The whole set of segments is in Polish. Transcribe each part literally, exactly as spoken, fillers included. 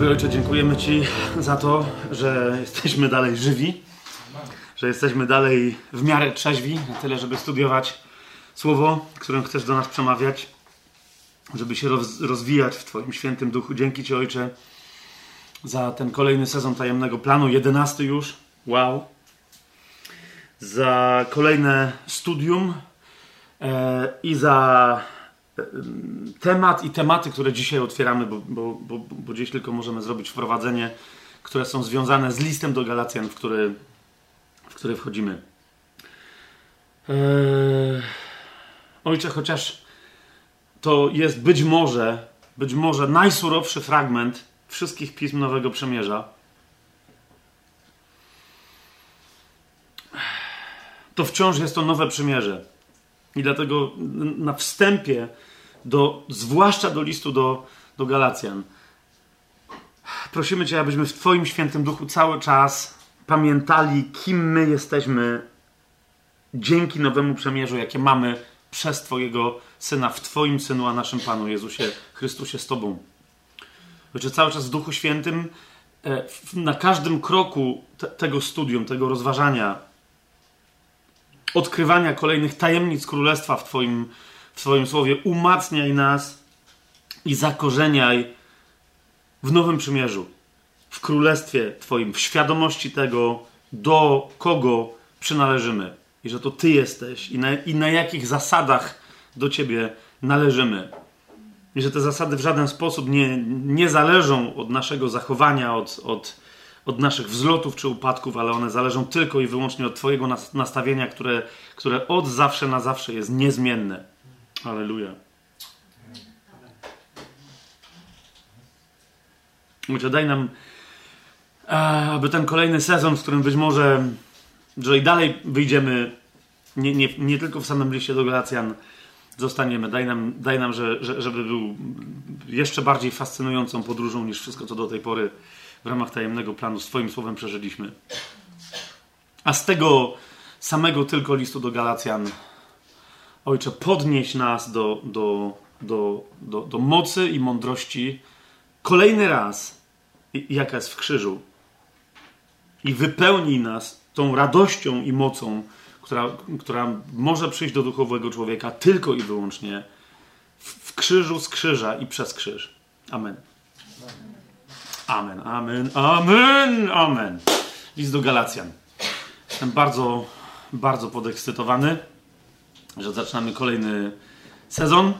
Dobry Ojcze, dziękujemy Ci za to, że jesteśmy dalej żywi, że jesteśmy dalej w miarę trzeźwi, na tyle, żeby studiować Słowo, którym chcesz do nas przemawiać, żeby się rozwijać w Twoim Świętym Duchu. Dzięki Ci, Ojcze, za ten kolejny sezon tajemnego planu, jedenasty już, wow, za kolejne studium e, i za temat i tematy, które dzisiaj otwieramy, bo, bo, bo, bo gdzieś tylko możemy zrobić wprowadzenie, które są związane z listem do Galacjan, w który, w który wchodzimy. Eee... Ojcze, chociaż to jest być może, być może najsurowszy fragment wszystkich pism Nowego Przymierza, to wciąż jest to Nowe Przymierze. I dlatego na wstępie, do, zwłaszcza do listu do, do Galacjan, prosimy Cię, abyśmy w Twoim Świętym Duchu cały czas pamiętali, kim my jesteśmy dzięki Nowemu Przymierzu, jakie mamy przez Twojego Syna, w Twoim Synu, a naszym Panu Jezusie Chrystusie z Tobą. Ojcze, cały czas w Duchu Świętym, na każdym kroku te, tego studium, tego rozważania, odkrywania kolejnych tajemnic Królestwa w Twoim, w Twoim Słowie. Umacniaj nas i zakorzeniaj w Nowym Przymierzu, w Królestwie Twoim, w świadomości tego, do kogo przynależymy i że to Ty jesteś i na, i na jakich zasadach do Ciebie należymy. I że te zasady w żaden sposób nie, nie zależą od naszego zachowania, od... od od naszych wzlotów czy upadków, ale one zależą tylko i wyłącznie od Twojego nastawienia, które, które od zawsze na zawsze jest niezmienne. Alleluja. Ojcze, daj nam, aby ten kolejny sezon, w którym być może, że i dalej wyjdziemy, nie, nie, nie tylko w samym liście do Galacjan zostaniemy, daj nam, daj nam że, że, żeby był jeszcze bardziej fascynującą podróżą niż wszystko, co do tej pory w ramach tajemnego planu z Twoim Słowem przeżyliśmy. A z tego samego tylko listu do Galacjan, Ojcze, podnieś nas do, do, do, do, do mocy i mądrości kolejny raz, jaka jest w krzyżu. I wypełnij nas tą radością i mocą, która, która może przyjść do duchowego człowieka tylko i wyłącznie w, w krzyżu, z krzyża i przez krzyż. Amen. Amen, amen, amen, amen. List do Galacjan. Jestem bardzo, bardzo podekscytowany, że zaczynamy kolejny sezon.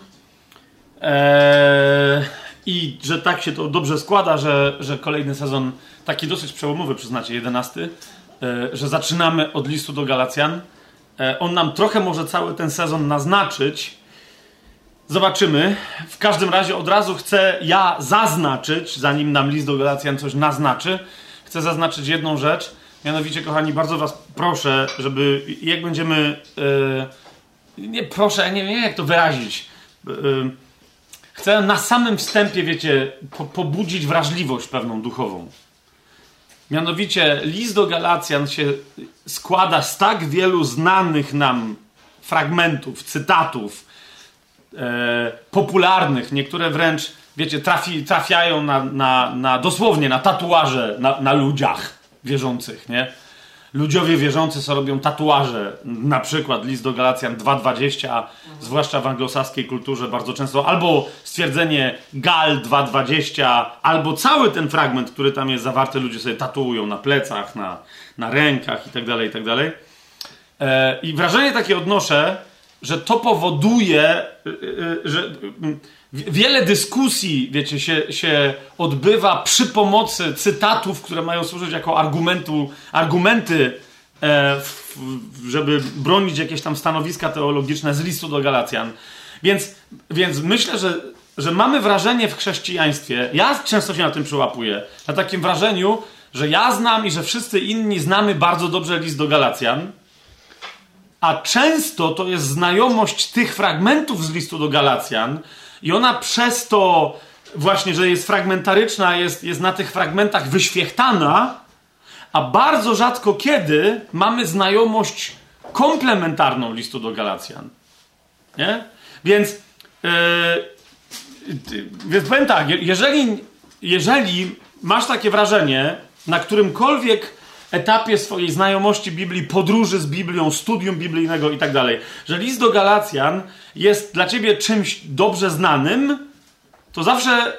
Eee, I że tak się to dobrze składa, że, że kolejny sezon, taki dosyć przełomowy, przyznacie, jedenasty, e, że zaczynamy od listu do Galacjan. E, on nam trochę może cały ten sezon naznaczyć. Zobaczymy. W każdym razie od razu chcę ja zaznaczyć, zanim nam list do Galacjan coś naznaczy, chcę zaznaczyć jedną rzecz. Mianowicie, kochani, bardzo was proszę, żeby jak będziemy... Yy, nie proszę, nie wiem jak to wyrazić. Yy, chcę na samym wstępie, wiecie, po, pobudzić wrażliwość pewną duchową. Mianowicie list do Galacjan się składa z tak wielu znanych nam fragmentów, cytatów, E, popularnych, niektóre wręcz, wiecie, trafi, trafiają na, na, na dosłownie na tatuaże na, na ludziach wierzących, nie? Ludziowie wierzący co robią tatuaże, na przykład list do Galacjan dwa dwadzieścia, mhm. zwłaszcza w anglosaskiej kulturze bardzo często, albo stwierdzenie Gal dwa dwadzieścia, albo cały ten fragment, który tam jest zawarty, ludzie sobie tatuują na plecach, na, na rękach i tak dalej, i tak dalej. E, I wrażenie takie odnoszę, że to powoduje, że wiele dyskusji, wiecie, się, się odbywa przy pomocy cytatów, które mają służyć jako argumentu, argumenty, żeby bronić jakieś tam stanowiska teologiczne z listu do Galacjan. Więc, więc myślę, że, że mamy wrażenie w chrześcijaństwie, ja często się na tym przyłapuję, na takim wrażeniu, że ja znam i że wszyscy inni znamy bardzo dobrze list do Galacjan, a często to jest znajomość tych fragmentów z listu do Galacjan i ona przez to właśnie, że jest fragmentaryczna, jest, jest na tych fragmentach wyświechtana, a bardzo rzadko kiedy mamy znajomość komplementarną listu do Galacjan. Nie? Więc, yy, yy, więc powiem tak, jeżeli jeżeli masz takie wrażenie, na którymkolwiek etapie swojej znajomości Biblii, podróży z Biblią, studium biblijnego i tak dalej, że list do Galacjan jest dla ciebie czymś dobrze znanym, to zawsze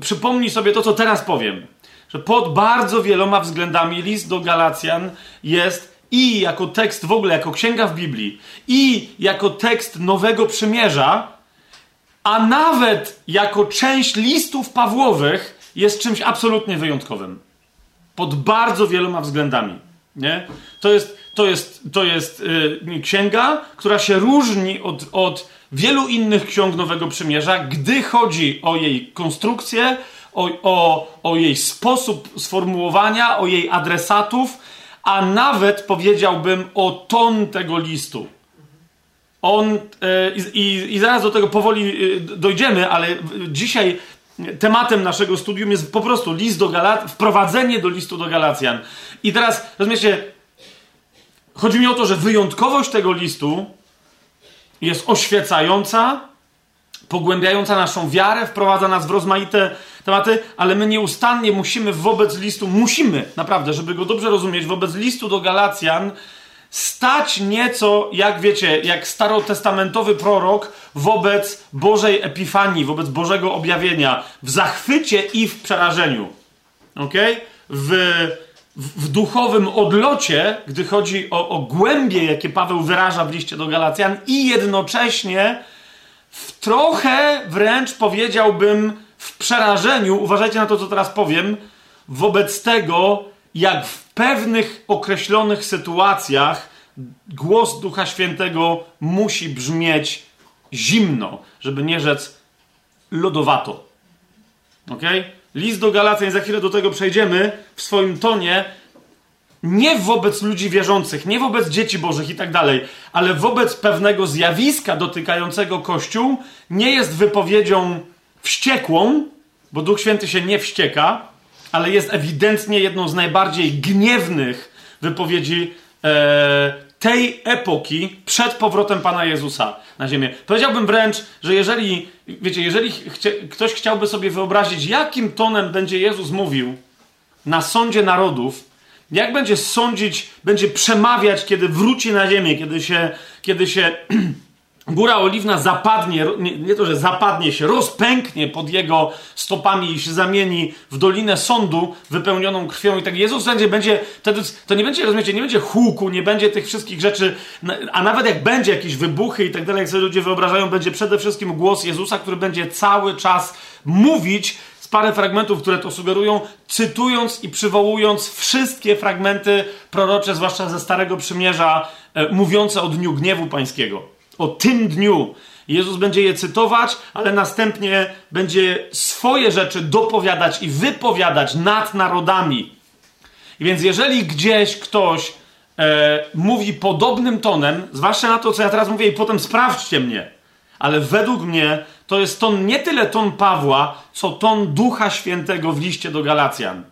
przypomnij sobie to, co teraz powiem. Że pod bardzo wieloma względami list do Galacjan jest i jako tekst w ogóle, jako księga w Biblii, i jako tekst Nowego Przymierza, a nawet jako część listów Pawłowych jest czymś absolutnie wyjątkowym. Pod bardzo wieloma względami. Nie? To jest, to jest, to jest yy, księga, która się różni od, od wielu innych ksiąg Nowego Przymierza, gdy chodzi o jej konstrukcję, o, o, o jej sposób sformułowania, o jej adresatów, a nawet powiedziałbym o ton tego listu. On, yy, i, i zaraz do tego powoli yy, dojdziemy, ale dzisiaj tematem naszego studium jest po prostu list do Galat, wprowadzenie do listu do Galacjan. I teraz, rozumiecie, chodzi mi o to, że wyjątkowość tego listu jest oświecająca, pogłębiająca naszą wiarę, wprowadza nas w rozmaite tematy, ale my nieustannie musimy wobec listu, musimy naprawdę, żeby go dobrze rozumieć, wobec listu do Galacjan stać nieco, jak wiecie, jak starotestamentowy prorok wobec Bożej Epifanii, wobec Bożego Objawienia, w zachwycie i w przerażeniu. Okej? W, w duchowym odlocie, gdy chodzi o, o głębie, jakie Paweł wyraża w liście do Galacjan, i jednocześnie w trochę wręcz powiedziałbym w przerażeniu, uważajcie na to, co teraz powiem, wobec tego, jak w pewnych określonych sytuacjach głos Ducha Świętego musi brzmieć zimno, żeby nie rzec lodowato. Okej? List do Galacjan, za chwilę do tego przejdziemy, w swoim tonie, nie wobec ludzi wierzących, nie wobec dzieci bożych i tak dalej, ale wobec pewnego zjawiska dotykającego Kościół, nie jest wypowiedzią wściekłą, bo Duch Święty się nie wścieka, ale jest ewidentnie jedną z najbardziej gniewnych wypowiedzi e, tej epoki przed powrotem Pana Jezusa na ziemię. Powiedziałbym wręcz, że jeżeli, wiecie, jeżeli chcie, ktoś chciałby sobie wyobrazić, jakim tonem będzie Jezus mówił na sądzie narodów, jak będzie sądzić, będzie przemawiać, kiedy wróci na ziemię, kiedy się, kiedy się Góra Oliwna zapadnie, nie, nie to, że zapadnie się, rozpęknie pod jego stopami i się zamieni w Dolinę Sądu wypełnioną krwią i tak. Jezus będzie, będzie wtedy, to nie będzie, rozumiecie, nie będzie huku, nie będzie tych wszystkich rzeczy, a nawet jak będzie jakieś wybuchy i tak dalej, jak sobie ludzie wyobrażają, będzie przede wszystkim głos Jezusa, który będzie cały czas mówić, z parę fragmentów, które to sugerują, cytując i przywołując wszystkie fragmenty prorocze, zwłaszcza ze Starego Przymierza, e, mówiące o Dniu Gniewu Pańskiego. O tym dniu. Jezus będzie je cytować, ale następnie będzie swoje rzeczy dopowiadać i wypowiadać nad narodami. I więc jeżeli gdzieś ktoś e, mówi podobnym tonem, zwłaszcza na to, co ja teraz mówię, i potem sprawdźcie mnie, ale według mnie to jest ton, nie tyle ton Pawła, co ton Ducha Świętego w liście do Galacjan.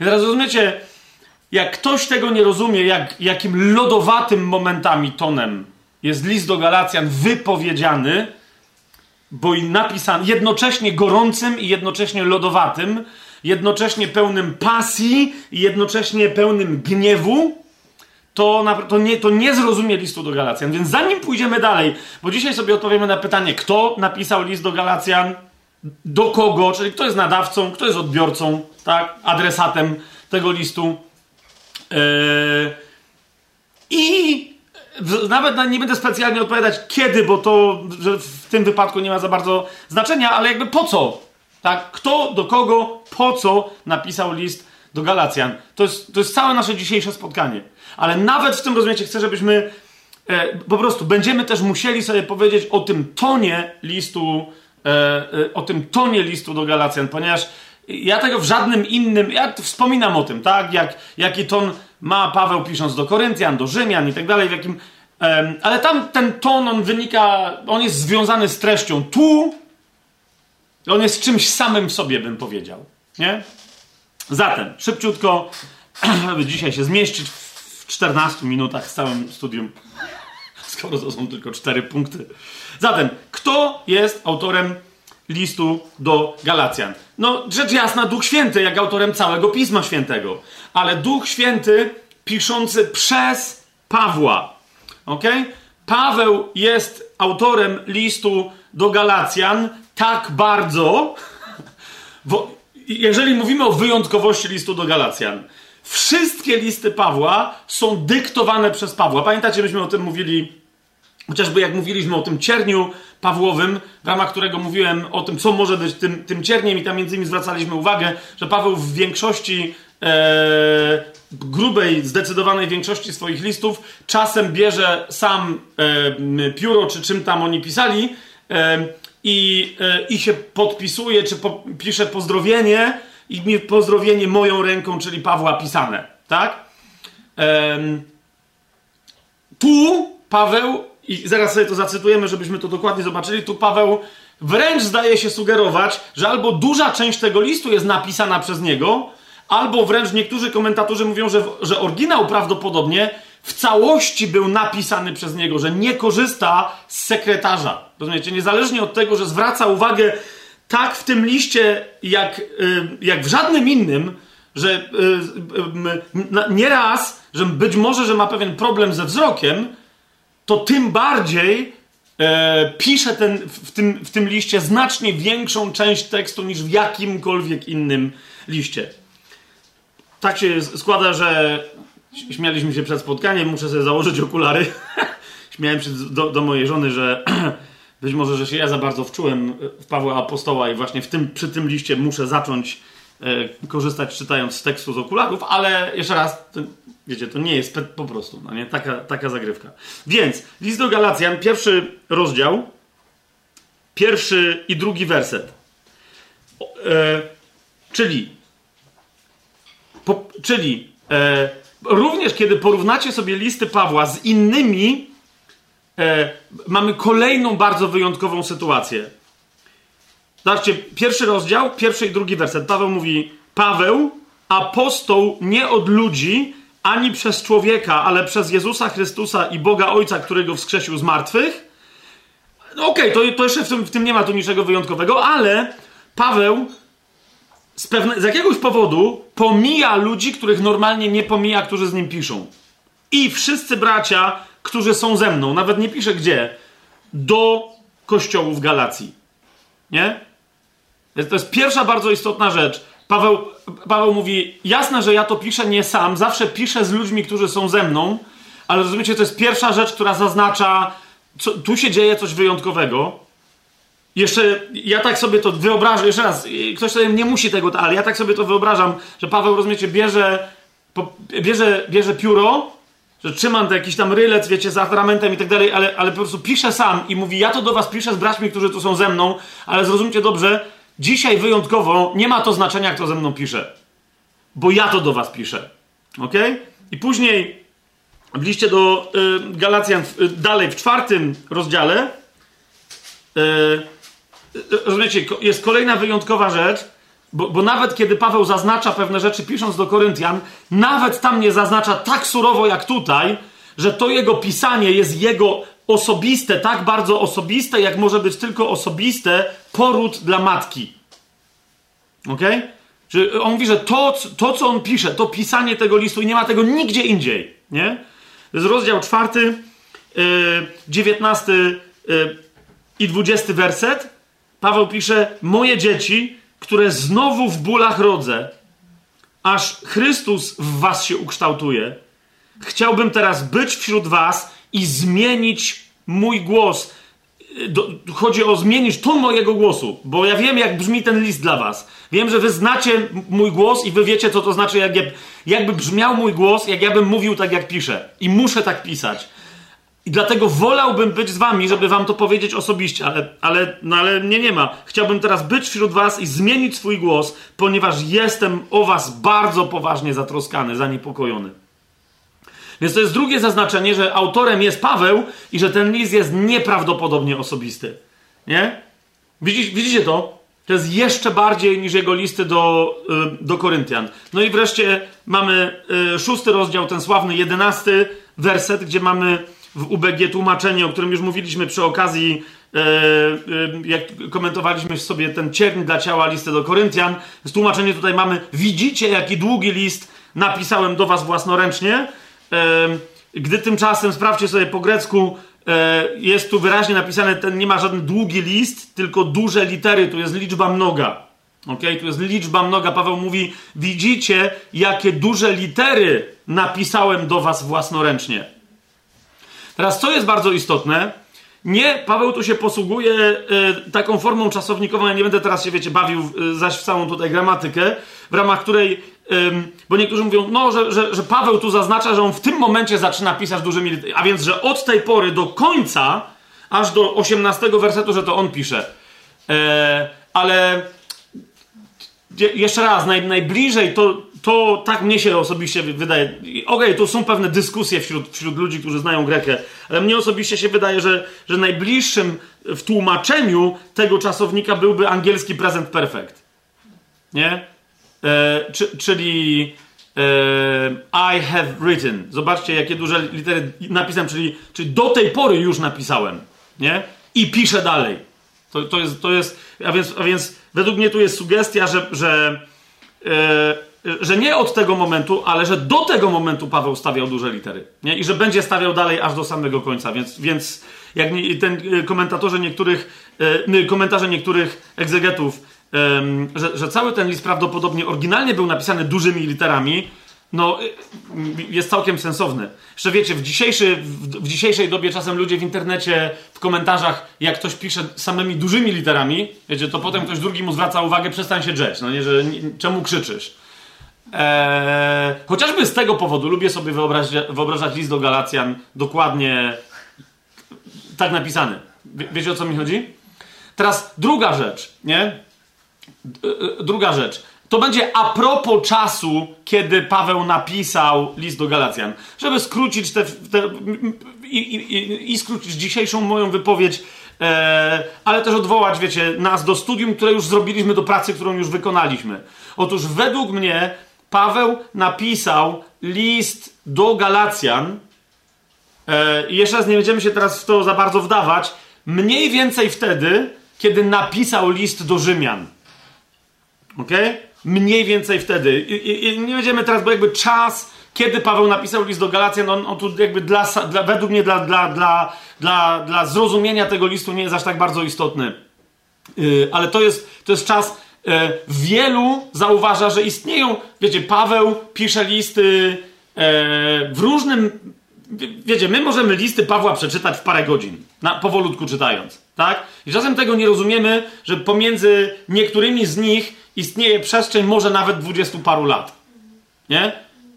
I teraz rozumiecie, jak ktoś tego nie rozumie, jak, jakim lodowatym momentami tonem jest list do Galacjan wypowiedziany, bo i napisany jednocześnie gorącym i jednocześnie lodowatym, jednocześnie pełnym pasji i jednocześnie pełnym gniewu, to, na, to, nie, to nie zrozumie listu do Galacjan. Więc zanim pójdziemy dalej, bo dzisiaj sobie odpowiemy na pytanie, kto napisał list do Galacjan, do kogo, czyli kto jest nadawcą, kto jest odbiorcą, tak, adresatem tego listu. Yy... I nawet nie będę specjalnie odpowiadać kiedy, bo to w tym wypadku nie ma za bardzo znaczenia, ale jakby po co? Tak? Kto, do kogo, po co napisał list do Galacjan? To jest, to jest całe nasze dzisiejsze spotkanie. Ale nawet w tym, rozumiecie, chcę, żebyśmy e, po prostu będziemy też musieli sobie powiedzieć o tym tonie listu, e, e, o tym tonie listu do Galacjan, ponieważ ja tego w żadnym innym, ja wspominam o tym, tak? Jak, jaki ton ma Paweł pisząc do Koryntian, do Rzymian i tak dalej, w jakim... Um, ale tam ten ton, on wynika, on jest związany z treścią. Tu on jest czymś samym w sobie, bym powiedział. Nie? Zatem, szybciutko, żeby dzisiaj się zmieścić w czternastu minutach z całym studium, skoro to są tylko cztery punkty. Zatem, kto jest autorem listu do Galacjan. No, rzecz jasna, Duch Święty, jak autorem całego Pisma Świętego. Ale Duch Święty piszący przez Pawła. Okej? Paweł jest autorem listu do Galacjan tak bardzo, bo jeżeli mówimy o wyjątkowości listu do Galacjan, wszystkie listy Pawła są dyktowane przez Pawła. Pamiętacie, myśmy o tym mówili, chociażby jak mówiliśmy o tym cierniu Pawłowym, w ramach którego mówiłem o tym, co może być tym, tym cierniem, i tam między innymi zwracaliśmy uwagę, że Paweł w większości, e, grubej, zdecydowanej większości swoich listów czasem bierze sam e, pióro, czy czym tam oni pisali, e, i, e, i się podpisuje, czy po, pisze pozdrowienie, i pozdrowienie moją ręką, czyli Pawła pisane, tak? Ehm, tu Paweł, i zaraz sobie to zacytujemy, żebyśmy to dokładnie zobaczyli, tu Paweł wręcz zdaje się sugerować, że albo duża część tego listu jest napisana przez niego, albo wręcz niektórzy komentatorzy mówią, że, że oryginał prawdopodobnie w całości był napisany przez niego, że nie korzysta z sekretarza. Rozumiecie? Niezależnie od tego, że zwraca uwagę tak w tym liście, jak, jak w żadnym innym, że nieraz, że być może, że ma pewien problem ze wzrokiem, to tym bardziej e, pisze ten, w, tym, w tym liście znacznie większą część tekstu niż w jakimkolwiek innym liście. Tak się składa, że śmialiśmy się przed spotkaniem, muszę sobie założyć okulary. Śmiałem się do, do mojej żony, że... Być może, że się ja za bardzo wczułem w Pawła Apostoła i właśnie w tym, przy tym liście muszę zacząć e, korzystać, czytając z tekstu z okularów, ale jeszcze raz, to, wiecie, to nie jest po prostu, no nie? Taka, taka zagrywka. Więc list do Galacjan, pierwszy rozdział, pierwszy i drugi werset. O, e, czyli, po, czyli e, również kiedy porównacie sobie listy Pawła z innymi, E, mamy kolejną bardzo wyjątkową sytuację. Zobaczcie, pierwszy rozdział, pierwszy i drugi werset. Paweł mówi: Paweł, apostoł nie od ludzi, ani przez człowieka, ale przez Jezusa Chrystusa i Boga Ojca, którego wskrzesił z martwych. No okej, okay, to, to jeszcze w tym, w tym nie ma tu niczego wyjątkowego, ale Paweł z, pewne, z jakiegoś powodu pomija ludzi, których normalnie nie pomija, którzy z nim piszą. I wszyscy bracia, którzy są ze mną, nawet nie pisze gdzie, do kościołów Galacji. Nie? To jest pierwsza bardzo istotna rzecz. Paweł, Paweł mówi, jasne, że ja to piszę nie sam, zawsze piszę z ludźmi, którzy są ze mną, ale rozumiecie, to jest pierwsza rzecz, która zaznacza, co, tu się dzieje coś wyjątkowego. Jeszcze, ja tak sobie to wyobrażam, jeszcze raz, ktoś sobie nie musi tego, ale ja tak sobie to wyobrażam, że Paweł, rozumiecie, bierze, bierze, bierze pióro, że trzymam to jakiś tam rylec, wiecie, z atramentem i tak dalej, ale, ale po prostu piszę sam i mówi, ja to do was piszę z braćmi, którzy tu są ze mną, ale zrozumcie dobrze, dzisiaj wyjątkowo nie ma to znaczenia, kto ze mną pisze. Bo ja to do was piszę. Okej? Okay? I później w liście do y, Galacjan, y, dalej w czwartym rozdziale, y, y, rozumiecie, jest kolejna wyjątkowa rzecz, Bo, bo nawet kiedy Paweł zaznacza pewne rzeczy, pisząc do Koryntian, nawet tam nie zaznacza tak surowo jak tutaj, że to jego pisanie jest jego osobiste, tak bardzo osobiste, jak może być tylko osobiste, poród dla matki. Okej? Okay? On mówi, że to, to, co on pisze, to pisanie tego listu, i nie ma tego nigdzie indziej. Nie? To jest rozdział czwarty, yy, dziewiętnasty yy, i dwudziesty werset. Paweł pisze, moje dzieci, które znowu w bólach rodzę, aż Chrystus w was się ukształtuje. Chciałbym teraz być wśród was i zmienić mój głos. Do, chodzi o zmienić ton mojego głosu, bo ja wiem, jak brzmi ten list dla was. Wiem, że wy znacie mój głos i wy wiecie, co to znaczy, jak ja, jakby brzmiał mój głos, jak ja bym mówił tak, jak piszę. I muszę tak pisać. I dlatego wolałbym być z wami, żeby wam to powiedzieć osobiście, ale, ale, no ale mnie nie ma. Chciałbym teraz być wśród was i zmienić swój głos, ponieważ jestem o was bardzo poważnie zatroskany, zaniepokojony. Więc to jest drugie zaznaczenie, że autorem jest Paweł i że ten list jest nieprawdopodobnie osobisty. Nie? Widzicie, widzicie to? To jest jeszcze bardziej niż jego listy do, do Koryntian. No i wreszcie mamy szósty rozdział, ten sławny jedenasty werset, gdzie mamy w U B G tłumaczenie, o którym już mówiliśmy przy okazji, e, e, jak komentowaliśmy sobie ten cierń dla ciała, listę do Koryntian. Tłumaczenie tutaj mamy: widzicie, jaki długi list napisałem do was własnoręcznie. E, gdy tymczasem, sprawdźcie sobie po grecku, e, jest tu wyraźnie napisane, ten nie ma żaden długi list, tylko duże litery, tu jest liczba mnoga. Okay? Tu jest liczba mnoga. Paweł mówi: widzicie, jakie duże litery napisałem do was własnoręcznie. Teraz, co jest bardzo istotne, nie, Paweł tu się posługuje y, taką formą czasownikową, ja nie będę teraz się, wiecie, bawił y, zaś w całą tutaj gramatykę, w ramach której, y, bo niektórzy mówią, no, że, że, że Paweł tu zaznacza, że on w tym momencie zaczyna pisać dużymi literami, a więc, że od tej pory do końca, aż do osiemnastego wersetu, że to on pisze. Y, ale je, jeszcze raz, naj, najbliżej to... To tak mnie się osobiście wydaje. Okej, okay, tu są pewne dyskusje wśród, wśród ludzi, którzy znają grekę, ale mnie osobiście się wydaje, że, że najbliższym w tłumaczeniu tego czasownika byłby angielski present perfect. Nie? E, czy, czyli e, I have written. Zobaczcie, jakie duże litery napisałem, czyli, czyli do tej pory już napisałem. Nie? I piszę dalej. To, to jest, to jest, a, więc, a więc według mnie tu jest sugestia, że... że e, że nie od tego momentu, ale że do tego momentu Paweł stawiał duże litery. Nie? I że będzie stawiał dalej aż do samego końca. Więc, więc jak nie, ten komentatorzy niektórych, yy, komentarze niektórych egzegetów, yy, że, że cały ten list prawdopodobnie oryginalnie był napisany dużymi literami, no yy, jest całkiem sensowny. Jeszcze wiecie, w, dzisiejszy, w, w dzisiejszej dobie czasem ludzie w internecie, w komentarzach, jak ktoś pisze samymi dużymi literami, wiecie, to potem ktoś drugi mu zwraca uwagę, przestań się drzeć, no nie, że nie, czemu krzyczysz? Eee, chociażby z tego powodu lubię sobie wyobraź- wyobrażać list do Galacjan dokładnie tak napisany. Wie- wiecie, o co mi chodzi? Teraz druga rzecz, nie? D- druga rzecz. To będzie a propos czasu, kiedy Paweł napisał list do Galacjan. Żeby skrócić te, te, i, i, i skrócić dzisiejszą moją wypowiedź, Eee, ale też odwołać, wiecie, nas do studium, które już zrobiliśmy, do pracy, którą już wykonaliśmy. Otóż według mnie Paweł napisał list do Galacjan, eee, jeszcze raz, nie będziemy się teraz w to za bardzo wdawać, mniej więcej wtedy, kiedy napisał list do Rzymian. Okej? Mniej więcej wtedy. I, i, i nie będziemy teraz, bo jakby czas... Kiedy Paweł napisał list do Galacjan, on, on tu jakby dla, dla, według mnie dla, dla, dla, dla, dla zrozumienia tego listu nie jest aż tak bardzo istotny. Yy, ale to jest, to jest czas, yy, wielu zauważa, że istnieją, wiecie, Paweł pisze listy yy, w różnym, wiecie, my możemy listy Pawła przeczytać w parę godzin, na, powolutku czytając, tak? I czasem tego nie rozumiemy, że pomiędzy niektórymi z nich istnieje przestrzeń może nawet dwudziestu paru lat, nie?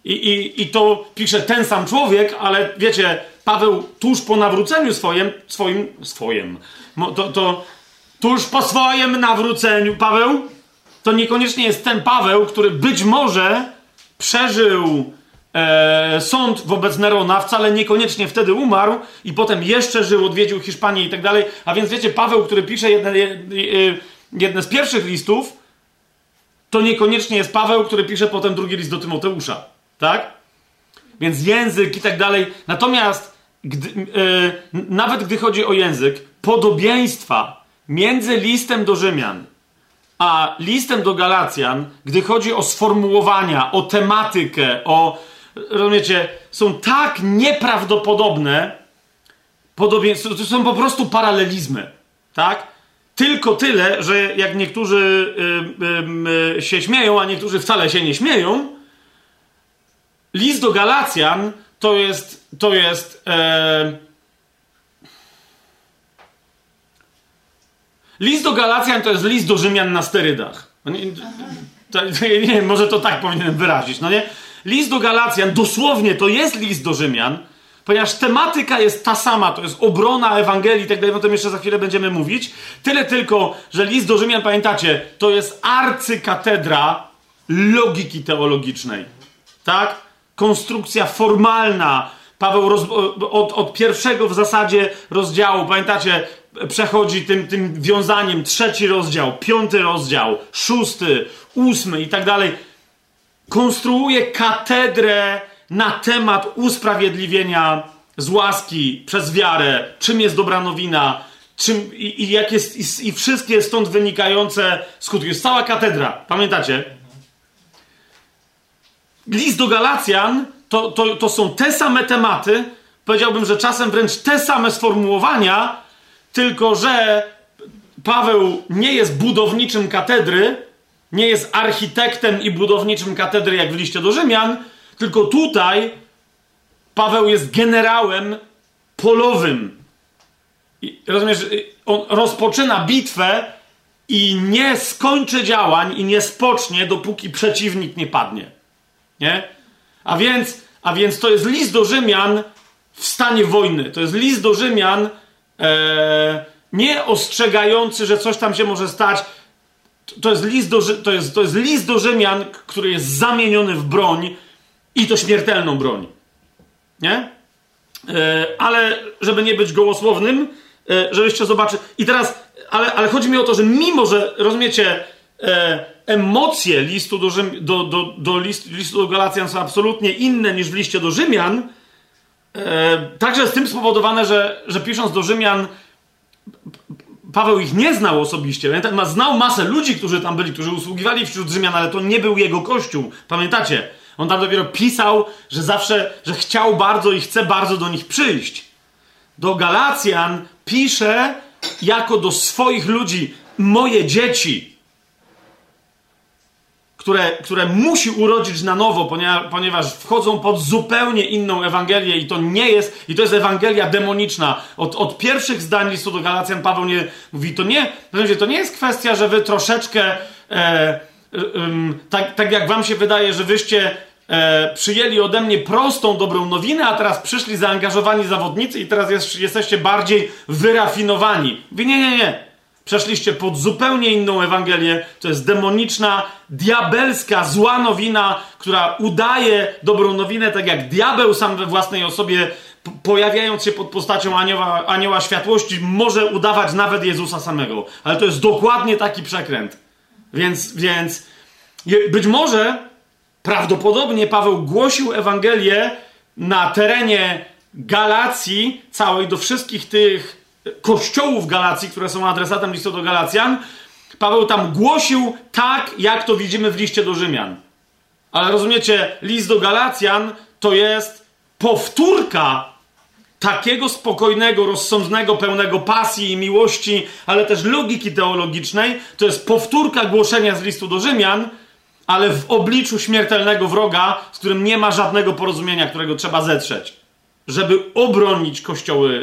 I, i, I to pisze ten sam człowiek, ale wiecie, Paweł tuż po nawróceniu swoim, swoim, swoim, to, to tuż po swoim nawróceniu Paweł, to niekoniecznie jest ten Paweł, który być może przeżył e, sąd wobec Nerona, wcale niekoniecznie wtedy umarł i potem jeszcze żył, odwiedził Hiszpanię i tak dalej, a więc wiecie, Paweł, który pisze jedne, jedne z pierwszych listów, to niekoniecznie jest Paweł, który pisze potem drugi list do Tymoteusza. Tak? Więc język i tak dalej. Natomiast gdy, yy, nawet gdy chodzi o język, podobieństwa między listem do Rzymian a listem do Galacjan, gdy chodzi o sformułowania, o tematykę, o, rozumiecie, są tak nieprawdopodobne podobieństwa, to są po prostu paralelizmy. Tak? Tylko tyle, że jak niektórzy yy, yy, się śmieją, a niektórzy wcale się nie śmieją, list do Galacjan to jest, to jest e... list do Galacjan to jest list do Rzymian na sterydach. Nie, to, nie, może to tak powinienem wyrazić, no nie? List do Galacjan dosłownie to jest list do Rzymian, ponieważ tematyka jest ta sama, to jest obrona Ewangelii i tak dalej, o tym jeszcze za chwilę będziemy mówić. Tyle tylko, że list do Rzymian, pamiętacie, to jest arcykatedra logiki teologicznej. Tak? Konstrukcja formalna. Paweł roz, od, od pierwszego w zasadzie rozdziału, pamiętacie, przechodzi tym, tym wiązaniem trzeci rozdział, piąty rozdział, szósty, ósmy i tak dalej. Konstruuje katedrę na temat usprawiedliwienia z łaski, przez wiarę, czym jest dobra nowina, czym, i, i, jak jest, i, i wszystkie stąd wynikające skutki. Jest cała katedra, pamiętacie? List do Galacjan to, to, to są te same tematy, powiedziałbym, że czasem wręcz te same sformułowania, tylko że Paweł nie jest budowniczym katedry, nie jest architektem i budowniczym katedry jak w liście do Rzymian, tylko tutaj Paweł jest generałem polowym. I, rozumiesz, on rozpoczyna bitwę i nie skończy działań i nie spocznie, dopóki przeciwnik nie padnie. Nie? A więc, a więc to jest list do Rzymian w stanie wojny. To jest list do Rzymian ee, nie ostrzegający, że coś tam się może stać. To jest list do, to jest, to jest list do Rzymian, który jest zamieniony w broń i to śmiertelną broń. Nie? Yy, ale żeby nie być gołosłownym, yy, żebyście zobaczyli. I teraz, ale, ale chodzi mi o to, że mimo, że rozumiecie, yy, emocje listu do, Rzym, do, do, do list, listu do Galacjan są absolutnie inne niż w liście do Rzymian, yy, także z tym spowodowane, że, że pisząc do Rzymian Paweł ich nie znał osobiście. Znał masę ludzi, którzy tam byli, którzy usługiwali wśród Rzymian, ale to nie był jego kościół. Pamiętacie? On tam dopiero pisał, że zawsze, że chciał bardzo i chce bardzo do nich przyjść. Do Galacjan pisze jako do swoich ludzi, moje dzieci, które, które musi urodzić na nowo, ponieważ, ponieważ wchodzą pod zupełnie inną Ewangelię i to nie jest, i to jest Ewangelia demoniczna. Od, od pierwszych zdań listu do Galacjan Paweł nie mówi, to nie, to nie jest kwestia, że wy troszeczkę... E, Tak, tak jak wam się wydaje, że wyście e, przyjęli ode mnie prostą, dobrą nowinę, a teraz przyszli zaangażowani zawodnicy i teraz jest, jesteście bardziej wyrafinowani. Mówi, nie, nie, nie. Przeszliście pod zupełnie inną Ewangelię. To jest demoniczna, diabelska, zła nowina, która udaje dobrą nowinę, tak jak diabeł sam we własnej osobie, p- pojawiając się pod postacią anioła, anioła światłości, może udawać nawet Jezusa samego. Ale to jest dokładnie taki przekręt. Więc, więc być może prawdopodobnie Paweł głosił Ewangelię na terenie Galacji całej, do wszystkich tych kościołów Galacji, które są adresatem listu do Galacjan. Paweł tam głosił tak, jak to widzimy w liście do Rzymian. Ale rozumiecie, list do Galacjan to jest powtórka takiego spokojnego, rozsądnego, pełnego pasji i miłości, ale też logiki teologicznej. To jest powtórka głoszenia z listu do Rzymian, ale w obliczu śmiertelnego wroga, z którym nie ma żadnego porozumienia, którego trzeba zetrzeć, żeby obronić kościoły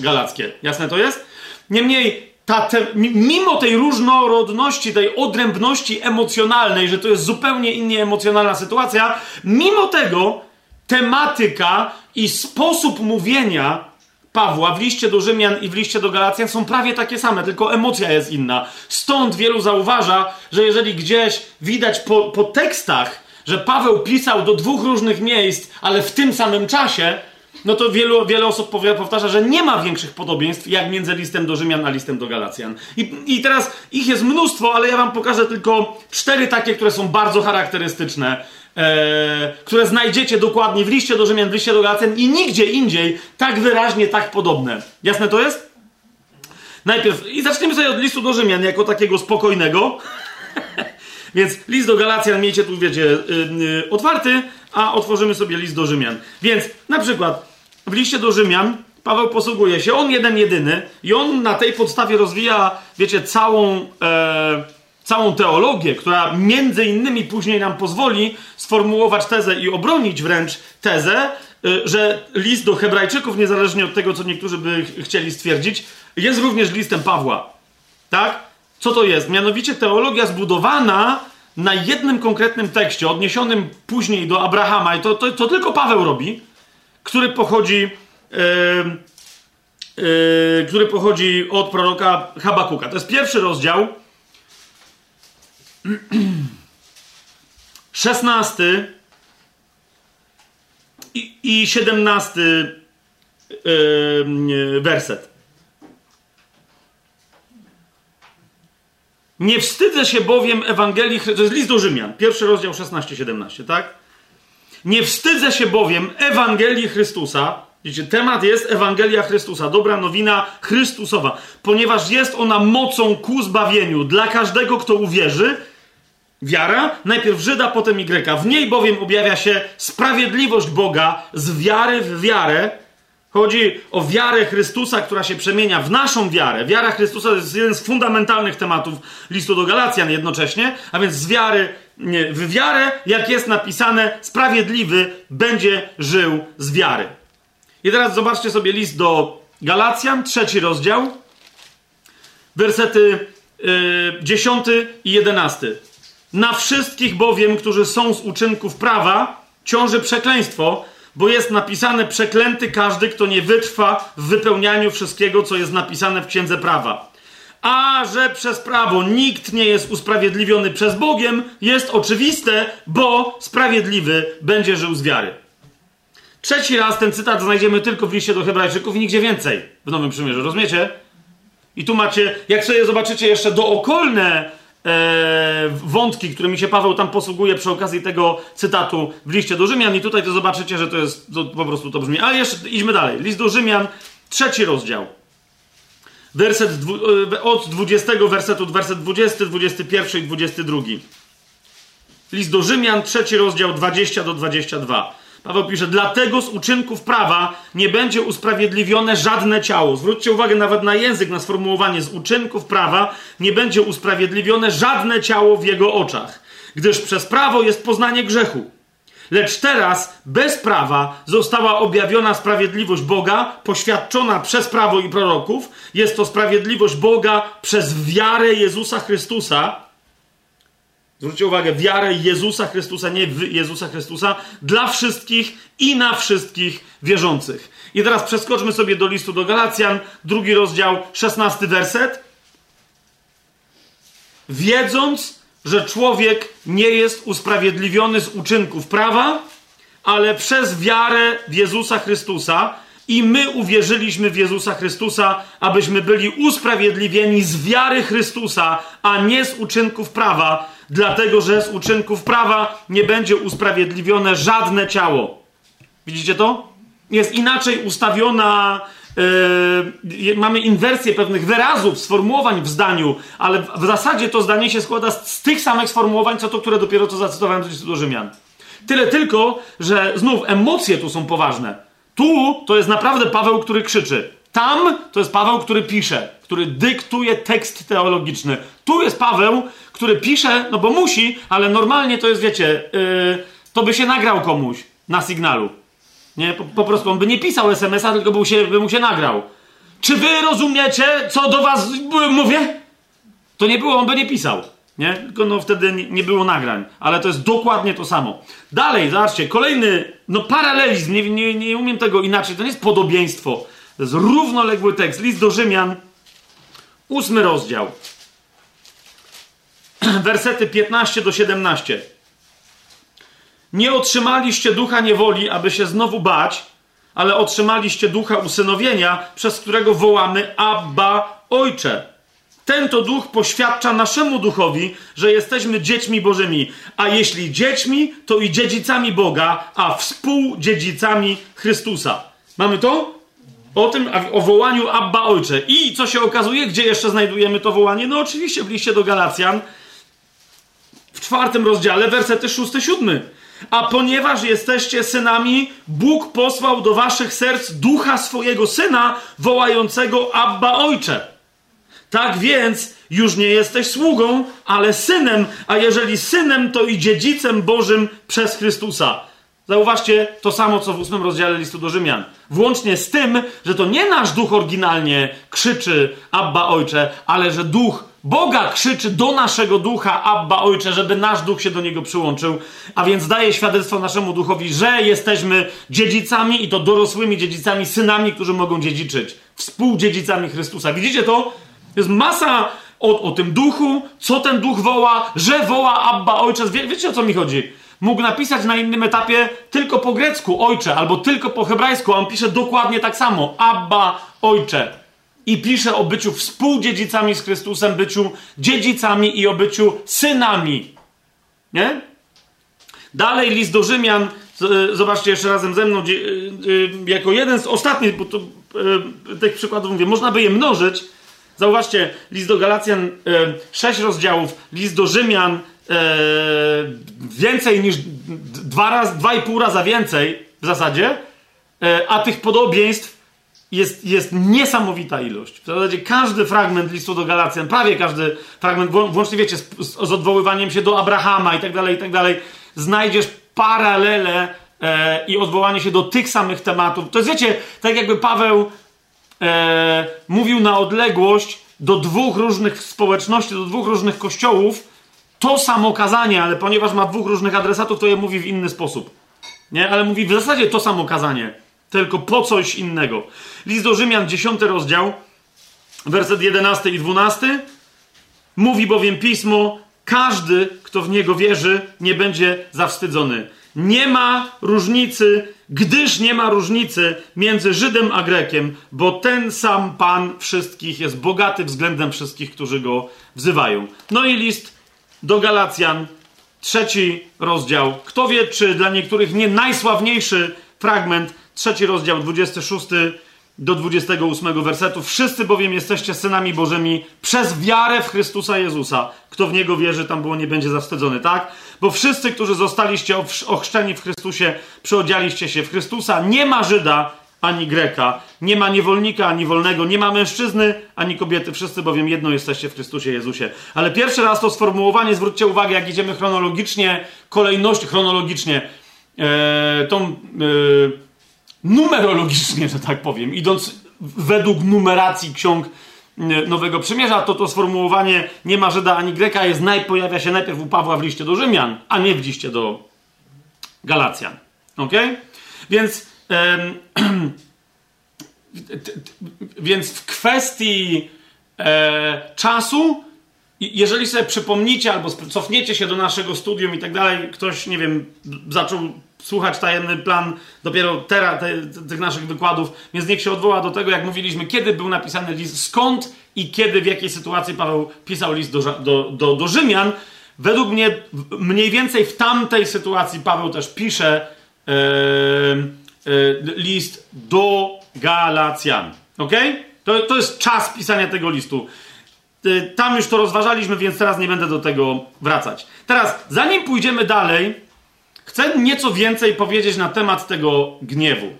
y, galackie. Jasne to jest? Niemniej, ta te, mimo tej różnorodności, tej odrębności emocjonalnej, że to jest zupełnie innie emocjonalna sytuacja, mimo tego tematyka i sposób mówienia Pawła w liście do Rzymian i w liście do Galacjan są prawie takie same, tylko emocja jest inna. Stąd wielu zauważa, że jeżeli gdzieś widać po, po tekstach, że Paweł pisał do dwóch różnych miejsc, ale w tym samym czasie, no to wielu, wiele osób powtarza, że nie ma większych podobieństw jak między listem do Rzymian a listem do Galacjan. I, i teraz ich jest mnóstwo, ale ja wam pokażę tylko cztery takie, które są bardzo charakterystyczne. Eee, które znajdziecie dokładnie w liście do Rzymian, w liście do Galacjan i nigdzie indziej tak wyraźnie, tak podobne. Jasne to jest? Najpierw, i zacznijmy sobie od listu do Rzymian, jako takiego spokojnego. Więc list do Galacjan miejcie tu, wiecie, yy, yy, otwarty, a otworzymy sobie list do Rzymian. Więc, na przykład, w liście do Rzymian Paweł posługuje się, on jeden jedyny i on na tej podstawie rozwija, wiecie, całą... Yy, całą teologię, która między innymi później nam pozwoli sformułować tezę i obronić wręcz tezę, że list do Hebrajczyków, niezależnie od tego, co niektórzy by chcieli stwierdzić, jest również listem Pawła. Tak? Co to jest? Mianowicie teologia zbudowana na jednym konkretnym tekście, odniesionym później do Abrahama, i to, to, to tylko Paweł robi, który pochodzi... Yy, yy, który pochodzi od proroka Habakuka. To jest pierwszy rozdział, szesnasty i, i siedemnasty yy, werset. Nie wstydzę się bowiem Ewangelii... To jest list do Rzymian, pierwszy rozdział szesnaście siedemnaście, tak? Nie wstydzę się bowiem Ewangelii Chrystusa, Widzicie, temat jest Ewangelia Chrystusa, dobra nowina Chrystusowa, ponieważ jest ona mocą ku zbawieniu dla każdego, kto uwierzy. Wiara, najpierw Żyda, potem Y. W niej bowiem objawia się sprawiedliwość Boga z wiary w wiarę. Chodzi o wiarę Chrystusa, która się przemienia w naszą wiarę. Wiara Chrystusa to jest jeden z fundamentalnych tematów listu do Galacjan jednocześnie, a więc z wiary nie, w wiarę, jak jest napisane, sprawiedliwy będzie żył z wiary. I teraz zobaczcie sobie list do Galacjan, trzeci rozdział, wersety dziesiąty i jedenasty. Na wszystkich bowiem, którzy są z uczynków prawa, ciąży przekleństwo, bo jest napisane: przeklęty każdy, kto nie wytrwa w wypełnianiu wszystkiego, co jest napisane w Księdze Prawa. A że przez prawo nikt nie jest usprawiedliwiony przez Bogiem, jest oczywiste, bo sprawiedliwy będzie żył z wiary. Trzeci raz ten cytat znajdziemy tylko w liście do Hebrajczyków i nigdzie więcej w Nowym Przymierzu, rozumiecie? I tu macie, jak sobie zobaczycie jeszcze dookolne Eee, wątki, którymi się Paweł tam posługuje przy okazji tego cytatu w liście do Rzymian, i tutaj to zobaczycie, że to jest to, po prostu to brzmi, ale jeszcze idźmy dalej. List do Rzymian, trzeci rozdział, werset dwu, od dwudziestego wersetu, werset dwudziesty, dwudziesty pierwszy i dwudziesty drugi. List do Rzymian, trzeci rozdział, dwudziesty do dwudziestego drugiego. Paweł pisze: dlatego z uczynków prawa nie będzie usprawiedliwione żadne ciało. Zwróćcie uwagę nawet na język, na sformułowanie: z uczynków prawa nie będzie usprawiedliwione żadne ciało w jego oczach, gdyż przez prawo jest poznanie grzechu. Lecz teraz bez prawa została objawiona sprawiedliwość Boga, poświadczona przez prawo i proroków. Jest to sprawiedliwość Boga przez wiarę Jezusa Chrystusa. Zwróćcie uwagę, wiarę Jezusa Chrystusa, nie Jezusa Chrystusa, dla wszystkich i na wszystkich wierzących. I teraz przeskoczmy sobie do listu do Galacjan, drugi rozdział, szesnasty werset. Wiedząc, że człowiek nie jest usprawiedliwiony z uczynków prawa, ale przez wiarę w Jezusa Chrystusa, i my uwierzyliśmy w Jezusa Chrystusa, abyśmy byli usprawiedliwieni z wiary Chrystusa, a nie z uczynków prawa, dlatego że z uczynków prawa nie będzie usprawiedliwione żadne ciało. Widzicie to? Jest inaczej ustawiona, yy, mamy inwersję pewnych wyrazów, sformułowań w zdaniu, ale w zasadzie to zdanie się składa z, z tych samych sformułowań, co to, które dopiero co zacytowałem z listu do Rzymian. Tyle tylko, że znów emocje tu są poważne. Tu to jest naprawdę Paweł, który krzyczy. Tam to jest Paweł, który pisze, który dyktuje tekst teologiczny. Tu jest Paweł, który pisze, no bo musi, ale normalnie to jest, wiecie, yy, to by się nagrał komuś na Sygnalu. Nie? Po, po prostu on by nie pisał es em es a, tylko by, się, by mu się nagrał. Czy wy rozumiecie, co do was mówię? To nie było, on by nie pisał. Nie? Tylko no wtedy nie było nagrań, ale to jest dokładnie to samo. Dalej, zobaczcie, kolejny, no paralelizm, nie, nie, nie umiem tego inaczej, to nie jest podobieństwo, to jest równoległy tekst. List do Rzymian, ósmy rozdział, wersety piętnasty do siedemnastego. Nie otrzymaliście ducha niewoli, aby się znowu bać, ale otrzymaliście ducha usynowienia, przez którego wołamy: Abba, Ojcze. Ten to duch poświadcza naszemu duchowi, że jesteśmy dziećmi Bożymi, a jeśli dziećmi, to i dziedzicami Boga, a współdziedzicami Chrystusa. Mamy to? O tym, o wołaniu Abba, Ojcze. I co się okazuje, gdzie jeszcze znajdujemy to wołanie? No oczywiście w liście do Galacjan, w czwartym rozdziale, wersety szósty, siódmy. A ponieważ jesteście synami, Bóg posłał do waszych serc ducha swojego Syna, wołającego Abba, Ojcze. Tak więc już nie jesteś sługą, ale synem, a jeżeli synem, to i dziedzicem Bożym przez Chrystusa. Zauważcie to samo, co w ósmym rozdziale listu do Rzymian. Włącznie z tym, że to nie nasz duch oryginalnie krzyczy Abba, Ojcze, ale że duch Boga krzyczy do naszego ducha Abba, Ojcze, żeby nasz duch się do niego przyłączył, a więc daje świadectwo naszemu duchowi, że jesteśmy dziedzicami, i to dorosłymi dziedzicami, synami, którzy mogą dziedziczyć, współdziedzicami Chrystusa. Widzicie to? To jest masa o, o tym duchu, co ten duch woła, że woła Abba, Ojcze. Wie, wiecie, o co mi chodzi? Mógł napisać na innym etapie tylko po grecku Ojcze, albo tylko po hebrajsku, a on pisze dokładnie tak samo. Abba, Ojcze. I pisze o byciu współdziedzicami z Chrystusem, byciu dziedzicami i o byciu synami. Nie? Dalej list do Rzymian, Zobaczcie jeszcze razem ze mną, jako jeden z ostatnich, bo to, tych przykładów mówię, można by je mnożyć. Zauważcie, list do Galacjan, sześć rozdziałów, list do Rzymian, więcej niż dwa raz, dwa i pół raza więcej w zasadzie, a tych podobieństw jest, jest niesamowita ilość. W zasadzie każdy fragment listu do Galacjan, prawie każdy fragment, włącznie wiecie, z, z odwoływaniem się do Abrahama i tak dalej, i tak dalej, znajdziesz paralele e, i odwołanie się do tych samych tematów. To jest, wiecie, tak jakby Paweł e, mówił na odległość do dwóch różnych społeczności, do dwóch różnych kościołów, to samo kazanie, ale ponieważ ma dwóch różnych adresatów, to je mówi w inny sposób. Nie? Ale mówi w zasadzie to samo kazanie, tylko po coś innego. List do Rzymian, dziesiąty rozdział, werset jedenasty i dwunasty. Mówi bowiem pismo, każdy, kto w niego wierzy, nie będzie zawstydzony. Nie ma różnicy, gdyż nie ma różnicy między Żydem a Grekiem, bo ten sam Pan wszystkich jest bogaty względem wszystkich, którzy go wzywają. No i list do Galacjan, trzeci rozdział. Kto wie, czy dla niektórych nie najsławniejszy fragment, trzeci rozdział, dwudziesty szósty do dwudziestego ósmego wersetu. Wszyscy bowiem jesteście synami Bożymi przez wiarę w Chrystusa Jezusa. Kto w Niego wierzy, tam było nie będzie zawstydzony, tak? Bo wszyscy, którzy zostaliście ochrzczeni w Chrystusie, przyodzialiście się w Chrystusa. Nie ma Żyda ani Greka, nie ma niewolnika ani wolnego, nie ma mężczyzny ani kobiety. Wszyscy bowiem jedno jesteście w Chrystusie Jezusie. Ale pierwszy raz to sformułowanie, zwróćcie uwagę, jak idziemy chronologicznie, kolejność chronologicznie, ee, tą... E, numerologicznie, że tak powiem, idąc według numeracji ksiąg Nowego Przymierza, to to sformułowanie nie ma Żyda ani Greka jest naj, pojawia się najpierw u Pawła w liście do Rzymian, a nie w liście do Galacjan. Okej? Więc, em, więc w kwestii e, czasu, jeżeli sobie przypomnicie albo cofniecie się do naszego studium i tak dalej, ktoś, nie wiem, zaczął słuchać tajemny plan dopiero teraz te, tych naszych wykładów, więc niech się odwoła do tego, jak mówiliśmy, kiedy był napisany list, skąd i kiedy, w jakiej sytuacji Paweł pisał list do, do, do, do Rzymian. Według mnie mniej więcej w tamtej sytuacji Paweł też pisze yy, yy, list do Galacjan. Okej? To, to jest czas pisania tego listu. Yy, tam już to rozważaliśmy, więc teraz nie będę do tego wracać. Teraz, zanim pójdziemy dalej, chcę nieco więcej powiedzieć na temat tego gniewu,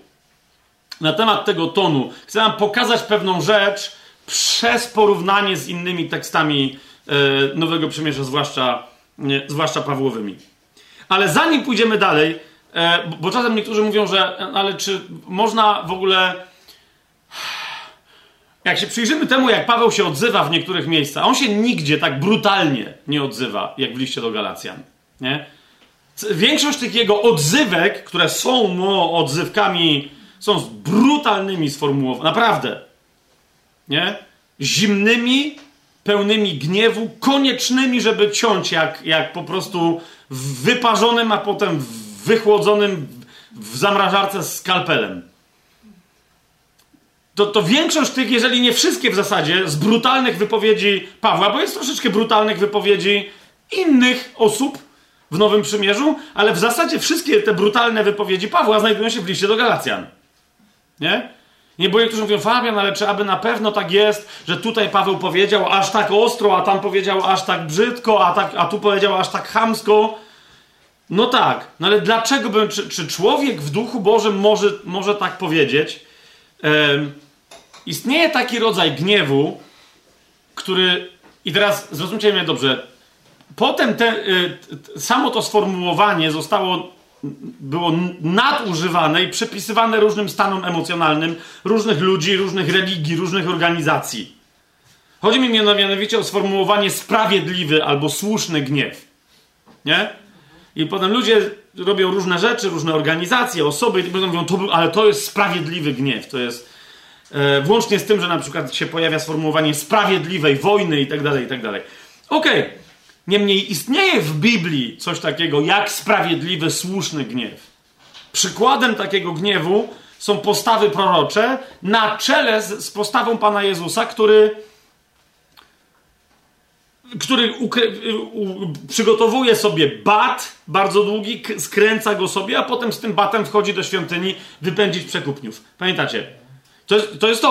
na temat tego tonu. Chcę wam pokazać pewną rzecz przez porównanie z innymi tekstami e, Nowego Przymierza, zwłaszcza, nie, zwłaszcza Pawłowymi. Ale zanim pójdziemy dalej, e, bo czasem niektórzy mówią, że ale czy można w ogóle... Jak się przyjrzymy temu, jak Paweł się odzywa w niektórych miejscach, on się nigdzie tak brutalnie nie odzywa, jak w liście do Galacjan, nie? Większość tych jego odzywek, które są no, odzywkami, są z brutalnymi sformułowaniami. Naprawdę. Nie? Zimnymi, pełnymi gniewu, koniecznymi, żeby ciąć, jak, jak po prostu wyparzonym, a potem wychłodzonym w zamrażarce z skalpelem. To, to większość tych, jeżeli nie wszystkie w zasadzie, z brutalnych wypowiedzi Pawła, bo jest troszeczkę brutalnych wypowiedzi innych osób w Nowym Przymierzu, ale w zasadzie wszystkie te brutalne wypowiedzi Pawła znajdują się w liście do Galacjan. Nie? Nie, bo niektórzy mówią, Fabian, ale czy aby na pewno tak jest, że tutaj Paweł powiedział aż tak ostro, a tam powiedział aż tak brzydko, a, tak, a tu powiedział aż tak chamsko. No tak, no ale dlaczego, bym, czy, czy człowiek w Duchu Bożym może, może tak powiedzieć? Ehm, istnieje taki rodzaj gniewu, który, i teraz zrozumcie mnie dobrze, potem te, y, t, samo to sformułowanie zostało, było nadużywane i przypisywane różnym stanom emocjonalnym różnych ludzi, różnych religii, różnych organizacji. Chodzi mi mianowicie o sformułowanie sprawiedliwy albo słuszny gniew. Nie? I potem ludzie robią różne rzeczy, różne organizacje, osoby i potem mówią, to był, ale to jest sprawiedliwy gniew. To jest y, włącznie z tym, że na przykład się pojawia sformułowanie sprawiedliwej wojny i tak dalej, i tak dalej. Okej. Okay. Niemniej istnieje w Biblii coś takiego jak sprawiedliwy, słuszny gniew. Przykładem takiego gniewu są postawy prorocze na czele z, z postawą Pana Jezusa, który który ukry- u- przygotowuje sobie bat, bardzo długi, k- skręca go sobie, a potem z tym batem wchodzi do świątyni wypędzić przekupniów. Pamiętacie? To jest to. Jest, to.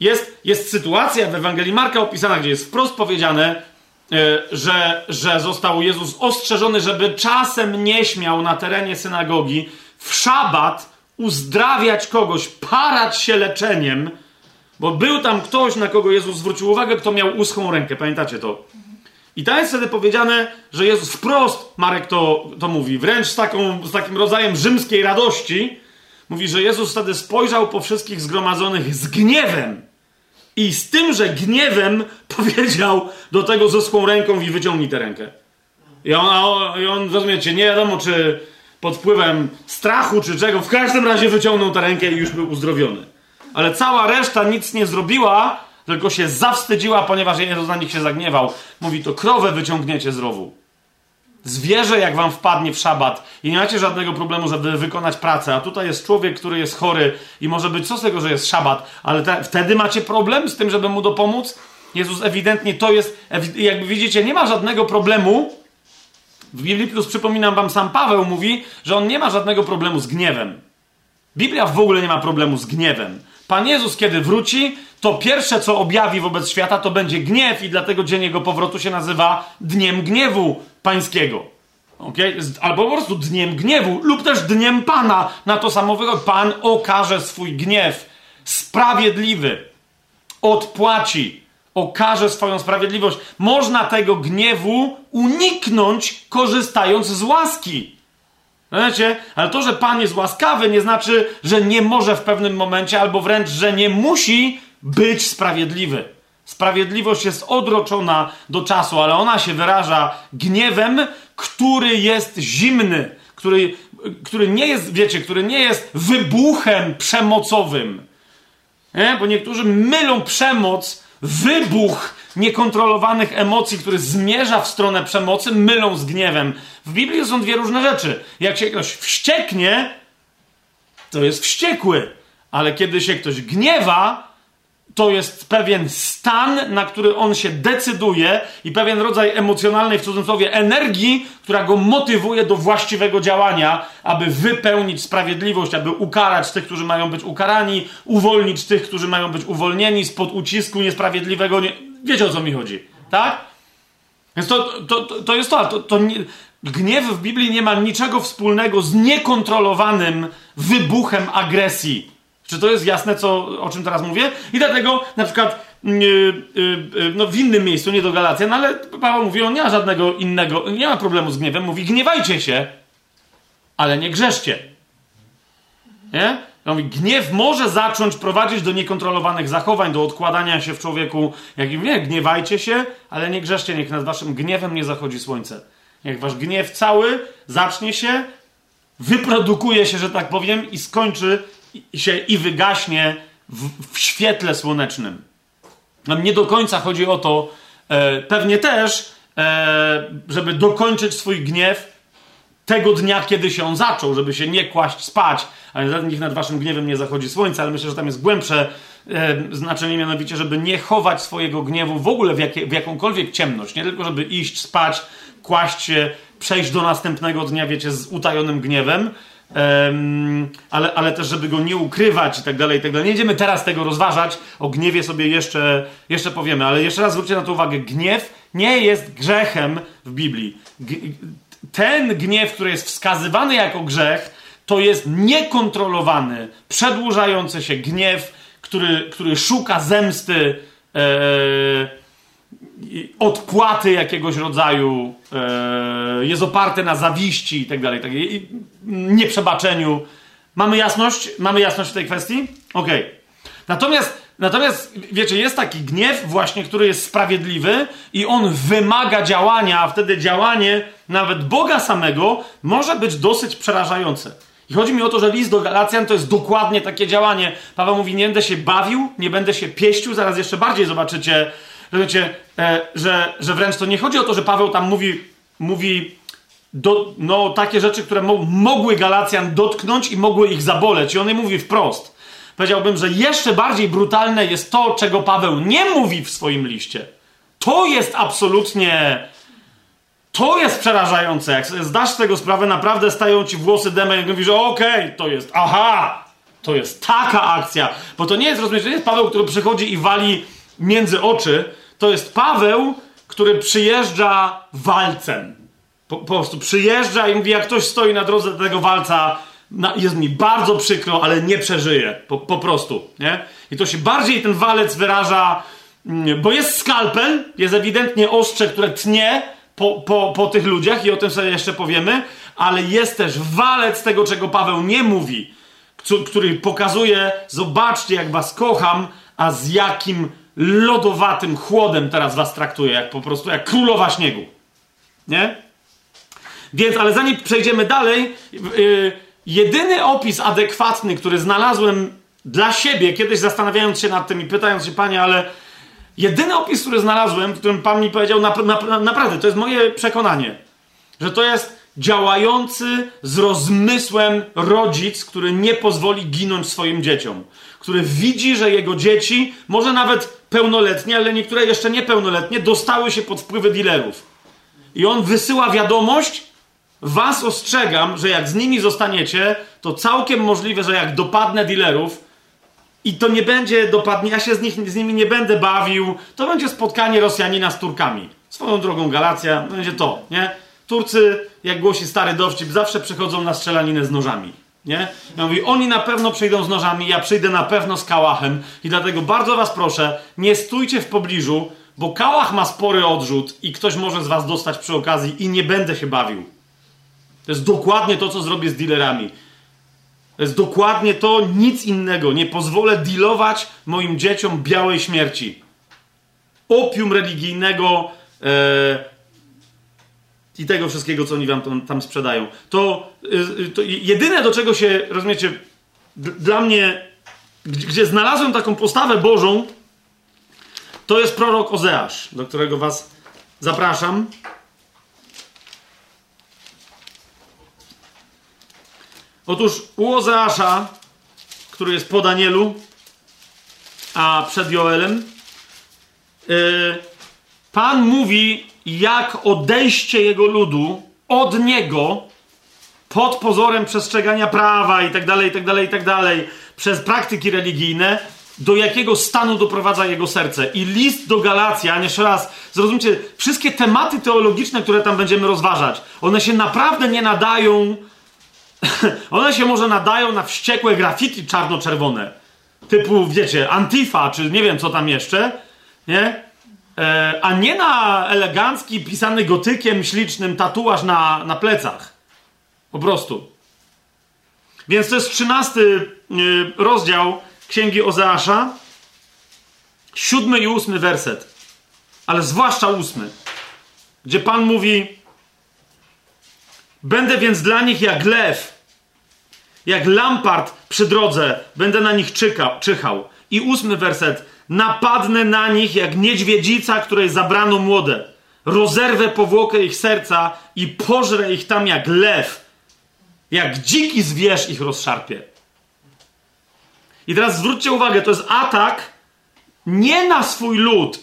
jest, jest sytuacja w Ewangelii Marka opisana, gdzie jest wprost powiedziane, yy, że, że został Jezus ostrzeżony, żeby czasem nie śmiał na terenie synagogi w szabat uzdrawiać kogoś, parać się leczeniem, bo był tam ktoś, na kogo Jezus zwrócił uwagę, kto miał uschłą rękę. Pamiętacie to? I tam jest wtedy powiedziane, że Jezus wprost, Marek to, to mówi, wręcz z, taką, z takim rodzajem rzymskiej radości, mówi, że Jezus wtedy spojrzał po wszystkich zgromadzonych z gniewem i z tymże gniewem powiedział do tego z uschłą ręką i wyciągnij tę rękę. I on, i on, rozumiecie, nie wiadomo, czy pod wpływem strachu, czy czego, w każdym razie wyciągnął tę rękę i już był uzdrowiony. Ale cała reszta nic nie zrobiła, tylko się zawstydziła, ponieważ Jezus na nich się zagniewał. Mówi, to krowę wyciągniecie z rowu. Zwierzę, jak wam wpadnie w szabat i nie macie żadnego problemu, żeby wykonać pracę. A tutaj jest człowiek, który jest chory i może być co z tego, że jest szabat, ale te, wtedy macie problem z tym, żeby mu dopomóc? Jezus ewidentnie to jest, jakby widzicie, nie ma żadnego problemu. W Biblii Plus, przypominam wam, sam Paweł mówi, że on nie ma żadnego problemu z gniewem. Biblia w ogóle nie ma problemu z gniewem. Pan Jezus, kiedy wróci, to pierwsze, co objawi wobec świata, to będzie gniew i dlatego dzień Jego powrotu się nazywa Dniem Gniewu Pańskiego. Okay? Albo po prostu Dniem Gniewu lub też Dniem Pana. Na to samo wychodzi. Pan okaże swój gniew. Sprawiedliwy. Odpłaci. Okaże swoją sprawiedliwość. Można tego gniewu uniknąć, korzystając z łaski. Wiecie? Ale to, że Pan jest łaskawy, nie znaczy, że nie może w pewnym momencie, albo wręcz, że nie musi być sprawiedliwy. Sprawiedliwość jest odroczona do czasu, ale ona się wyraża gniewem, który jest zimny, który, który nie jest, wiecie, który nie jest wybuchem przemocowym. Nie? Bo niektórzy mylą przemoc, wybuch niekontrolowanych emocji, który zmierza w stronę przemocy, mylą z gniewem. W Biblii są dwie różne rzeczy. Jak się ktoś wścieknie, to jest wściekły. Ale kiedy się ktoś gniewa, to jest pewien stan, na który on się decyduje i pewien rodzaj emocjonalnej, w cudzysłowie, energii, która go motywuje do właściwego działania, aby wypełnić sprawiedliwość, aby ukarać tych, którzy mają być ukarani, uwolnić tych, którzy mają być uwolnieni spod ucisku niesprawiedliwego. Nie... Wiecie, o co mi chodzi, tak? Więc to, to, to, to jest to. to, to nie... Gniew w Biblii nie ma niczego wspólnego z niekontrolowanym wybuchem agresji. Czy to jest jasne, co, o czym teraz mówię? I dlatego, na przykład, yy, yy, no w innym miejscu, nie do Galacji, no ale Paweł mówi, on nie ma żadnego innego, nie ma problemu z gniewem. Mówi, gniewajcie się, ale nie grzeszcie. Nie? Mówi, gniew może zacząć prowadzić do niekontrolowanych zachowań, do odkładania się w człowieku. Jak nie, gniewajcie się, ale nie grzeszcie, niech nad waszym gniewem nie zachodzi słońce. Jak wasz gniew cały zacznie się, wyprodukuje się, że tak powiem, i skończy się i wygaśnie w, w świetle słonecznym. Nam nie do końca chodzi o to, e, pewnie też, e, żeby dokończyć swój gniew tego dnia, kiedy się on zaczął, żeby się nie kłaść spać, ale niech nad waszym gniewem nie zachodzi słońce, ale myślę, że tam jest głębsze e, znaczenie, mianowicie, żeby nie chować swojego gniewu w ogóle w, jakie, w jakąkolwiek ciemność, nie tylko żeby iść spać, kłaść się, przejść do następnego dnia, wiecie, z utajonym gniewem, Um, ale, ale też, żeby go nie ukrywać i tak dalej, i tak dalej. Nie będziemy teraz tego rozważać, o gniewie sobie jeszcze, jeszcze powiemy, ale jeszcze raz zwróćcie na to uwagę, gniew nie jest grzechem w Biblii. G- ten gniew, który jest wskazywany jako grzech, to jest niekontrolowany, przedłużający się gniew, który, który szuka zemsty, e, odpłaty jakiegoś rodzaju, e, jest oparty na zawiści i tak dalej, tak dalej. I, nieprzebaczeniu. Mamy jasność? Mamy jasność w tej kwestii? Okej. Okay. Natomiast, natomiast, wiecie, jest taki gniew właśnie, który jest sprawiedliwy i on wymaga działania, a wtedy działanie nawet Boga samego może być dosyć przerażające. I chodzi mi o to, że list do Galacjan to jest dokładnie takie działanie. Paweł mówi, nie będę się bawił, nie będę się pieścił, zaraz jeszcze bardziej zobaczycie, że, wiecie, że, że wręcz to nie chodzi o to, że Paweł tam mówi, mówi Do, no takie rzeczy, które mo- mogły Galacjan dotknąć i mogły ich zaboleć. I on je mówi wprost. Powiedziałbym, że jeszcze bardziej brutalne jest to, czego Paweł nie mówi w swoim liście. To jest absolutnie... To jest przerażające. Jak sobie zdasz z tego sprawę, naprawdę stają ci włosy dęba i mówisz, że okej, okay, to jest... Aha! To jest taka akcja. Bo to nie jest, rozumiesz, to nie jest Paweł, który przychodzi i wali między oczy. To jest Paweł, który przyjeżdża walcem. Po, po prostu przyjeżdża i mówi, jak ktoś stoi na drodze do tego walca, na, jest mi bardzo przykro, ale nie przeżyje. Po, po prostu, nie? I to się bardziej ten walec wyraża, bo jest skalpel, jest ewidentnie ostrze, które tnie po, po, po tych ludziach i o tym sobie jeszcze powiemy, ale jest też walec tego, czego Paweł nie mówi, który pokazuje, zobaczcie, jak was kocham, a z jakim lodowatym chłodem teraz was traktuję, jak po prostu, jak królowa śniegu. Nie? Więc, ale zanim przejdziemy dalej, yy, jedyny opis adekwatny, który znalazłem dla siebie, kiedyś zastanawiając się nad tym i pytając się, panie, ale jedyny opis, który znalazłem, w którym pan mi powiedział, na, na, naprawdę, to jest moje przekonanie, że to jest działający z rozmysłem rodzic, który nie pozwoli ginąć swoim dzieciom, który widzi, że jego dzieci, może nawet pełnoletnie, ale niektóre jeszcze niepełnoletnie, dostały się pod wpływy dealerów. I on wysyła wiadomość, was ostrzegam, że jak z nimi zostaniecie, to całkiem możliwe, że jak dopadnę dealerów i to nie będzie dopadnie, ja się z, nich, z nimi nie będę bawił, to będzie spotkanie Rosjanina z Turkami. Swoją drogą Galacja, będzie to, nie? Turcy, jak głosi stary dowcip, zawsze przychodzą na strzelaninę z nożami. Nie? I on mówi, oni na pewno przyjdą z nożami, ja przyjdę na pewno z kałachem i dlatego bardzo was proszę, nie stójcie w pobliżu, bo kałach ma spory odrzut i ktoś może z was dostać przy okazji i nie będę się bawił. To jest dokładnie to, co zrobię z dealerami. To jest dokładnie to, nic innego. Nie pozwolę dealować moim dzieciom białej śmierci. Opium religijnego... Yy, i tego wszystkiego, co oni wam tam, tam sprzedają. To, yy, to jedyne, do czego się, rozumiecie, d- dla mnie, g- gdzie znalazłem taką postawę Bożą, to jest prorok Ozeasz, do którego was zapraszam. Otóż u Ozeasza, który jest po Danielu, a przed Joelem, yy, Pan mówi, jak odejście jego ludu od niego pod pozorem przestrzegania prawa i tak dalej, i tak dalej, i tak dalej, przez praktyki religijne, do jakiego stanu doprowadza jego serce. I list do Galacjan, jeszcze raz, zrozumcie, wszystkie tematy teologiczne, które tam będziemy rozważać, one się naprawdę nie nadają, one się może nadają na wściekłe graffiti czarno-czerwone, typu, wiecie, Antifa, czy nie wiem co tam jeszcze, nie? A nie na elegancki, pisany gotykiem ślicznym tatuaż na, na plecach. Po prostu. Więc to jest trzynasty rozdział Księgi Ozeasza, siódmy i ósmy werset, ale zwłaszcza ósmy, gdzie Pan mówi: będę więc dla nich jak lew, jak lampart przy drodze, będę na nich czyka, czyhał. I ósmy werset: napadnę na nich jak niedźwiedzica, której zabrano młode. Rozerwę powłokę ich serca i pożrę ich tam jak lew. Jak dziki zwierz ich rozszarpie. I teraz zwróćcie uwagę, to jest atak nie na swój lud.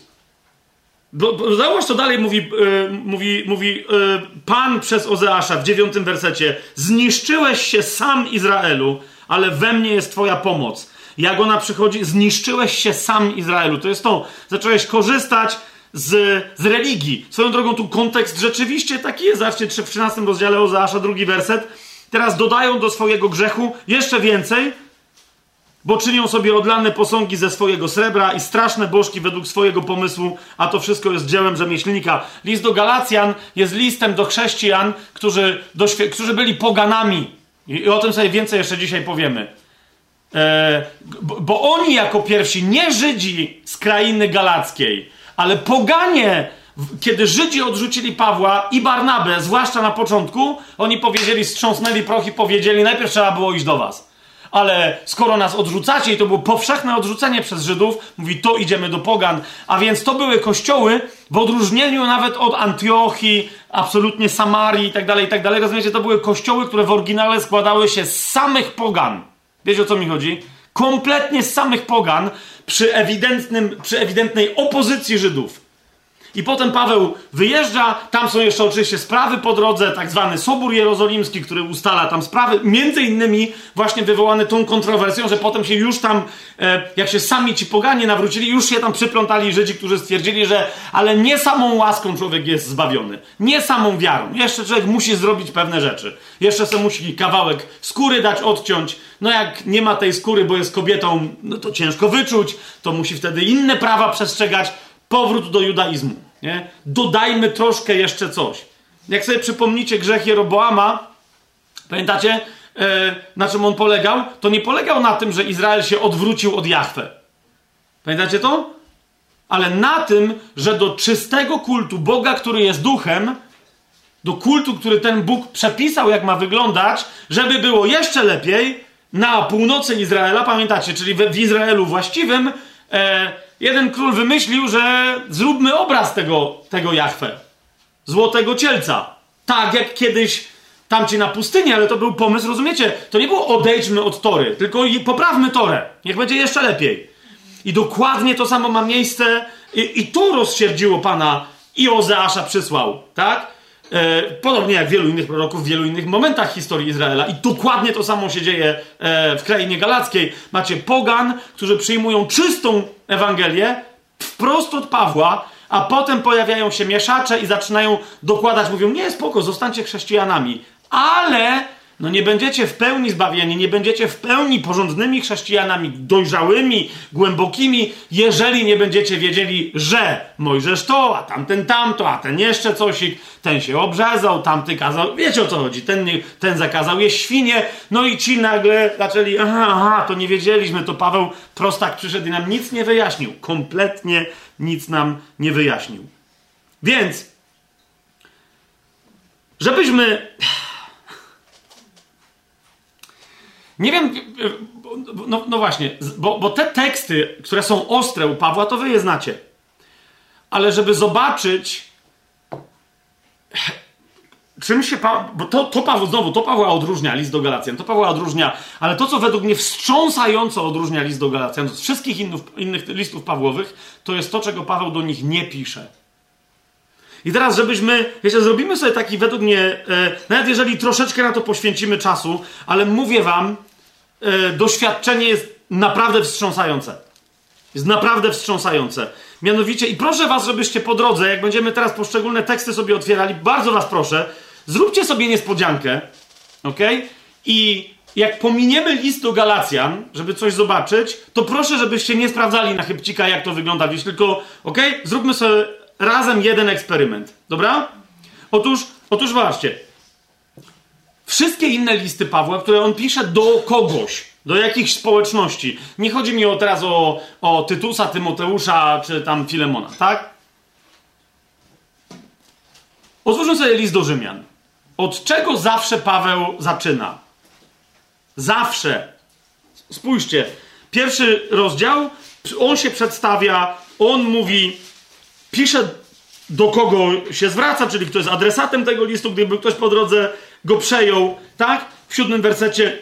Bo, bo zauważ, co dalej mówi, yy, mówi, mówi yy, Pan przez Ozeasza w dziewiątym wersecie. Zniszczyłeś się sam, Izraelu, ale we mnie jest twoja pomoc. Jak ona przychodzi, zniszczyłeś się sam, Izraelu. To jest to, zacząłeś korzystać z, z religii. Swoją drogą tu kontekst rzeczywiście taki jest. Zobaczcie, w trzynastym rozdziale Ozeasza, drugi werset. Teraz dodają do swojego grzechu jeszcze więcej, bo czynią sobie odlane posągi ze swojego srebra i straszne bożki według swojego pomysłu, a to wszystko jest dziełem rzemieślnika. List do Galacjan jest listem do chrześcijan, którzy, do, którzy byli poganami. I, i o tym sobie więcej jeszcze dzisiaj powiemy. E, bo oni jako pierwsi, nie Żydzi z krainy galackiej, ale poganie, kiedy Żydzi odrzucili Pawła i Barnabę, zwłaszcza na początku, oni powiedzieli, strząsnęli proch i powiedzieli, najpierw trzeba było iść do was. Ale skoro nas odrzucacie, i to było powszechne odrzucenie przez Żydów, mówi, to idziemy do pogan. A więc to były kościoły, w odróżnieniu nawet od Antiochii, absolutnie Samarii i tak dalej, i tak dalej. Rozumiecie, to były kościoły, które w oryginale składały się z samych pogan. Wiecie, o co mi chodzi? Kompletnie z samych pogan przy, ewidentnym, przy ewidentnej opozycji Żydów. I potem Paweł wyjeżdża, tam są jeszcze oczywiście sprawy po drodze, tak zwany Sobór Jerozolimski, który ustala tam sprawy, między innymi właśnie wywołane tą kontrowersją, że potem się już tam, jak się sami ci poganie nawrócili, już się tam przyplątali Żydzi, którzy stwierdzili, że ale nie samą łaską człowiek jest zbawiony, nie samą wiarą, jeszcze człowiek musi zrobić pewne rzeczy, jeszcze sobie musi kawałek skóry dać odciąć, no jak nie ma tej skóry, bo jest kobietą, no to ciężko wyczuć, to musi wtedy inne prawa przestrzegać, powrót do judaizmu, nie? Dodajmy troszkę jeszcze coś. Jak sobie przypomnicie grzech Jeroboama, pamiętacie, yy, na czym on polegał? To nie polegał na tym, że Izrael się odwrócił od Jahwe. Pamiętacie to? Ale na tym, że do czystego kultu Boga, który jest duchem, do kultu, który ten Bóg przepisał, jak ma wyglądać, żeby było jeszcze lepiej, na północy Izraela, pamiętacie, czyli w, w Izraelu właściwym, yy, jeden król wymyślił, że zróbmy obraz tego, tego Jahwe. Złotego cielca. Tak jak kiedyś tamci na pustyni, ale to był pomysł, rozumiecie? To nie było odejdźmy od tory, tylko poprawmy torę. Niech będzie jeszcze lepiej. I dokładnie to samo ma miejsce. I, i tu rozsierdziło Pana i Ozeasza przysłał, tak? E, podobnie jak wielu innych proroków w wielu innych momentach historii Izraela. I dokładnie to samo się dzieje e, w krainie galackiej. Macie pogan, którzy przyjmują czystą Ewangelię wprost od Pawła, a potem pojawiają się mieszacze i zaczynają dokładać, mówią, nie, spoko, zostańcie chrześcijanami, ale no nie będziecie w pełni zbawieni, nie będziecie w pełni porządnymi chrześcijanami, dojrzałymi, głębokimi, jeżeli nie będziecie wiedzieli, że Mojżesz to, a tamten tamto, a ten jeszcze cosik, ten się obrzezał, tamty kazał, wiecie o co chodzi, ten, nie, ten zakazał je świnie, no i ci nagle zaczęli, aha, aha, to nie wiedzieliśmy, to Paweł prostak przyszedł i nam nic nie wyjaśnił, kompletnie nic nam nie wyjaśnił. Więc, żebyśmy... Nie wiem, no, no właśnie, bo, bo te teksty, które są ostre u Pawła, to wy je znacie. Ale żeby zobaczyć, czym się Paweł, bo to, to Paweł, znowu, to Pawła odróżnia list do Galacjan, to Pawła odróżnia, ale to, co według mnie wstrząsająco odróżnia list do Galacjan od wszystkich innych, innych listów Pawłowych, to jest to, czego Paweł do nich nie pisze. I teraz, żebyśmy, wiecie, zrobimy sobie taki według mnie, e, nawet jeżeli troszeczkę na to poświęcimy czasu, ale mówię wam, e, doświadczenie jest naprawdę wstrząsające. Jest naprawdę wstrząsające. Mianowicie, i proszę was, żebyście po drodze, jak będziemy teraz poszczególne teksty sobie otwierali, bardzo was proszę, zróbcie sobie niespodziankę, okej? I jak pominiemy list do Galacjan, żeby coś zobaczyć, to proszę, żebyście nie sprawdzali na chybcika, jak to wygląda, wiecie, tylko, okej? Zróbmy sobie razem jeden eksperyment, dobra? Otóż, otóż zobaczcie. Wszystkie inne listy Pawła, które on pisze do kogoś, do jakichś społeczności. Nie chodzi mi o teraz o, o Tytusa, Tymoteusza, czy tam Filemona, tak? Otwórzmy sobie list do Rzymian. Od czego zawsze Paweł zaczyna? Zawsze. Spójrzcie. Pierwszy rozdział, on się przedstawia, on mówi... Pisze, do kogo się zwraca, czyli kto jest adresatem tego listu, gdyby ktoś po drodze go przejął, tak? W siódmym wersecie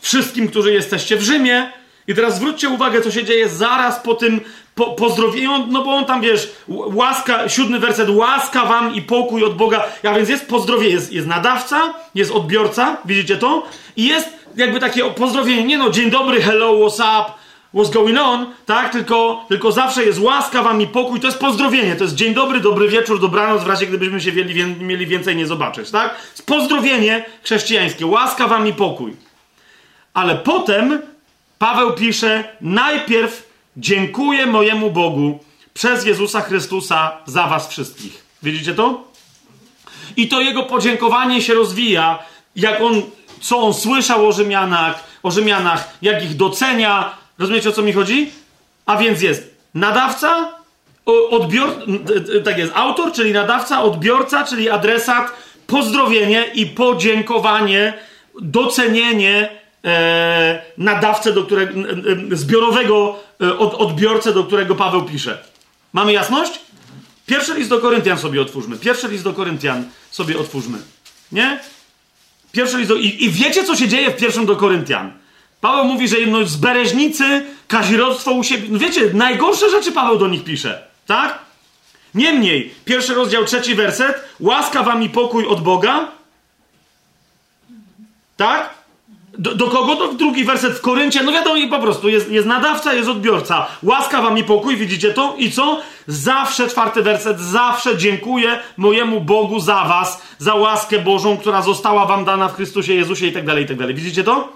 wszystkim, którzy jesteście w Rzymie. I teraz zwróćcie uwagę, co się dzieje zaraz po tym po, pozdrowieniu, no bo on tam, wiesz, łaska, siódmy werset, łaska wam i pokój od Boga. A więc jest pozdrowienie, jest, jest nadawca, jest odbiorca, widzicie to? I jest jakby takie pozdrowienie, nie no, dzień dobry, hello, what's up, what's going on, tak? Tylko, tylko zawsze jest łaska wam i pokój, to jest pozdrowienie, to jest dzień dobry, dobry wieczór, dobranoc, w razie gdybyśmy się mieli, mieli więcej nie zobaczyć, tak? Pozdrowienie chrześcijańskie, łaska wam i pokój. Ale potem Paweł pisze, najpierw dziękuję mojemu Bogu przez Jezusa Chrystusa za was wszystkich. Widzicie to? I to jego podziękowanie się rozwija, jak on, co on słyszał o Rzymianach, o Rzymianach, jak ich docenia. Rozumiecie, o co mi chodzi? A więc jest nadawca, odbior... tak jest, autor, czyli nadawca, odbiorca, czyli adresat, pozdrowienie i podziękowanie, docenienie e, nadawcę, do którego, e, zbiorowego e, od, odbiorcę, do którego Paweł pisze. Mamy jasność? Pierwszy list do Koryntian sobie otwórzmy. Pierwszy list do Koryntian sobie otwórzmy. Nie? Pierwszy list do... I, i wiecie, co się dzieje w pierwszym do Koryntian. Paweł mówi, że no, zbereźnicy, kazirodztwo u siebie... No wiecie, najgorsze rzeczy Paweł do nich pisze, tak? Niemniej, pierwszy rozdział, trzeci werset, łaska wam i pokój od Boga. Tak? Do, do kogo? Do, drugi werset w Koryncie. No wiadomo, i po prostu jest, jest nadawca, jest odbiorca. Łaska wam i pokój, widzicie to? I co? Zawsze, czwarty werset, zawsze dziękuję mojemu Bogu za was, za łaskę Bożą, która została wam dana w Chrystusie Jezusie i tak dalej, i tak dalej. Widzicie to?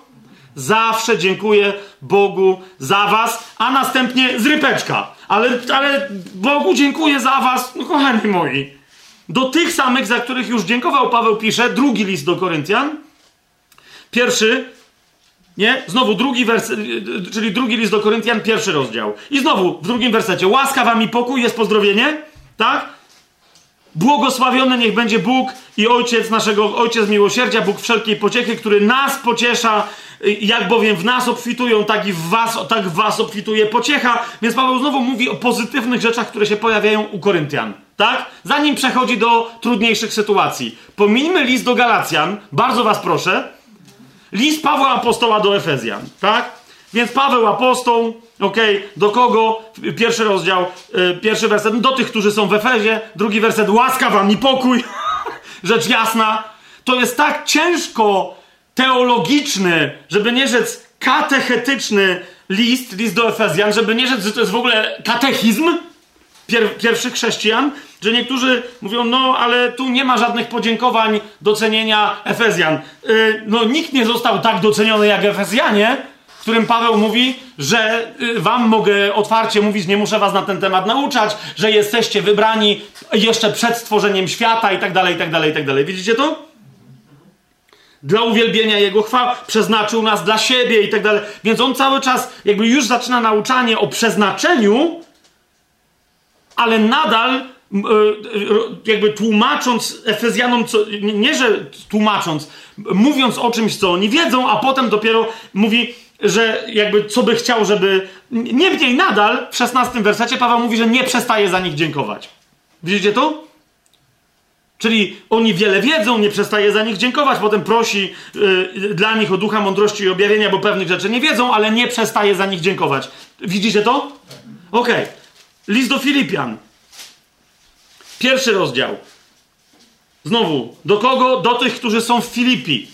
Zawsze dziękuję Bogu za was, a następnie zrypeczka. Ale, ale Bogu dziękuję za was, no kochani moi. Do tych samych, za których już dziękował Paweł, pisze drugi list do Koryntian. Pierwszy, nie? Znowu drugi werset, czyli drugi list do Koryntian, pierwszy rozdział. I znowu w drugim wersecie. Łaska wam i pokój, jest pozdrowienie, tak? Błogosławiony niech będzie Bóg i Ojciec naszego, Ojciec miłosierdzia, Bóg wszelkiej pociechy, który nas pociesza, jak bowiem w nas obfitują, tak i w was, tak w was obfituje pociecha. Więc Paweł znowu mówi o pozytywnych rzeczach, które się pojawiają u Koryntian. Tak? Zanim przechodzi do trudniejszych sytuacji. Pomijmy list do Galacjan, bardzo was proszę. List Pawła Apostoła do Efezjan, tak? Więc Paweł Apostoł, okej, okay, do kogo? Pierwszy rozdział, yy, pierwszy werset, do tych, którzy są w Efezie, drugi werset, łaska wam i pokój, rzecz jasna. To jest tak ciężko teologiczny, żeby nie rzec katechetyczny list, list do Efezjan, żeby nie rzec, że to jest w ogóle katechizm pier- pierwszych chrześcijan, że niektórzy mówią, no ale tu nie ma żadnych podziękowań, docenienia Efezjan. Yy, no nikt nie został tak doceniony jak Efezjanie, w którym Paweł mówi, że yy, wam mogę otwarcie mówić, nie muszę was na ten temat nauczać, że jesteście wybrani jeszcze przed stworzeniem świata i tak dalej, i tak dalej, i tak dalej. Widzicie to? Dla uwielbienia Jego chwały, przeznaczył nas dla siebie i tak dalej. Więc on cały czas jakby już zaczyna nauczanie o przeznaczeniu, ale nadal jakby tłumacząc Efezjanom, co, nie że tłumacząc, mówiąc o czymś, co oni wiedzą, a potem dopiero mówi, że jakby co by chciał, żeby... Niemniej nadal w szesnastym wersecie Paweł mówi, że nie przestaje za nich dziękować. Widzicie to? Czyli oni wiele wiedzą, nie przestaje za nich dziękować, potem prosi yy, dla nich o ducha mądrości i objawienia, bo pewnych rzeczy nie wiedzą, ale nie przestaje za nich dziękować. Widzicie to? Okej. Okay. List do Filipian. Pierwszy rozdział. Znowu, do kogo? Do tych, którzy są w Filipi.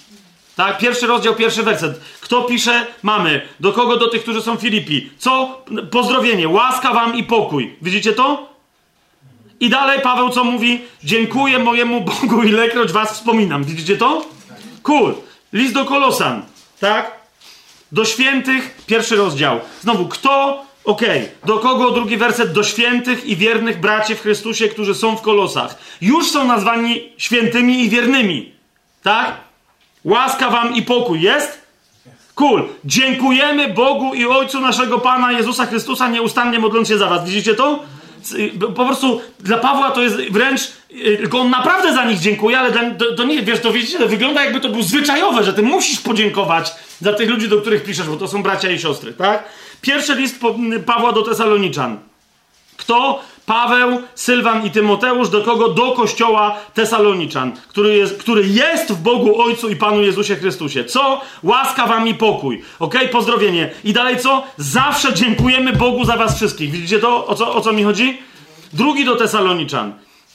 Tak? Pierwszy rozdział, pierwszy werset. Kto pisze? Mamy. Do kogo? Do tych, którzy są w Filipi. Co? Pozdrowienie. Łaska wam i pokój. Widzicie to? I dalej Paweł co mówi? Dziękuję mojemu Bogu, ilekroć was wspominam. Widzicie to? Cool. List do Kolosan. Tak? Do świętych, pierwszy rozdział. Znowu, kto? Okej. Okay. Do kogo? Drugi werset. Do świętych i wiernych braci w Chrystusie, którzy są w Kolosach. Już są nazwani świętymi i wiernymi. Tak? Łaska wam i pokój. Jest? Cool. Dziękujemy Bogu i Ojcu naszego Pana Jezusa Chrystusa, nieustannie modląc się za was. Widzicie to? Po prostu dla Pawła to jest wręcz, tylko on naprawdę za nich dziękuje, ale dla, do, do nich, wiesz, to wiecie, to wygląda jakby to był zwyczajowe, że ty musisz podziękować za tych ludzi, do których piszesz, bo to są bracia i siostry, tak? Pierwszy list Pawła do Tesaloniczan. Kto? Paweł, Sylwan i Tymoteusz. Do kogo? Do kościoła Tesaloniczan, który jest, który jest w Bogu Ojcu i Panu Jezusie Chrystusie. Co? Łaska wam i pokój. Okej? Okay? Pozdrowienie. I dalej co? Zawsze dziękujemy Bogu za was wszystkich. Widzicie to? O co, o co mi chodzi? Drugi do Tesaloniczan.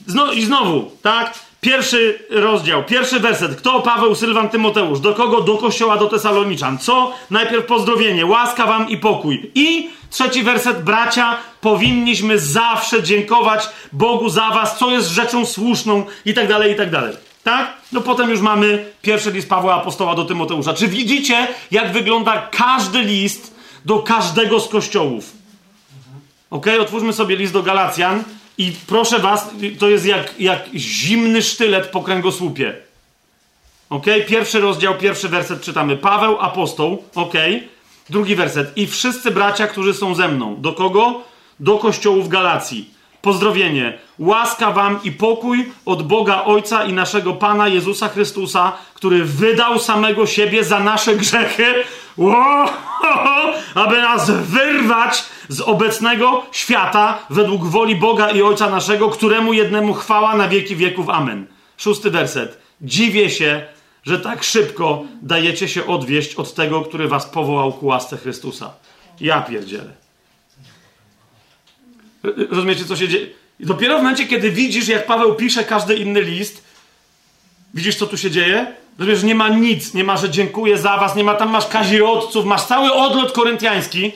Zno, I znowu, tak? Pierwszy rozdział, pierwszy werset. Kto? Paweł, Sylwan, Tymoteusz. Do kogo? Do kościoła, do Tesaloniczan. Co? Najpierw pozdrowienie. Łaska wam i pokój. I trzeci werset. Bracia, powinniśmy zawsze dziękować Bogu za was, co jest rzeczą słuszną i tak dalej, i tak dalej. Tak? No potem już mamy pierwszy list Pawła Apostoła do Tymoteusza. Czy widzicie, jak wygląda każdy list do każdego z kościołów? Okej? Okay? Otwórzmy sobie list do Galacjan. I proszę was, to jest jak, jak zimny sztylet po kręgosłupie. Okej? Okay? Pierwszy rozdział, pierwszy werset czytamy. Paweł, apostoł. Okej? Okay? Drugi werset. I wszyscy bracia, którzy są ze mną. Do kogo? Do kościołów Galacji. Pozdrowienie. Łaska wam i pokój od Boga Ojca i naszego Pana Jezusa Chrystusa, który wydał samego siebie za nasze grzechy, wow, aby nas wyrwać z obecnego świata według woli Boga i Ojca naszego, któremu jednemu chwała na wieki wieków. Amen. Szósty werset. Dziwię się, że tak szybko dajecie się odwieść od tego, który was powołał ku łasce Chrystusa. Ja pierdzielę. Rozumiecie, co się dzieje? I dopiero w momencie, kiedy widzisz, jak Paweł pisze każdy inny list, widzisz, co tu się dzieje? Rozumiesz, nie ma nic, nie ma, że dziękuję za was, nie ma, tam masz kazirodców, masz cały odlot koryntiański,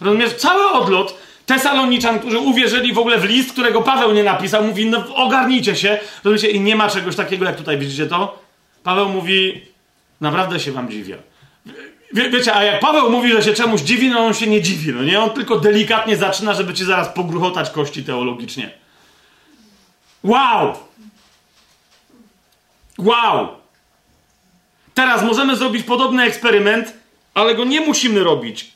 rozumiesz, cały odlot Tesaloniczan, którzy uwierzyli w ogóle w list, którego Paweł nie napisał, mówi, no ogarnijcie się, rozumiecie, i nie ma czegoś takiego, jak tutaj widzicie to. Paweł mówi, naprawdę się wam dziwię. Wie, wiecie, a jak Paweł mówi, że się czemuś dziwi, no on się nie dziwi, no nie? On tylko delikatnie zaczyna, żeby ci zaraz pogruchotać kości teologicznie. Wow! Wow! Teraz możemy zrobić podobny eksperyment, ale go nie musimy robić.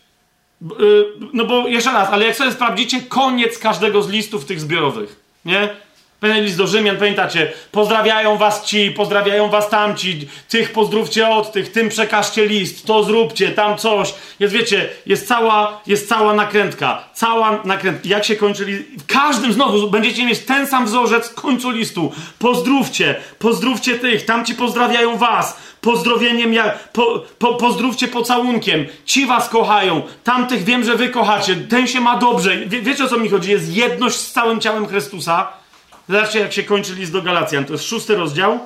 No bo, jeszcze raz, ale jak sobie sprawdzicie, koniec każdego z listów tych zbiorowych, nie? Pewien list do Rzymian, pamiętacie? Pozdrawiają was ci, pozdrawiają was tamci, tych pozdrówcie od tych, tym przekażcie list, to zróbcie, tam coś. Jest, wiecie, jest cała, jest cała nakrętka, cała nakrętka. Jak się kończyli? W każdym znowu będziecie mieć ten sam wzorzec w końcu listu. Pozdrówcie, pozdrówcie tych, tamci pozdrawiają was, pozdrowieniem, po, po, pozdrówcie pocałunkiem, ci was kochają, tamtych wiem, że wy kochacie, ten się ma dobrze. Wie, wiecie, o co mi chodzi? Jest jedność z całym ciałem Chrystusa. Zobaczcie, jak się kończy list do Galacjan. To jest szósty rozdział.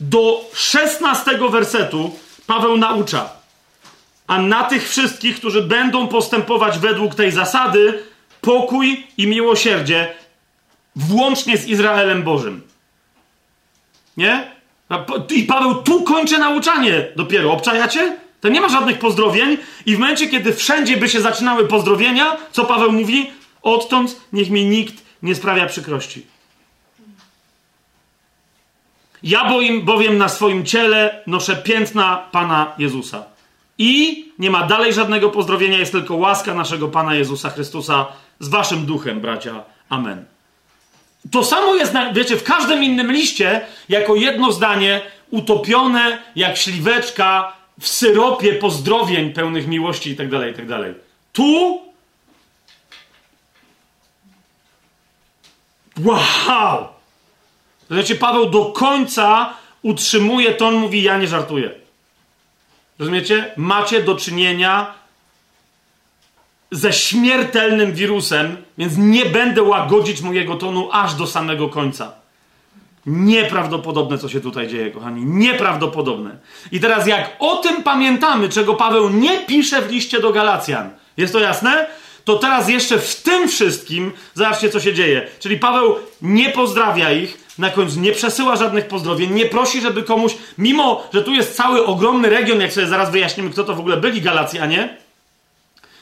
Do szesnastego wersetu Paweł naucza. A na tych wszystkich, którzy będą postępować według tej zasady, pokój i miłosierdzie, włącznie z Izraelem Bożym. Nie? I Paweł tu kończy nauczanie dopiero. Obczajacie? To nie ma żadnych pozdrowień. I w momencie, kiedy wszędzie by się zaczynały pozdrowienia, co Paweł mówi? Odtąd niech mi nikt nie sprawia przykrości. Ja bowiem, bowiem na swoim ciele noszę piętna Pana Jezusa. I nie ma dalej żadnego pozdrowienia, jest tylko łaska naszego Pana Jezusa Chrystusa z waszym duchem, bracia. Amen. To samo jest, wiecie, w każdym innym liście, jako jedno zdanie utopione jak śliweczka w syropie pozdrowień pełnych miłości itd., itd. Tu wow! Znaczy, Paweł do końca utrzymuje ton, mówi, ja nie żartuję. Rozumiecie? Macie do czynienia ze śmiertelnym wirusem, więc nie będę łagodzić mojego tonu aż do samego końca. Nieprawdopodobne, co się tutaj dzieje, kochani. Nieprawdopodobne. I teraz jak o tym pamiętamy, czego Paweł nie pisze w liście do Galacjan. Jest to jasne? To teraz jeszcze w tym wszystkim zobaczcie, co się dzieje. Czyli Paweł nie pozdrawia ich, na końcu nie przesyła żadnych pozdrowień, nie prosi, żeby komuś, mimo że tu jest cały ogromny region, jak sobie zaraz wyjaśnimy, kto to w ogóle byli Galacjanie,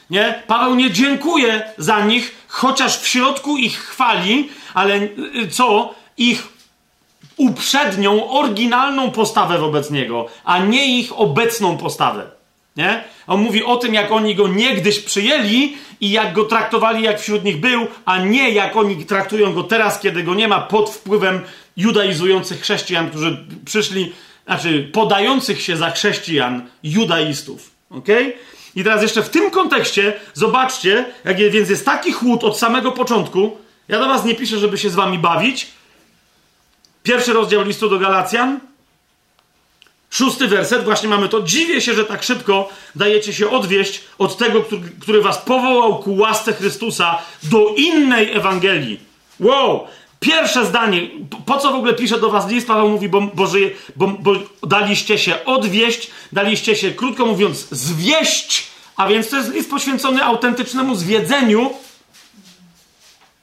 nie? Paweł nie dziękuje za nich, chociaż w środku ich chwali, ale co? Ich uprzednią, oryginalną postawę wobec niego, a nie ich obecną postawę. Nie? On mówi o tym, jak oni go niegdyś przyjęli i jak go traktowali, jak wśród nich był, a nie jak oni traktują go teraz, kiedy go nie ma, pod wpływem judaizujących chrześcijan, którzy przyszli, znaczy podających się za chrześcijan, judaistów. Okay? I teraz jeszcze w tym kontekście zobaczcie, jak jest, więc jest taki chłód od samego początku. Ja do was nie piszę, żeby się z wami bawić. Pierwszy rozdział listu do Galacjan. Szósty werset, właśnie mamy to. Dziwię się, że tak szybko dajecie się odwieść od tego, który, który was powołał ku łasce Chrystusa do innej Ewangelii. Wow! Pierwsze zdanie. Po co w ogóle pisze do was list? Paweł mówi, bo, bo, żyje, bo, bo daliście się odwieść, daliście się, krótko mówiąc, zwieść, a więc to jest list poświęcony autentycznemu zwiedzeniu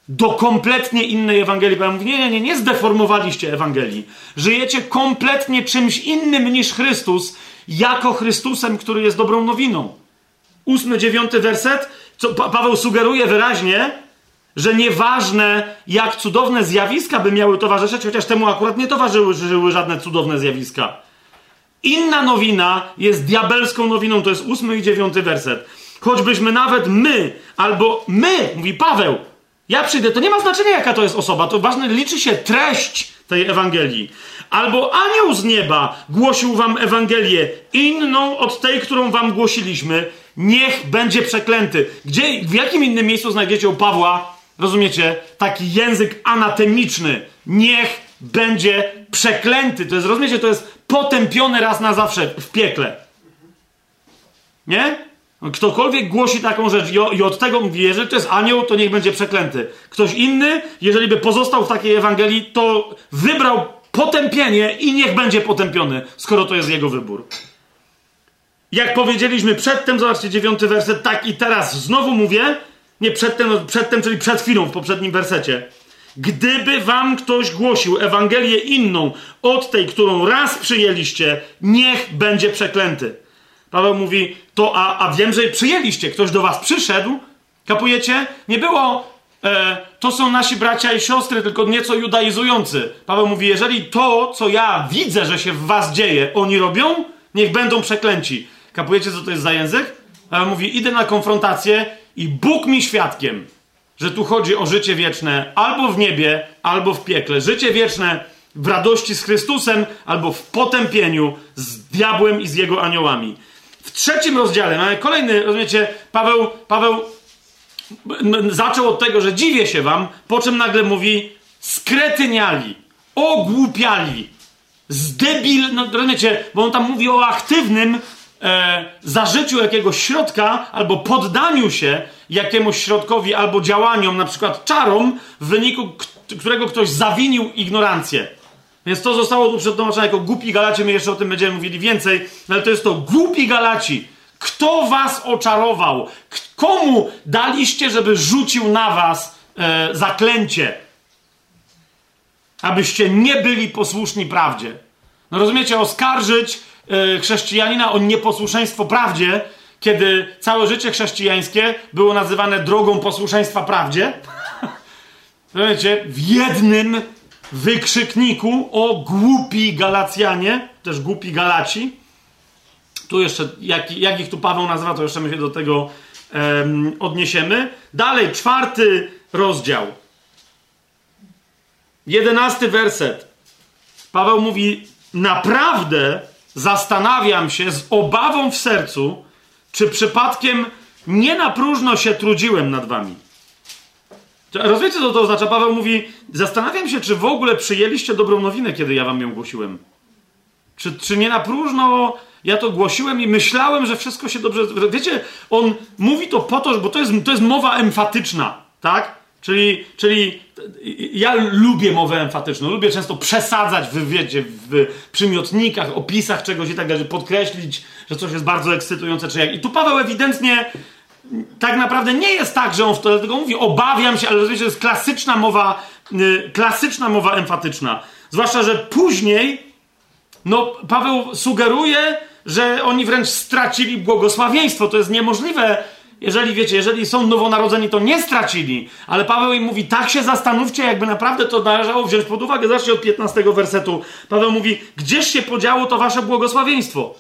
do kompletnie innej Ewangelii. Paweł mówi, nie, nie, nie, nie zdeformowaliście Ewangelii. Żyjecie kompletnie czymś innym niż Chrystus, jako Chrystusem, który jest dobrą nowiną. Ósmy, dziewiąty werset, co pa- Paweł sugeruje wyraźnie, że nieważne, jak cudowne zjawiska by miały towarzyszyć, chociaż temu akurat nie towarzyszyły żadne cudowne zjawiska. Inna nowina jest diabelską nowiną, to jest ósmy i dziewiąty werset. Choćbyśmy nawet my, albo my, mówi Paweł, ja przyjdę, to nie ma znaczenia, jaka to jest osoba, to ważne, liczy się treść tej Ewangelii. Albo anioł z nieba głosił wam Ewangelię inną od tej, którą wam głosiliśmy, niech będzie przeklęty. Gdzie, w jakim innym miejscu znajdziecie u Pawła, rozumiecie, taki język anatemiczny, niech będzie przeklęty. To jest, rozumiecie, to jest potępione raz na zawsze w piekle. Nie? Ktokolwiek głosi taką rzecz i od tego mówi, jeżeli to jest anioł, to niech będzie przeklęty. Ktoś inny, jeżeli by pozostał w takiej Ewangelii, to wybrał potępienie i niech będzie potępiony, skoro to jest jego wybór. Jak powiedzieliśmy przedtem, zobaczcie dziewiąty werset, tak i teraz znowu mówię, nie przedtem, przedtem, czyli przed chwilą, w poprzednim wersecie. Gdyby wam ktoś głosił Ewangelię inną od tej, którą raz przyjęliście, niech będzie przeklęty. Paweł mówi, to a, a wiem, że przyjęliście, ktoś do was przyszedł, kapujecie? Nie było, e, to są nasi bracia i siostry, tylko nieco judaizujący. Paweł mówi, jeżeli to, co ja widzę, że się w was dzieje, oni robią, niech będą przeklęci. Kapujecie, co to jest za język? Paweł mówi, idę na konfrontację i Bóg mi świadkiem, że tu chodzi o życie wieczne albo w niebie, albo w piekle. Życie wieczne w radości z Chrystusem, albo w potępieniu z diabłem i z jego aniołami. W trzecim rozdziale mamy kolejny, rozumiecie, Paweł, Paweł zaczął od tego, że dziwię się wam, po czym nagle mówi skretyniali, ogłupiali, zdebil, no rozumiecie, bo on tam mówi o aktywnym e, zażyciu jakiegoś środka, albo poddaniu się jakiemuś środkowi, albo działaniom, na przykład czarom, w wyniku którego ktoś zawinił ignorancję. Więc to zostało tu przetłumaczone jako głupi Galaci, my jeszcze o tym będziemy mówili więcej, ale to jest to głupi Galaci. Kto was oczarował? Komu daliście, żeby rzucił na was e, zaklęcie? Abyście nie byli posłuszni prawdzie. No rozumiecie, oskarżyć e, chrześcijanina o nieposłuszeństwo prawdzie, kiedy całe życie chrześcijańskie było nazywane drogą posłuszeństwa prawdzie. Rozumiecie, w jednym wykrzykniku o głupi Galacjanie, też głupi Galaci. Tu jeszcze, jak, jak ich tu Paweł nazywa, to jeszcze my się do tego um, odniesiemy. Dalej, czwarty rozdział. Jedenasty werset. Paweł mówi, naprawdę zastanawiam się z obawą w sercu, czy przypadkiem nie na próżno się trudziłem nad wami. Rozumiecie, co to oznacza? Paweł mówi, zastanawiam się, czy w ogóle przyjęliście dobrą nowinę, kiedy ja wam ją głosiłem. Czy, czy nie na próżno ja to głosiłem i myślałem, że wszystko się dobrze... Wiecie, on mówi to po to, bo to jest, to jest mowa emfatyczna, tak? Czyli, czyli ja lubię mowę emfatyczną, lubię często przesadzać w, wiecie, w przymiotnikach, opisach czegoś i tak dalej, podkreślić, że coś jest bardzo ekscytujące, czy jak... I tu Paweł ewidentnie... Tak naprawdę nie jest tak, że on w to tylko mówi, obawiam się, ale rozumiecie, to jest klasyczna mowa, yy, klasyczna mowa emfatyczna. Zwłaszcza, że później no, Paweł sugeruje, że oni wręcz stracili błogosławieństwo. To jest niemożliwe, jeżeli wiecie, jeżeli są nowonarodzeni, to nie stracili. Ale Paweł im mówi, tak się zastanówcie, jakby naprawdę to należało wziąć pod uwagę. Zacznij od piętnastego wersetu. Paweł mówi, gdzież się podziało to wasze błogosławieństwo?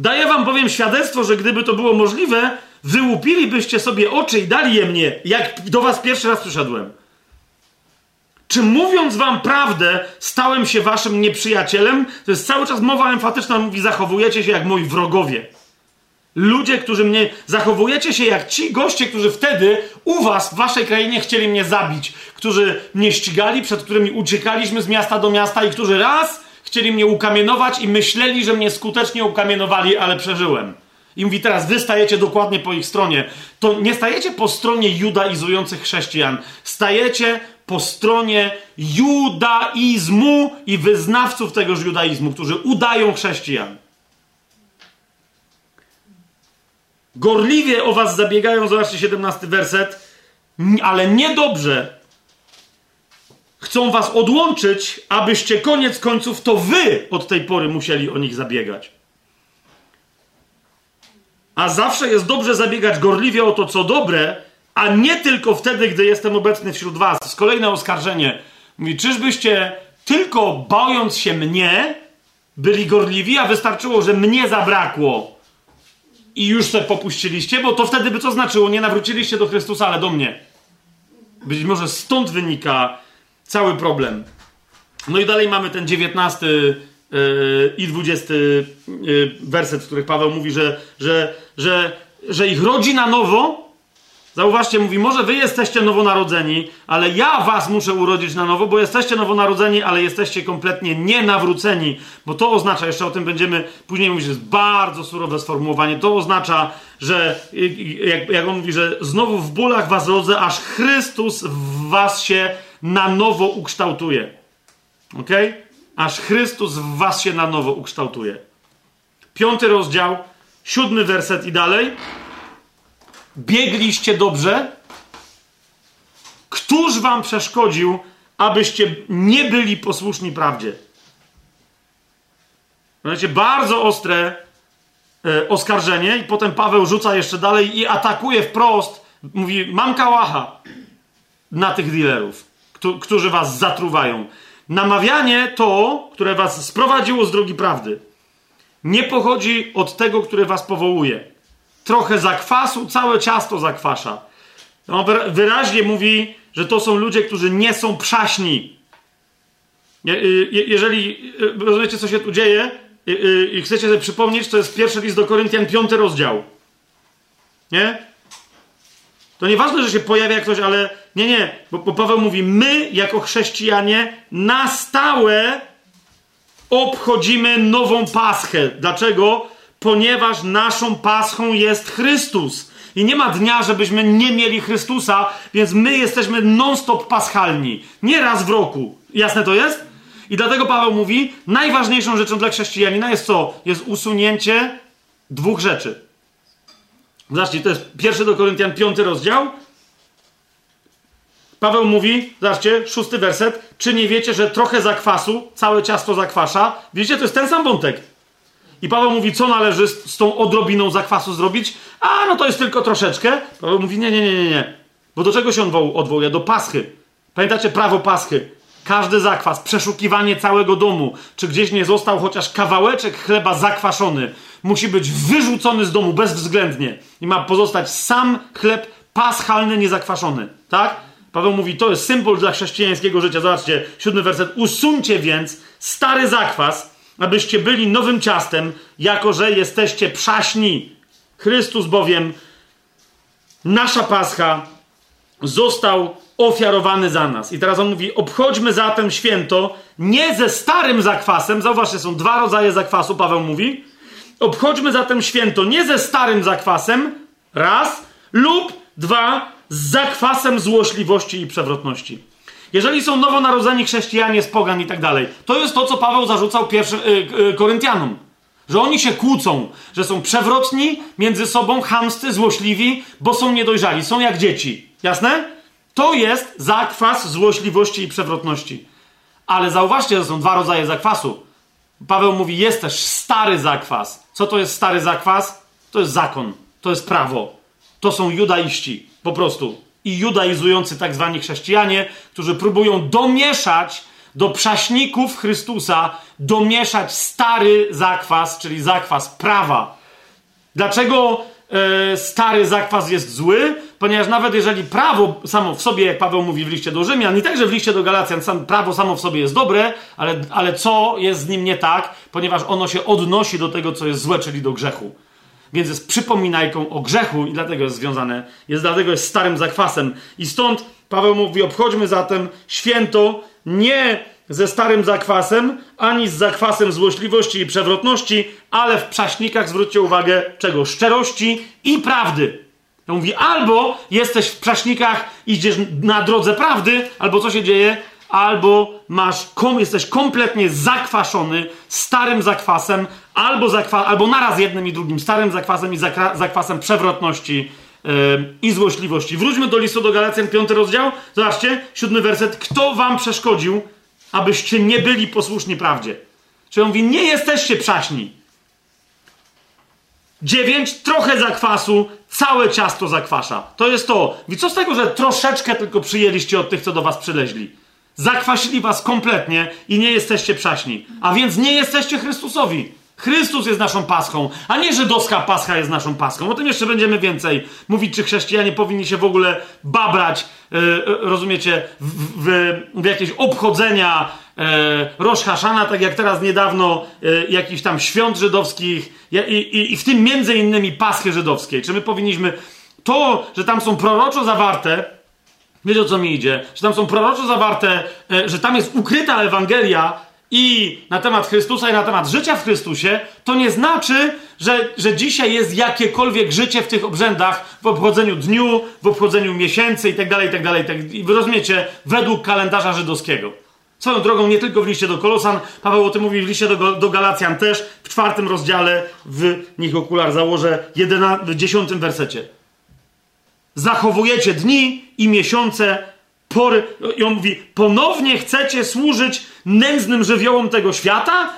Daję wam bowiem świadectwo, że gdyby to było możliwe, wyłupilibyście sobie oczy i dali je mnie, jak do was pierwszy raz przyszedłem. Czy mówiąc wam prawdę, stałem się waszym nieprzyjacielem? To jest cały czas mowa emfatyczna, mówi, zachowujecie się jak moi wrogowie. Ludzie, którzy mnie... Zachowujecie się jak ci goście, którzy wtedy u was, w waszej krainie chcieli mnie zabić, którzy mnie ścigali, przed którymi uciekaliśmy z miasta do miasta i którzy raz... Chcieli mnie ukamienować i myśleli, że mnie skutecznie ukamienowali, ale przeżyłem. I mówi, teraz wy stajecie dokładnie po ich stronie. To nie stajecie po stronie judaizujących chrześcijan. Stajecie po stronie judaizmu i wyznawców tegoż judaizmu, którzy udają chrześcijan. Gorliwie o was zabiegają, zobaczcie siedemnasty werset, ale niedobrze. Chcą was odłączyć, abyście koniec końców to wy od tej pory musieli o nich zabiegać. A zawsze jest dobrze zabiegać gorliwie o to, co dobre, a nie tylko wtedy, gdy jestem obecny wśród was. To jest kolejne oskarżenie. Mówi, czyżbyście tylko bojąc się mnie byli gorliwi, a wystarczyło, że mnie zabrakło i już se popuściliście, bo to wtedy by co znaczyło? Nie nawróciliście do Chrystusa, ale do mnie. Być może stąd wynika... Cały problem. No i dalej mamy ten dziewiętnasty yy, i dwudziesty yy, werset, w których Paweł mówi, że, że, że, że ich rodzi na nowo. Zauważcie, mówi, może wy jesteście nowonarodzeni, ale ja was muszę urodzić na nowo, bo jesteście nowonarodzeni, ale jesteście kompletnie nienawróceni, bo to oznacza, jeszcze o tym będziemy później mówić, jest bardzo surowe sformułowanie, to oznacza, że jak, jak on mówi, że znowu w bólach was rodzę, aż Chrystus w was się na nowo ukształtuje. Okej? Okay? Aż Chrystus w was się na nowo ukształtuje. Piąty rozdział, siódmy werset i dalej. Biegliście dobrze? Któż wam przeszkodził, abyście nie byli posłuszni prawdzie? Wiecie, bardzo ostre e, oskarżenie i potem Paweł rzuca jeszcze dalej i atakuje wprost. Mówi, mam kałacha na tych dealerów, któ- którzy was zatruwają. Namawianie to, które was sprowadziło z drogi prawdy, nie pochodzi od tego, który was powołuje. Trochę zakwasu, całe ciasto zakwasza. No, wyraźnie mówi, że to są ludzie, którzy nie są przaśni. Je, je, jeżeli rozumiecie, co się tu dzieje i, i chcecie sobie przypomnieć, to jest pierwszy list do Koryntian, piąty rozdział. Nie? To nieważne, że się pojawia ktoś, ale nie, nie. Bo, bo Paweł mówi, my jako chrześcijanie na stałe obchodzimy nową Paschę. Dlaczego? Ponieważ naszą Paschą jest Chrystus. I nie ma dnia, żebyśmy nie mieli Chrystusa, więc my jesteśmy non-stop paschalni. Nie raz w roku. Jasne to jest? I dlatego Paweł mówi, najważniejszą rzeczą dla chrześcijanina jest co? Jest usunięcie dwóch rzeczy. Zobaczcie, to jest pierwszy do Koryntian, piąty rozdział. Paweł mówi, zobaczcie, szósty werset. Czy nie wiecie, że trochę zakwasu, całe ciasto zakwasza? Widzicie, to jest ten sam wątek. I Paweł mówi, co należy z, z tą odrobiną zakwasu zrobić? A, no to jest tylko troszeczkę. Paweł mówi, nie, nie, nie, nie, nie. Bo do czego się on odwołuje? Do Paschy. Pamiętacie prawo Paschy? Każdy zakwas, przeszukiwanie całego domu, czy gdzieś nie został chociaż kawałeczek chleba zakwaszony, musi być wyrzucony z domu bezwzględnie. I ma pozostać sam chleb paschalny, niezakwaszony. Tak? Paweł mówi, to jest symbol dla chrześcijańskiego życia. Zobaczcie, siódmy werset. Usuńcie więc stary zakwas, abyście byli nowym ciastem, jako że jesteście przaśni. Chrystus bowiem, nasza Pascha, został ofiarowany za nas. I teraz on mówi, obchodźmy zatem święto nie ze starym zakwasem. Zauważcie, są dwa rodzaje zakwasu, Paweł mówi. Obchodźmy zatem święto nie ze starym zakwasem, raz, lub dwa, z zakwasem złośliwości i przewrotności. Jeżeli są nowonarodzeni chrześcijanie z pogan i tak dalej, to jest to, co Paweł zarzucał pierwszym y, y, Koryntianom. Że oni się kłócą, że są przewrotni między sobą, chamscy, złośliwi, bo są niedojrzali, są jak dzieci. Jasne? To jest zakwas złośliwości i przewrotności. Ale zauważcie, że są dwa rodzaje zakwasu. Paweł mówi, jest też stary zakwas. Co to jest stary zakwas? To jest zakon, to jest prawo. To są judaiści, po prostu. I judaizujący tak zwani chrześcijanie, którzy próbują domieszać do przaśników Chrystusa, domieszać stary zakwas, czyli zakwas prawa. Dlaczego e, stary zakwas jest zły? Ponieważ nawet jeżeli prawo samo w sobie, jak Paweł mówi w liście do Rzymian i także w liście do Galacjan, sam, prawo samo w sobie jest dobre, ale, ale co jest z nim nie tak? Ponieważ ono się odnosi do tego, co jest złe, czyli do grzechu. Więc jest przypominajką o grzechu i dlatego jest związane, jest, dlatego jest starym zakwasem. I stąd Paweł mówi, obchodźmy zatem święto nie ze starym zakwasem, ani z zakwasem złośliwości i przewrotności, ale w prześnikach, zwróćcie uwagę, czego? Szczerości i prawdy. On mówi, albo jesteś w prześnikach, idziesz na drodze prawdy, albo co się dzieje? Albo masz, kom, jesteś kompletnie zakwaszony starym zakwasem, albo, zakwa, albo naraz jednym i drugim starym zakwasem i zakra, zakwasem przewrotności yy, i złośliwości. Wróćmy do listu do Galacjan, piąty rozdział. Zobaczcie, siódmy werset. Kto wam przeszkodził, abyście nie byli posłuszni prawdzie? Czyli on mówi, nie jesteście przaśni. dziewięć, trochę zakwasu, całe ciasto zakwasza. To jest to. I co z tego, że troszeczkę tylko przyjęliście od tych, co do was przyleźli? Zakwasili was kompletnie i nie jesteście przaśni. A więc nie jesteście Chrystusowi. Chrystus jest naszą paschą, a nie żydowska pascha jest naszą paschą. O tym jeszcze będziemy więcej mówić, czy chrześcijanie powinni się w ogóle babrać, yy, rozumiecie, w, w, w jakieś obchodzenia yy, Rosh Hashana, tak jak teraz niedawno yy, jakichś tam świąt żydowskich i, i, i w tym między innymi paschy żydowskiej. Czy my powinniśmy... to, że tam są proroczo zawarte, wiecie o co mi idzie, że tam są proroczo zawarte, że tam jest ukryta Ewangelia i na temat Chrystusa i na temat życia w Chrystusie, to nie znaczy, że, że dzisiaj jest jakiekolwiek życie w tych obrzędach, w obchodzeniu dniu, w obchodzeniu miesięcy i tak dalej, i tak dalej. I wy rozumiecie, według kalendarza żydowskiego. Swoją drogą, nie tylko w liście do Kolosan, Paweł o tym mówi w liście do, do Galacjan też, w czwartym rozdziale, w nich okular założę, jedyna, w dziesiątym wersecie. Zachowujecie dni i miesiące, pory. I on mówi, ponownie chcecie służyć nędznym żywiołom tego świata?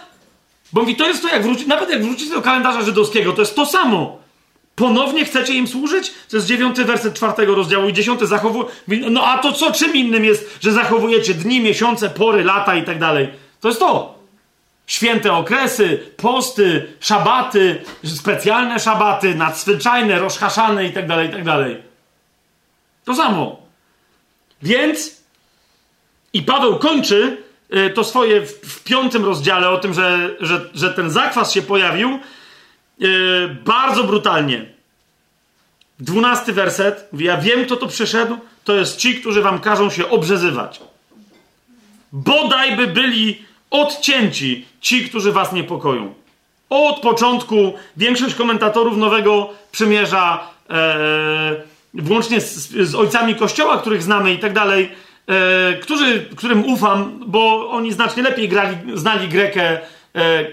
Bo mówi, to jest to, jak wróci, nawet jak wrócicie do kalendarza żydowskiego, to jest to samo. Ponownie chcecie im służyć? To jest dziewiąty werset czwartego rozdziału i dziesiąty zachowuje. No a to co? Czym innym jest, że zachowujecie dni, miesiące, pory, lata i tak dalej? To jest to. Święte okresy, posty, szabaty, specjalne szabaty, nadzwyczajne, rozhaszane i tak dalej, i tak dalej. To samo. Więc i Paweł kończy to swoje w, w piątym rozdziale o tym, że, że, że ten zakwas się pojawił Yy, bardzo brutalnie. Dwunasty werset. Mówi, ja wiem, kto to przyszedł. To jest ci, którzy wam każą się obrzezywać. Bodaj by byli odcięci ci, którzy was niepokoją. Od początku większość komentatorów Nowego Przymierza, yy, włącznie z, z ojcami Kościoła, których znamy i tak dalej, yy, którzy, którym ufam, bo oni znacznie lepiej grali, znali Grekę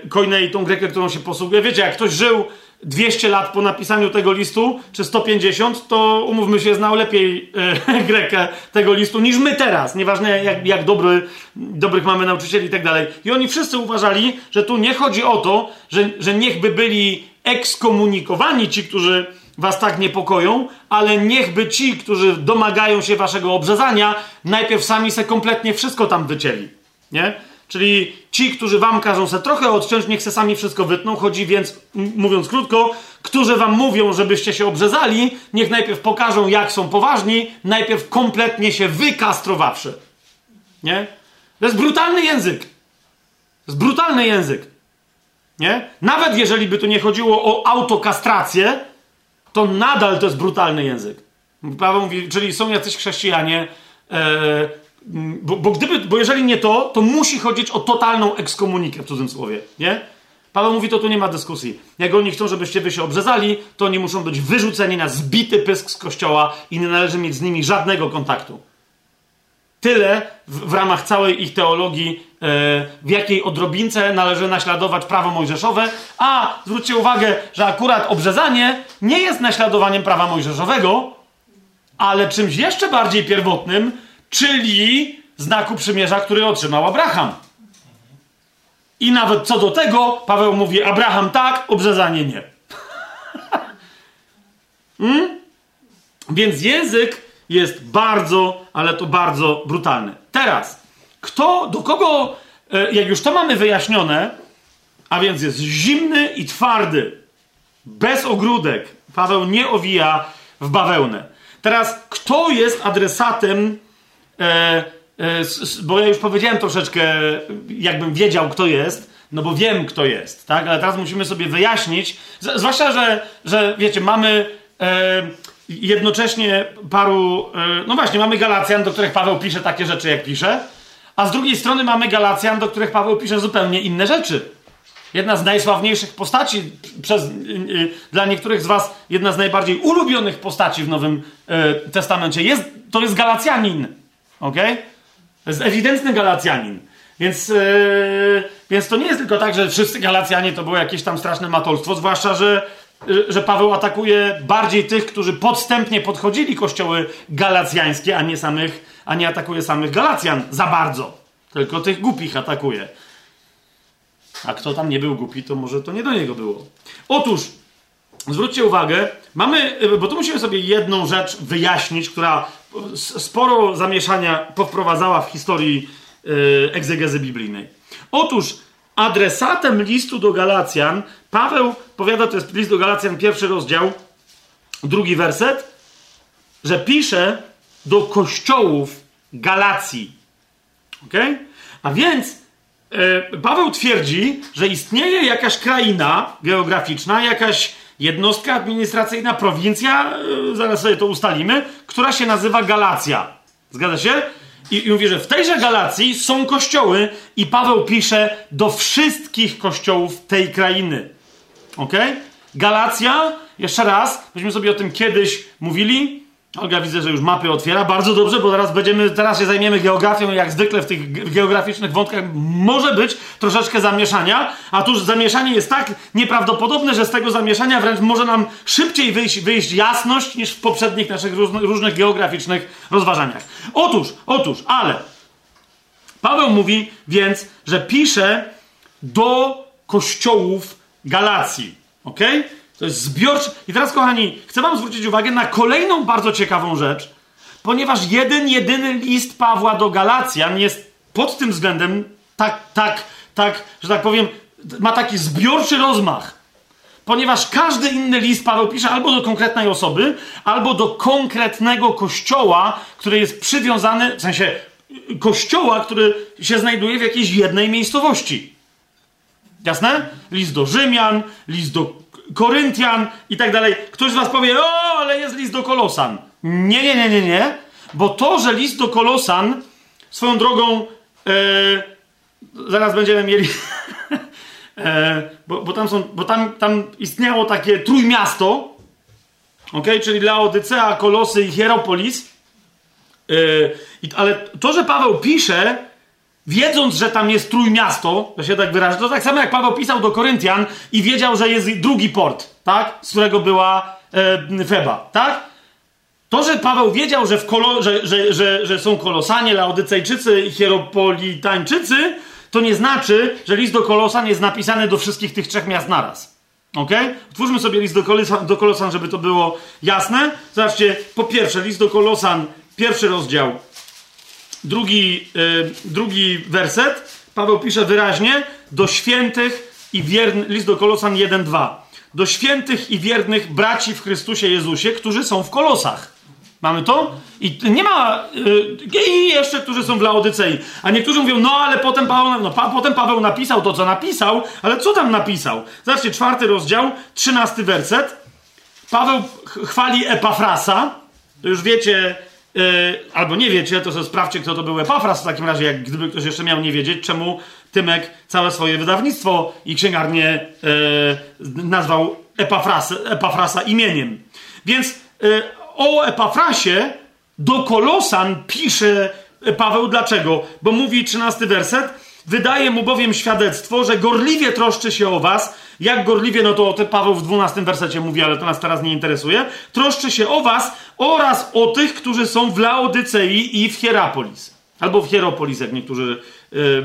Koinei, tą Grekę, którą się posługuje. Wiecie, jak ktoś żył dwieście lat po napisaniu tego listu, czy sto pięćdziesiąt, to umówmy się, znał lepiej e, Grekę tego listu niż my teraz. Nieważne, jak, jak dobry, dobrych mamy nauczycieli i tak dalej. I oni wszyscy uważali, że tu nie chodzi o to, że, że niechby byli ekskomunikowani ci, którzy was tak niepokoją, ale niechby ci, którzy domagają się waszego obrzezania, najpierw sami se kompletnie wszystko tam wycięli. Nie? Czyli ci, którzy wam każą se trochę odciąć, niech se sami wszystko wytną. Chodzi więc, mówiąc krótko, którzy wam mówią, żebyście się obrzezali, niech najpierw pokażą, jak są poważni, najpierw kompletnie się wykastrowawszy. Nie? To jest brutalny język. To jest brutalny język. Nie? Nawet jeżeli by tu nie chodziło o autokastrację, to nadal to jest brutalny język. Paweł mówi, czyli są jacyś chrześcijanie... Yy, Bo, bo, gdyby, bo jeżeli nie to, to musi chodzić o totalną ekskomunikę w cudzym słowie, nie? Paweł mówi, to tu nie ma dyskusji. Jak oni chcą, żebyście wy się obrzezali, to oni muszą być wyrzuceni na zbity pysk z kościoła i nie należy mieć z nimi żadnego kontaktu. Tyle w, w ramach całej ich teologii, yy, w jakiej odrobince należy naśladować prawo mojżeszowe, a zwróćcie uwagę, że akurat obrzezanie nie jest naśladowaniem prawa mojżeszowego, ale czymś jeszcze bardziej pierwotnym, czyli znaku przymierza, który otrzymał Abraham. I nawet co do tego Paweł mówi, Abraham tak, obrzezanie nie. hmm? Więc język jest bardzo, ale to bardzo brutalny. Teraz, kto, do kogo, jak już to mamy wyjaśnione, a więc jest zimny i twardy, bez ogródek. Paweł nie owija w bawełnę. Teraz, kto jest adresatem E, e, bo ja już powiedziałem troszeczkę, jakbym wiedział, kto jest, no bo wiem, kto jest, tak? Ale teraz musimy sobie wyjaśnić, z, zwłaszcza, że, że wiecie, mamy e, jednocześnie paru, e, no właśnie, mamy Galacjan, do których Paweł pisze takie rzeczy, jak pisze, a z drugiej strony mamy Galacjan, do których Paweł pisze zupełnie inne rzeczy. Jedna z najsławniejszych postaci przez, y, y, dla niektórych z was, jedna z najbardziej ulubionych postaci w Nowym y, Testamencie jest, to jest Galacjanin. Okej? Okay? To jest ewidentny Galacjanin. Więc, yy, więc to nie jest tylko tak, że wszyscy Galacjanie to było jakieś tam straszne matolstwo, zwłaszcza, że, yy, że Paweł atakuje bardziej tych, którzy podstępnie podchodzili kościoły galacjańskie, a nie, samych, a nie atakuje samych Galacjan za bardzo. Tylko tych głupich atakuje. A kto tam nie był głupi, to może to nie do niego było. Otóż, zwróćcie uwagę, mamy, bo tu musimy sobie jedną rzecz wyjaśnić, która sporo zamieszania powprowadzała w historii yy, egzegezy biblijnej. Otóż adresatem listu do Galacjan, Paweł powiada, to jest list do Galacjan, pierwszy rozdział, drugi werset, że pisze do kościołów Galacji. Okay? A więc yy, Paweł twierdzi, że istnieje jakaś kraina geograficzna, jakaś jednostka administracyjna, prowincja, zaraz sobie to ustalimy, która się nazywa Galacja. Zgadza się? I, i mówi, że w tejże Galacji są kościoły i Paweł pisze do wszystkich kościołów tej krainy. Okej? Okay? Galacja, jeszcze raz, myśmy sobie o tym kiedyś mówili. Olga, widzę, że już mapy otwiera. Bardzo dobrze, bo teraz będziemy, teraz się zajmiemy geografią, jak zwykle w tych geograficznych wątkach może być troszeczkę zamieszania. A tuż zamieszanie jest tak nieprawdopodobne, że z tego zamieszania wręcz może nam szybciej wyjść, wyjść jasność niż w poprzednich naszych różnych, różnych geograficznych rozważaniach. Otóż, otóż, ale Paweł mówi więc, że pisze do kościołów Galacji. Okej? Okay? To jest zbiorczy. I teraz, kochani, chcę wam zwrócić uwagę na kolejną bardzo ciekawą rzecz, ponieważ jeden, jedyny list Pawła do Galacjan jest pod tym względem tak, tak, tak, że tak powiem, ma taki zbiorczy rozmach. Ponieważ każdy inny list Paweł pisze albo do konkretnej osoby, albo do konkretnego kościoła, który jest przywiązany, w sensie kościoła, który się znajduje w jakiejś jednej miejscowości. Jasne? List do Rzymian, list do Koryntian i tak dalej. Ktoś z was powie, o, ale jest list do Kolosan. Nie, nie, nie, nie, nie. Bo to, że list do Kolosan, swoją drogą, yy, zaraz będziemy mieli, yy, bo, bo, tam, są, bo tam, tam istniało takie trójmiasto, okay? Czyli Laodycea, Kolosy i Hierapolis. Yy, ale to, że Paweł pisze, wiedząc, że tam jest trójmiasto, to się tak wyrażę, to tak samo jak Paweł pisał do Koryntian i wiedział, że jest drugi port, tak? Z którego była e, Feba, tak? To, że Paweł wiedział, że, w kolo, że, że, że, że są Kolosanie, Laodycejczycy i Hieropolitańczycy, to nie znaczy, że list do Kolosan jest napisany do wszystkich tych trzech miast naraz. Okej? Otwórzmy sobie list do, Kolosan, do Kolosan, żeby to było jasne. Zobaczcie, po pierwsze, list do Kolosan, pierwszy rozdział, Drugi, yy, drugi werset. Paweł pisze wyraźnie do świętych i wiernych, list do Kolosan jeden dwa. Do świętych i wiernych braci w Chrystusie Jezusie, którzy są w Kolosach. Mamy to? I nie ma... Yy, I jeszcze, którzy są w Laodycei. A niektórzy mówią, no ale potem Paweł, no, pa, potem Paweł napisał to, co napisał, ale co tam napisał? Zobaczcie, czwarty rozdział, trzynasty werset. Paweł chwali Epafrasa. To już wiecie... Yy, albo nie wiecie, to sobie sprawdźcie, kto to był Epafras w takim razie, jak gdyby ktoś jeszcze miał nie wiedzieć, czemu Tymek całe swoje wydawnictwo i księgarnię yy, nazwał Epafras, Epafrasa imieniem. Więc yy, o Epafrasie do Kolosan pisze Paweł. Dlaczego? Bo mówi trzynasty werset, wydaje mu bowiem świadectwo, że gorliwie troszczy się o was. Jak gorliwie, no to o tym Paweł w dwunastym wersecie mówi, ale to nas teraz nie interesuje. Troszczy się o was oraz o tych, którzy są w Laodycei i w Hierapolis. Albo w Hierapolis, jak niektórzy yy,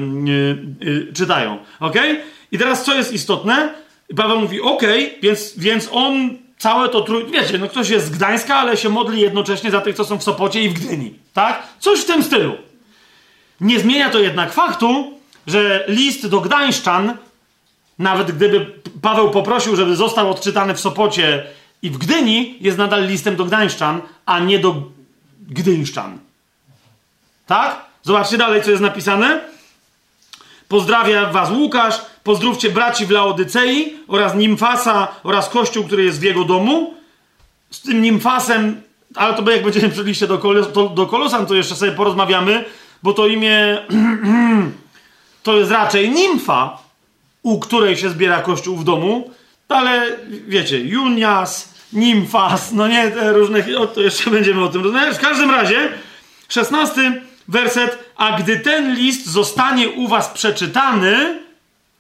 yy, czytają. Okej? Okay? I teraz co jest istotne? Paweł mówi, okej, okay, więc, więc on całe to... Trój... Wiecie, no ktoś jest z Gdańska, ale się modli jednocześnie za tych, co są w Sopocie i w Gdyni. Tak? Coś w tym stylu. Nie zmienia to jednak faktu, że list do Gdańszczan, nawet gdyby Paweł poprosił, żeby został odczytany w Sopocie i w Gdyni, jest nadal listem do Gdańszczan, a nie do Gdyńszczan. Tak? Zobaczcie dalej, co jest napisane. Pozdrawia was Łukasz, pozdrówcie braci w Laodycei oraz Nimfasa oraz kościół, który jest w jego domu. Z tym Nimfasem, ale to jak będziemy przy liście do, Kolos- to, do Kolosan, to jeszcze sobie porozmawiamy, bo to imię to jest raczej nimfa, u której się zbiera kościół w domu, ale wiecie, Junias, Nimfas, no nie, te różne, o, to jeszcze będziemy o tym rozmawiać. W każdym razie, szesnasty werset, a gdy ten list zostanie u was przeczytany,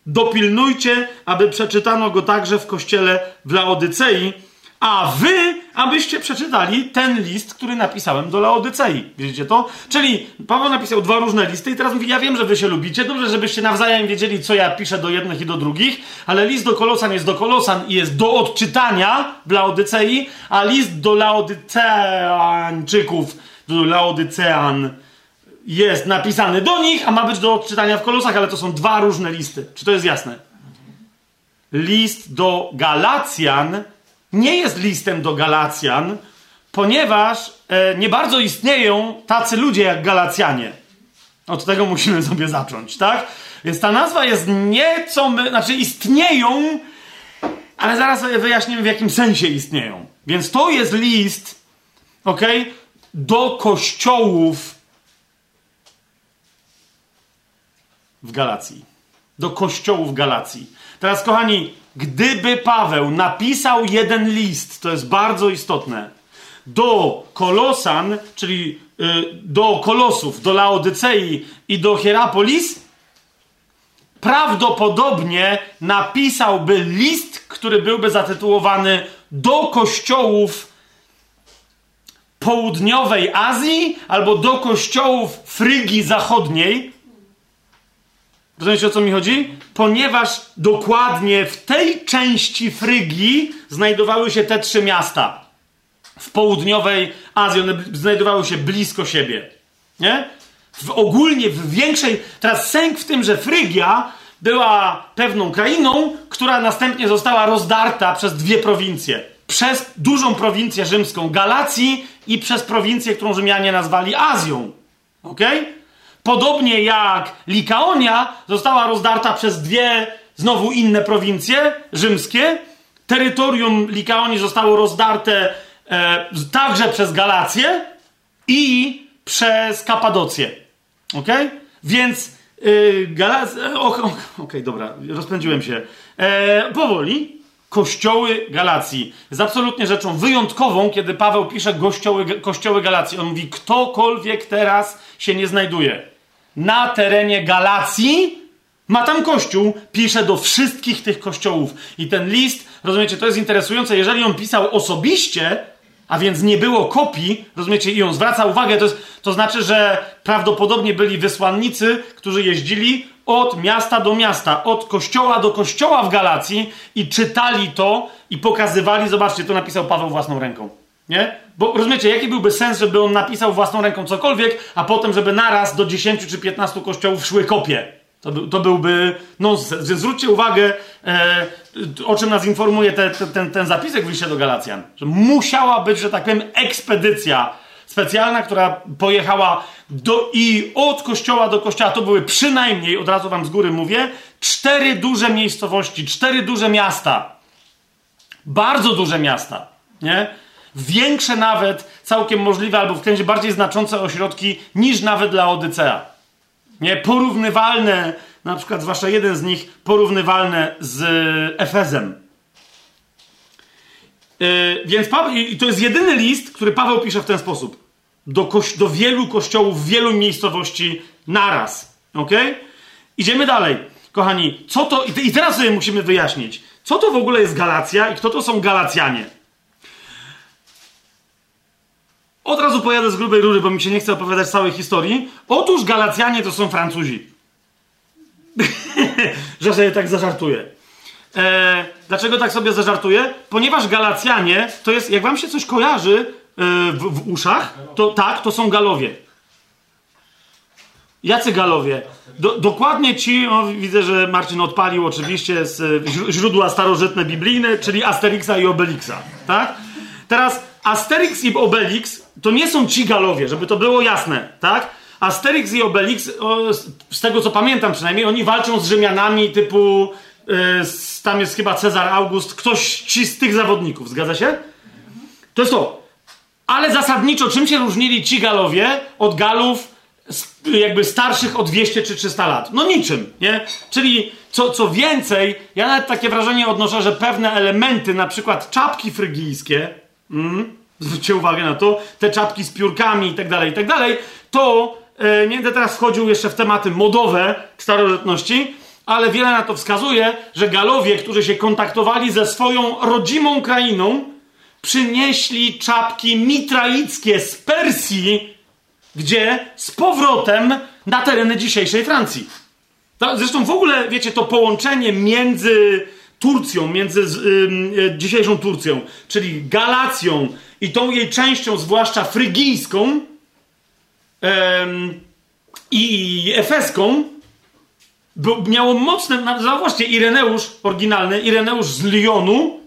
dopilnujcie, aby przeczytano go także w kościele w Laodycei, a wy, abyście przeczytali ten list, który napisałem do Laodycei. Widzicie to? Czyli Paweł napisał dwa różne listy i teraz mówi, ja wiem, że wy się lubicie, dobrze, żebyście nawzajem wiedzieli, co ja piszę do jednych i do drugich, ale list do Kolosan jest do Kolosan i jest do odczytania w Laodycei, a list do Laodyceanczyków, do Laodycean jest napisany do nich, a ma być do odczytania w Kolosach, ale to są dwa różne listy. Czy to jest jasne? List do Galacjan nie jest listem do Galacjan, ponieważ e, nie bardzo istnieją tacy ludzie jak Galacjanie. Od tego musimy sobie zacząć, tak? Więc ta nazwa jest nieco... My, znaczy istnieją, ale zaraz sobie wyjaśnimy, w jakim sensie istnieją. Więc to jest list, okej, okay, do kościołów w Galacji. Do kościołów Galacji. Teraz, kochani, gdyby Paweł napisał jeden list, to jest bardzo istotne, do Kolosan, czyli yy, do Kolosów, do Laodycei i do Hierapolis, prawdopodobnie napisałby list, który byłby zatytułowany do kościołów południowej Azji albo do kościołów Frygii Zachodniej. Rozumiecie, o co mi chodzi? Ponieważ dokładnie w tej części Frygii znajdowały się te trzy miasta. W południowej Azji one znajdowały się blisko siebie. Nie? W ogólnie, w większej... Teraz sęk w tym, że Frygia była pewną krainą, która następnie została rozdarta przez dwie prowincje. Przez dużą prowincję rzymską Galacji i przez prowincję, którą Rzymianie nazwali Azją. Okej? Podobnie jak Likaonia została rozdarta przez dwie znowu inne prowincje rzymskie. Terytorium Likaonii zostało rozdarte e, także przez Galację i przez Kapadocję. Okej? Więc yy, Galacja... Okej, okay, dobra, rozpędziłem się. E, powoli. Kościoły Galacji. Jest absolutnie rzeczą wyjątkową, kiedy Paweł pisze kościoły, kościoły Galacji. On mówi, ktokolwiek teraz się nie znajduje na terenie Galacji, ma tam kościół, pisze do wszystkich tych kościołów. I ten list, rozumiecie, to jest interesujące, jeżeli on pisał osobiście, a więc nie było kopii, rozumiecie, i on zwraca uwagę, to, jest, to znaczy, że prawdopodobnie byli wysłannicy, którzy jeździli od miasta do miasta, od kościoła do kościoła w Galacji i czytali to i pokazywali, zobaczcie, to napisał Paweł własną ręką. Nie? Bo rozumiecie, jaki byłby sens, żeby on napisał własną ręką cokolwiek, a potem, żeby naraz do dziesięciu czy piętnastu kościołów szły kopie. To, by, to byłby nonsens. Więc zwróćcie uwagę, e, o czym nas informuje te, te, ten, ten zapisek w liście do Galacjan. Że musiała być, że tak powiem, ekspedycja specjalna, która pojechała do, i od kościoła do kościoła. To były przynajmniej, od razu wam z góry mówię, cztery duże miejscowości, cztery duże miasta. Bardzo duże miasta, nie? Większe nawet, całkiem możliwe, albo wręcz bardziej znaczące ośrodki niż nawet Laodycea. Nie, porównywalne, na przykład zwłaszcza jeden z nich, porównywalne z Efezem. Yy, więc Paweł, i to jest jedyny list, który Paweł pisze w ten sposób. Do, koś, do wielu kościołów, wielu miejscowości naraz. Okej? Idziemy dalej. Kochani, co to... I teraz sobie musimy wyjaśnić, co to w ogóle jest Galacja i kto to są Galacjanie. Od razu pojadę z grubej rury, bo mi się nie chce opowiadać całej historii. Otóż Galacjanie to są Francuzi. Że sobie tak zażartuję. E, dlaczego tak sobie zażartuję? Ponieważ Galacjanie to jest, jak wam się coś kojarzy e, w, w uszach, to tak, to są Galowie. Jacy Galowie? Do, dokładnie ci, o, widzę, że Marcin odpalił oczywiście z źródła starożytne biblijne, czyli Asterixa i Obelixa. Tak? Teraz Asterix i Obelix to nie są ci Galowie, żeby to było jasne, tak? Asterix i Obelix, o, z tego co pamiętam przynajmniej, oni walczą z Rzymianami typu, y, tam jest chyba Cezar August, ktoś ci z tych zawodników, zgadza się? To jest to. Ale zasadniczo czym się różnili ci Galowie od Galów jakby starszych o dwieście czy trzysta lat? No niczym, nie? Czyli co, co więcej, ja nawet takie wrażenie odnoszę, że pewne elementy, na przykład czapki frygijskie, Mm, zwróćcie uwagę na to, te czapki z piórkami i tak dalej, i tak dalej, to yy, nie będę teraz wchodził jeszcze w tematy modowe starożytności, ale wiele na to wskazuje, że Galowie, którzy się kontaktowali ze swoją rodzimą krainą, przynieśli czapki mitraickie z Persji, gdzie z powrotem na tereny dzisiejszej Francji. To, zresztą w ogóle, wiecie, to połączenie między Turcją, między yy, yy, dzisiejszą Turcją, czyli Galacją i tą jej częścią, zwłaszcza frygijską yy, i efeską, bo miało mocne, zauważcie, Ireneusz oryginalny, Ireneusz z Lyonu,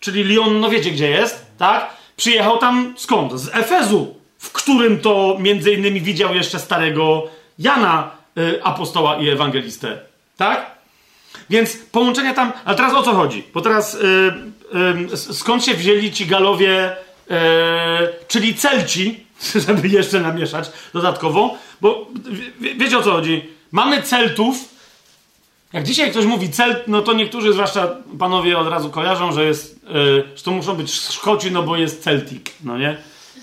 czyli Lyon, no wiecie gdzie jest, tak? Przyjechał tam skąd? Z Efezu, w którym to między innymi widział jeszcze starego Jana, yy, apostoła i ewangelistę, tak? Więc połączenia tam... A teraz o co chodzi? Bo teraz yy, yy, skąd się wzięli ci Galowie, yy, czyli Celci, żeby jeszcze namieszać dodatkowo, bo wie, wiecie o co chodzi? Mamy Celtów. Jak dzisiaj ktoś mówi Celt, no to niektórzy, zwłaszcza panowie, od razu kojarzą, że jest, yy, że to muszą być Szkoci, no bo jest Celtic, no nie?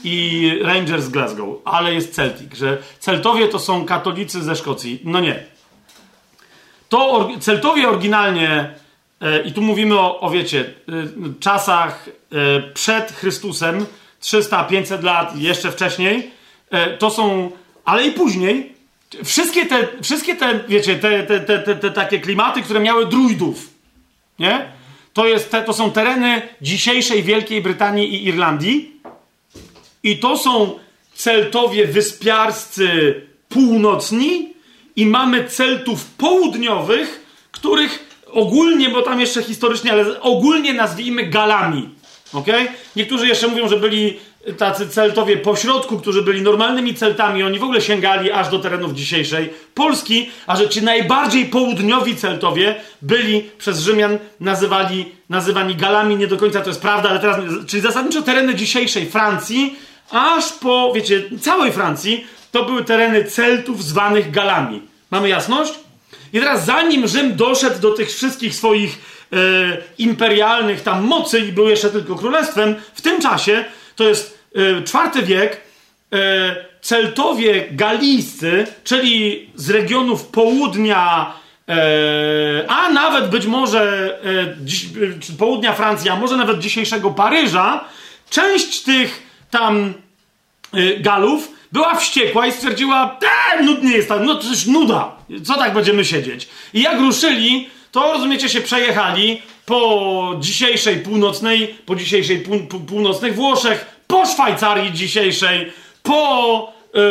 I Rangers z Glasgow, ale jest Celtic, że Celtowie to są katolicy ze Szkocji. No nie. To or- Celtowie oryginalnie, e, i tu mówimy o, o wiecie, e, czasach e, przed Chrystusem, trzysta pięćset lat, jeszcze wcześniej, e, to są, ale i później, wszystkie te, wszystkie te wiecie, te, te, te, te, te takie klimaty, które miały druidów, nie? To, jest te, to są tereny dzisiejszej Wielkiej Brytanii i Irlandii. I to są Celtowie wyspiarscy północni i mamy Celtów południowych, których ogólnie, bo tam jeszcze historycznie, ale ogólnie nazwijmy Galami. Okay? Niektórzy jeszcze mówią, że byli tacy Celtowie pośrodku, którzy byli normalnymi Celtami, oni w ogóle sięgali aż do terenów dzisiejszej Polski, a że ci najbardziej południowi Celtowie byli przez Rzymian nazywali, nazywani Galami, nie do końca to jest prawda, ale teraz, czyli zasadniczo tereny dzisiejszej Francji, aż po, wiecie, całej Francji, to były tereny Celtów zwanych Galami. Mamy jasność? I teraz zanim Rzym doszedł do tych wszystkich swoich e, imperialnych tam mocy i był jeszcze tylko królestwem, w tym czasie, to jest czwarty wiek, Celtowie galijscy, czyli z regionów południa, a nawet być może południa Francji, a może nawet dzisiejszego Paryża, część tych tam Galów była wściekła i stwierdziła, eee, nudnie jest tam, no to już nuda, co tak będziemy siedzieć. I jak ruszyli, to rozumiecie, się przejechali po dzisiejszej północnej, po dzisiejszej pół, pół, północnych Włoszech, po Szwajcarii dzisiejszej, po, yy,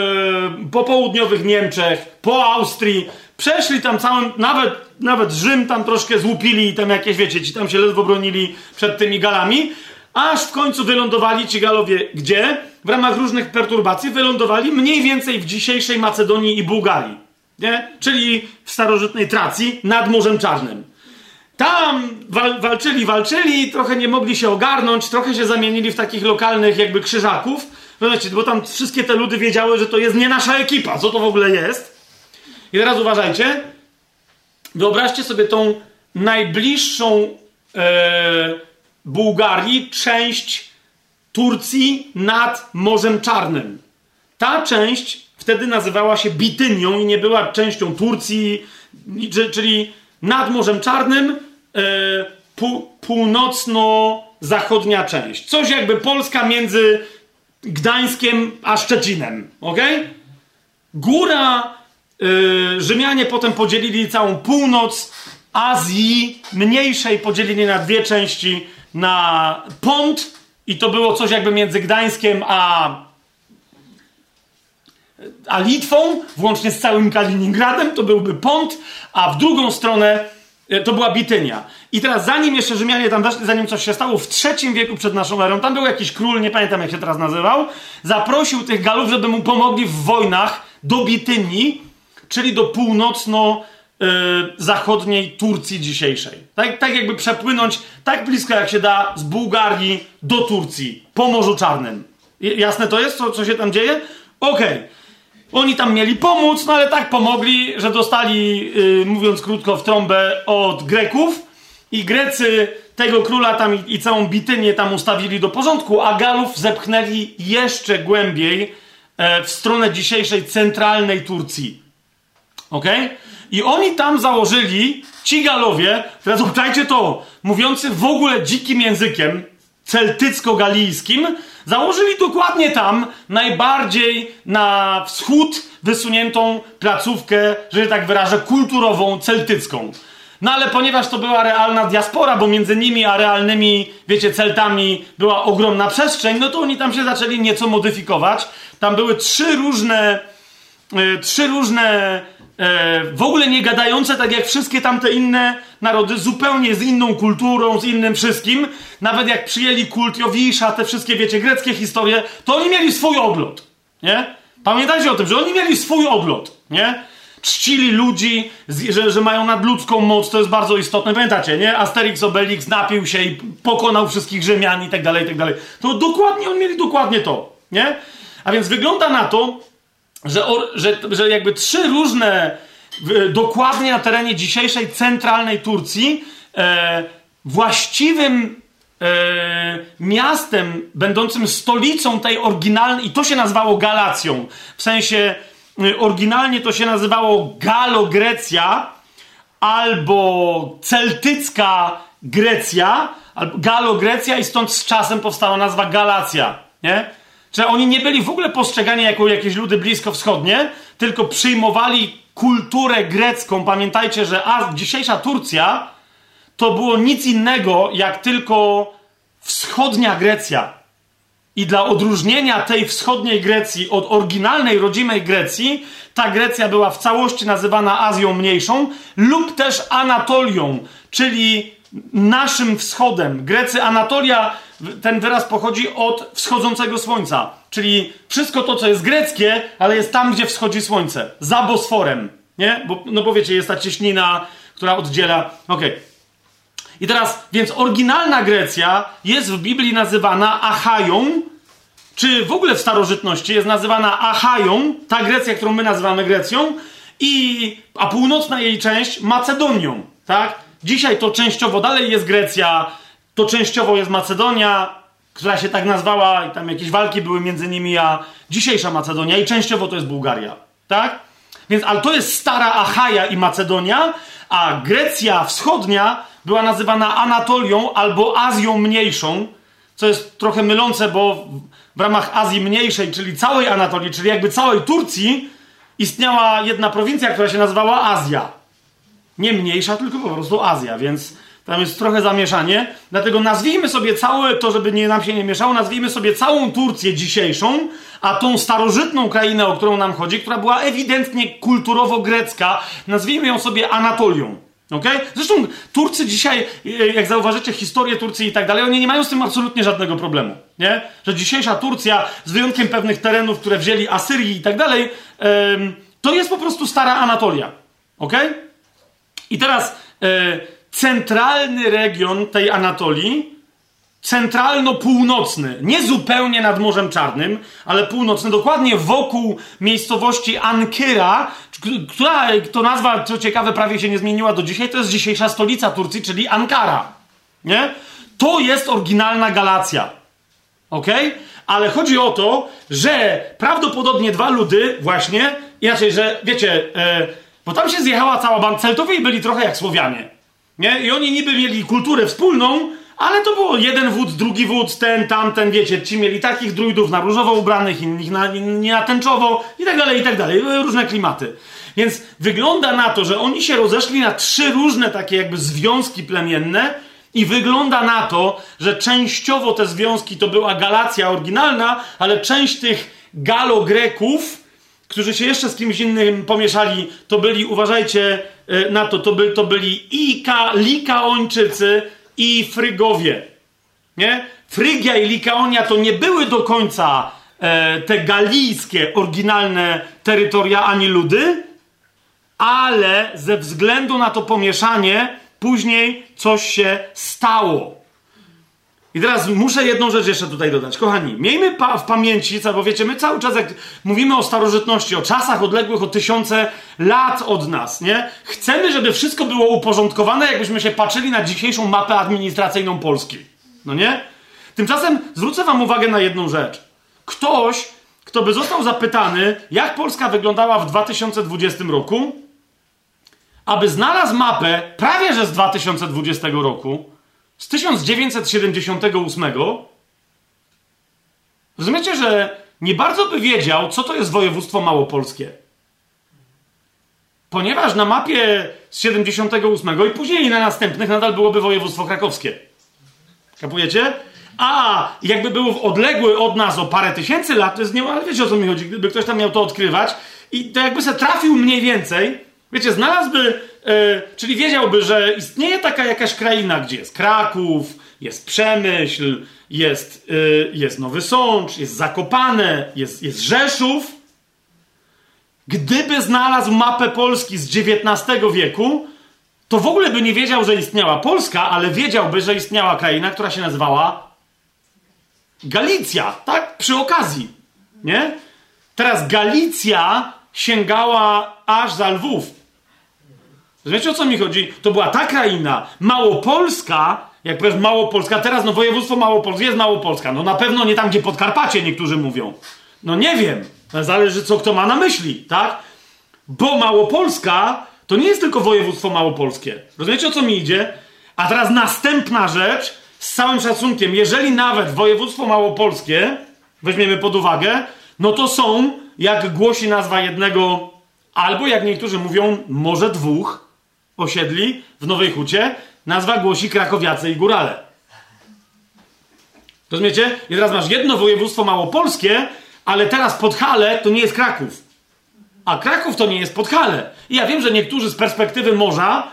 po południowych Niemczech, po Austrii. Przeszli tam całym, nawet, nawet Rzym tam troszkę złupili i tam jakieś, wiecie, ci tam się ledwo bronili przed tymi Galami, aż w końcu wylądowali ci Galowie gdzie? W ramach różnych perturbacji wylądowali mniej więcej w dzisiejszej Macedonii i Bułgarii, nie? Czyli w starożytnej Tracji nad Morzem Czarnym. Tam wal- walczyli, walczyli, trochę nie mogli się ogarnąć, trochę się zamienili w takich lokalnych jakby krzyżaków, wiecie, bo tam wszystkie te ludy wiedziały, że to jest nie nasza ekipa, co to w ogóle jest. I teraz uważajcie, wyobraźcie sobie tą najbliższą e, Bułgarii, część Turcji nad Morzem Czarnym. Ta część wtedy nazywała się Bitynią i nie była częścią Turcji, czyli nad Morzem Czarnym e, pu, północno-zachodnia część. Coś jakby Polska między Gdańskiem a Szczecinem. Okay? Góra, e, Rzymianie potem podzielili całą północ Azji mniejszej, podzielili na dwie części, na Pont i to było coś jakby między Gdańskiem a a Litwą, włącznie z całym Kaliningradem, to byłby Pont, a w drugą stronę to była Bitynia. I teraz zanim jeszcze Rzymianie tam weszli, zanim coś się stało, w trzecim wieku przed naszą erą, tam był jakiś król, nie pamiętam jak się teraz nazywał, zaprosił tych Galów, żeby mu pomogli w wojnach do Bitynii, czyli do północno-zachodniej Turcji dzisiejszej. Tak, tak jakby przepłynąć tak blisko jak się da z Bułgarii do Turcji, po Morzu Czarnym. Jasne to jest, co, co się tam dzieje? Okej. Okay. Oni tam mieli pomóc, no ale tak pomogli, że dostali, yy, mówiąc krótko, w trąbę od Greków i Grecy tego króla tam i, i całą Bitynię tam ustawili do porządku, a Galów zepchnęli jeszcze głębiej e, w stronę dzisiejszej centralnej Turcji. Okej? Okay? I oni tam założyli, ci Galowie, teraz obczajcie to, mówiący w ogóle dzikim językiem, celtycko-galijskim, założyli dokładnie tam, najbardziej na wschód wysuniętą placówkę, że tak wyrażę, kulturową, celtycką. No ale ponieważ to była realna diaspora, bo między nimi a realnymi, wiecie, Celtami była ogromna przestrzeń, no to oni tam się zaczęli nieco modyfikować. Tam były trzy różne, yy, trzy różne, yy, w ogóle nie gadające, tak jak wszystkie tamte inne narody, zupełnie z inną kulturą, z innym wszystkim. Nawet jak przyjęli kult Jowisza, te wszystkie, wiecie, greckie historie, to oni mieli swój ogląd, nie? Pamiętajcie o tym, że oni mieli swój ogląd, nie? czcili ludzi, że, że mają nadludzką moc, to jest bardzo istotne. Pamiętacie, nie? Asterix, Obelix napił się i pokonał wszystkich Rzymian i tak dalej, i tak dalej. To dokładnie, oni mieli dokładnie to, nie? A więc wygląda na to, że, że, że jakby trzy różne, dokładnie na terenie dzisiejszej centralnej Turcji, e, właściwym e, miastem, będącym stolicą tej oryginalnej, i to się nazywało Galacją, w sensie oryginalnie to się nazywało Galo-Grecja albo celtycka Grecja, albo Galo-Grecja, i stąd z czasem powstała nazwa Galacja, nie? Czyli oni nie byli w ogóle postrzegani jako jakieś ludy bliskowschodnie, tylko przyjmowali kulturę grecką. Pamiętajcie, że a, dzisiejsza Turcja to było nic innego jak tylko wschodnia Grecja. I dla odróżnienia tej wschodniej Grecji od oryginalnej, rodzimej Grecji, ta Grecja była w całości nazywana Azją Mniejszą lub też Anatolią, czyli naszym wschodem. Grecy, Anatolia, ten wyraz pochodzi od wschodzącego słońca, czyli wszystko to, co jest greckie, ale jest tam, gdzie wschodzi słońce, za Bosforem, nie? Bo, no bo wiecie, jest ta cieśnina, która oddziela... Okej. Okay. I teraz, więc oryginalna Grecja jest w Biblii nazywana Achają, czy w ogóle w starożytności jest nazywana Achają, ta Grecja, którą my nazywamy Grecją, i, a północna jej część Macedonią, tak? Dzisiaj to częściowo dalej jest Grecja, to częściowo jest Macedonia, która się tak nazwała, i tam jakieś walki były między nimi, a dzisiejsza Macedonia, i częściowo to jest Bułgaria, tak? Więc, ale to jest stara Achaja i Macedonia, a Grecja wschodnia była nazywana Anatolią albo Azją Mniejszą, co jest trochę mylące, bo w ramach Azji Mniejszej, czyli całej Anatolii, czyli jakby całej Turcji, istniała jedna prowincja, która się nazywała Azja. Nie mniejsza, tylko po prostu Azja, więc tam jest trochę zamieszanie. Dlatego nazwijmy sobie całe, to żeby nie, nam się nie mieszało, nazwijmy sobie całą Turcję dzisiejszą, a tą starożytną krainę, o którą nam chodzi, która była ewidentnie kulturowo-grecka, nazwijmy ją sobie Anatolią. Okay? Zresztą Turcy dzisiaj, jak zauważycie historię Turcji i tak dalej, oni nie mają z tym absolutnie żadnego problemu, nie? Że dzisiejsza Turcja, z wyjątkiem pewnych terenów, które wzięli Asyrii i tak dalej, to jest po prostu stara Anatolia. Okay? I teraz centralny region tej Anatolii, centralno-północny, nie zupełnie nad Morzem Czarnym, ale północny, dokładnie wokół miejscowości Ankyra, która, to nazwa, co ciekawe, prawie się nie zmieniła do dzisiaj, to jest dzisiejsza stolica Turcji, czyli Ankara, nie? To jest oryginalna Galacja, okej? Okay? Ale chodzi o to, że prawdopodobnie dwa ludy właśnie, inaczej, że wiecie, e, bo tam się zjechała cała banda, Celtowie byli trochę jak Słowianie, nie? I oni niby mieli kulturę wspólną, ale to było jeden wódz, drugi wódz, ten, tamten, wiecie, ci mieli takich druidów na różowo ubranych, innych na, nie na tęczowo i tak dalej, i tak dalej. Różne klimaty. Więc wygląda na to, że oni się rozeszli na trzy różne takie jakby związki plemienne i wygląda na to, że częściowo te związki to była Galacja oryginalna, ale część tych Galogreków, którzy się jeszcze z kimś innym pomieszali, to byli, uważajcie na to, to, by, to byli Ika, Likaończycy, i Frygowie, nie? Frygia i Likaonia to nie były do końca e, te galijskie, oryginalne terytoria ani ludy, ale ze względu na to pomieszanie później coś się stało. I teraz muszę jedną rzecz jeszcze tutaj dodać. Kochani, miejmy pa- w pamięci, bo wiecie, my cały czas jak mówimy o starożytności, o czasach odległych o tysiące lat od nas, nie? Chcemy, żeby wszystko było uporządkowane, jakbyśmy się patrzyli na dzisiejszą mapę administracyjną Polski. No nie? Tymczasem zwrócę wam uwagę na jedną rzecz. Ktoś, kto by został zapytany, jak Polska wyglądała w dwa tysiące dwudziestym roku, aby znalazł mapę prawie że z dwa tysiące dwudziestego roku, z tysiąc dziewięćset siedemdziesiątego ósmego, rozumiecie, że nie bardzo by wiedział, co to jest województwo małopolskie. Ponieważ na mapie z siedemdziesiątego ósmego i później na następnych nadal byłoby województwo krakowskie. Kapujecie? A jakby było odległy od nas o parę tysięcy lat, to jest nie... Ale wiecie, o co mi chodzi, gdyby ktoś tam miał to odkrywać i to jakby se trafił mniej więcej... Wiecie, znalazłby, yy, czyli wiedziałby, że istnieje taka jakaś kraina, gdzie jest Kraków, jest Przemyśl, jest, yy, jest Nowy Sącz, jest Zakopane, jest, jest Rzeszów Gdyby znalazł mapę Polski z dziewiętnastego wieku, to w ogóle by nie wiedział, że istniała Polska, ale wiedziałby, że istniała kraina, która się nazywała Galicja, tak? Przy okazji, nie? Teraz Galicja sięgała aż za Lwów. Rozumiecie, o co mi chodzi? To była ta kraina, Małopolska, jak powiesz Małopolska, teraz no województwo małopolskie jest Małopolska, no na pewno nie tam, gdzie Podkarpacie niektórzy mówią. No nie wiem, zależy co kto ma na myśli, tak? Bo Małopolska to nie jest tylko województwo małopolskie. Rozumiecie, o co mi idzie? A teraz następna rzecz, z całym szacunkiem, jeżeli nawet województwo małopolskie weźmiemy pod uwagę, no to są, jak głosi nazwa jednego, albo jak niektórzy mówią, może dwóch osiedli w Nowej Hucie, nazwa głosi Krakowiacy i Górale. Rozumiecie? I teraz masz jedno województwo małopolskie, ale teraz Podhale to nie jest Kraków. A Kraków to nie jest Podhale. I ja wiem, że niektórzy z perspektywy morza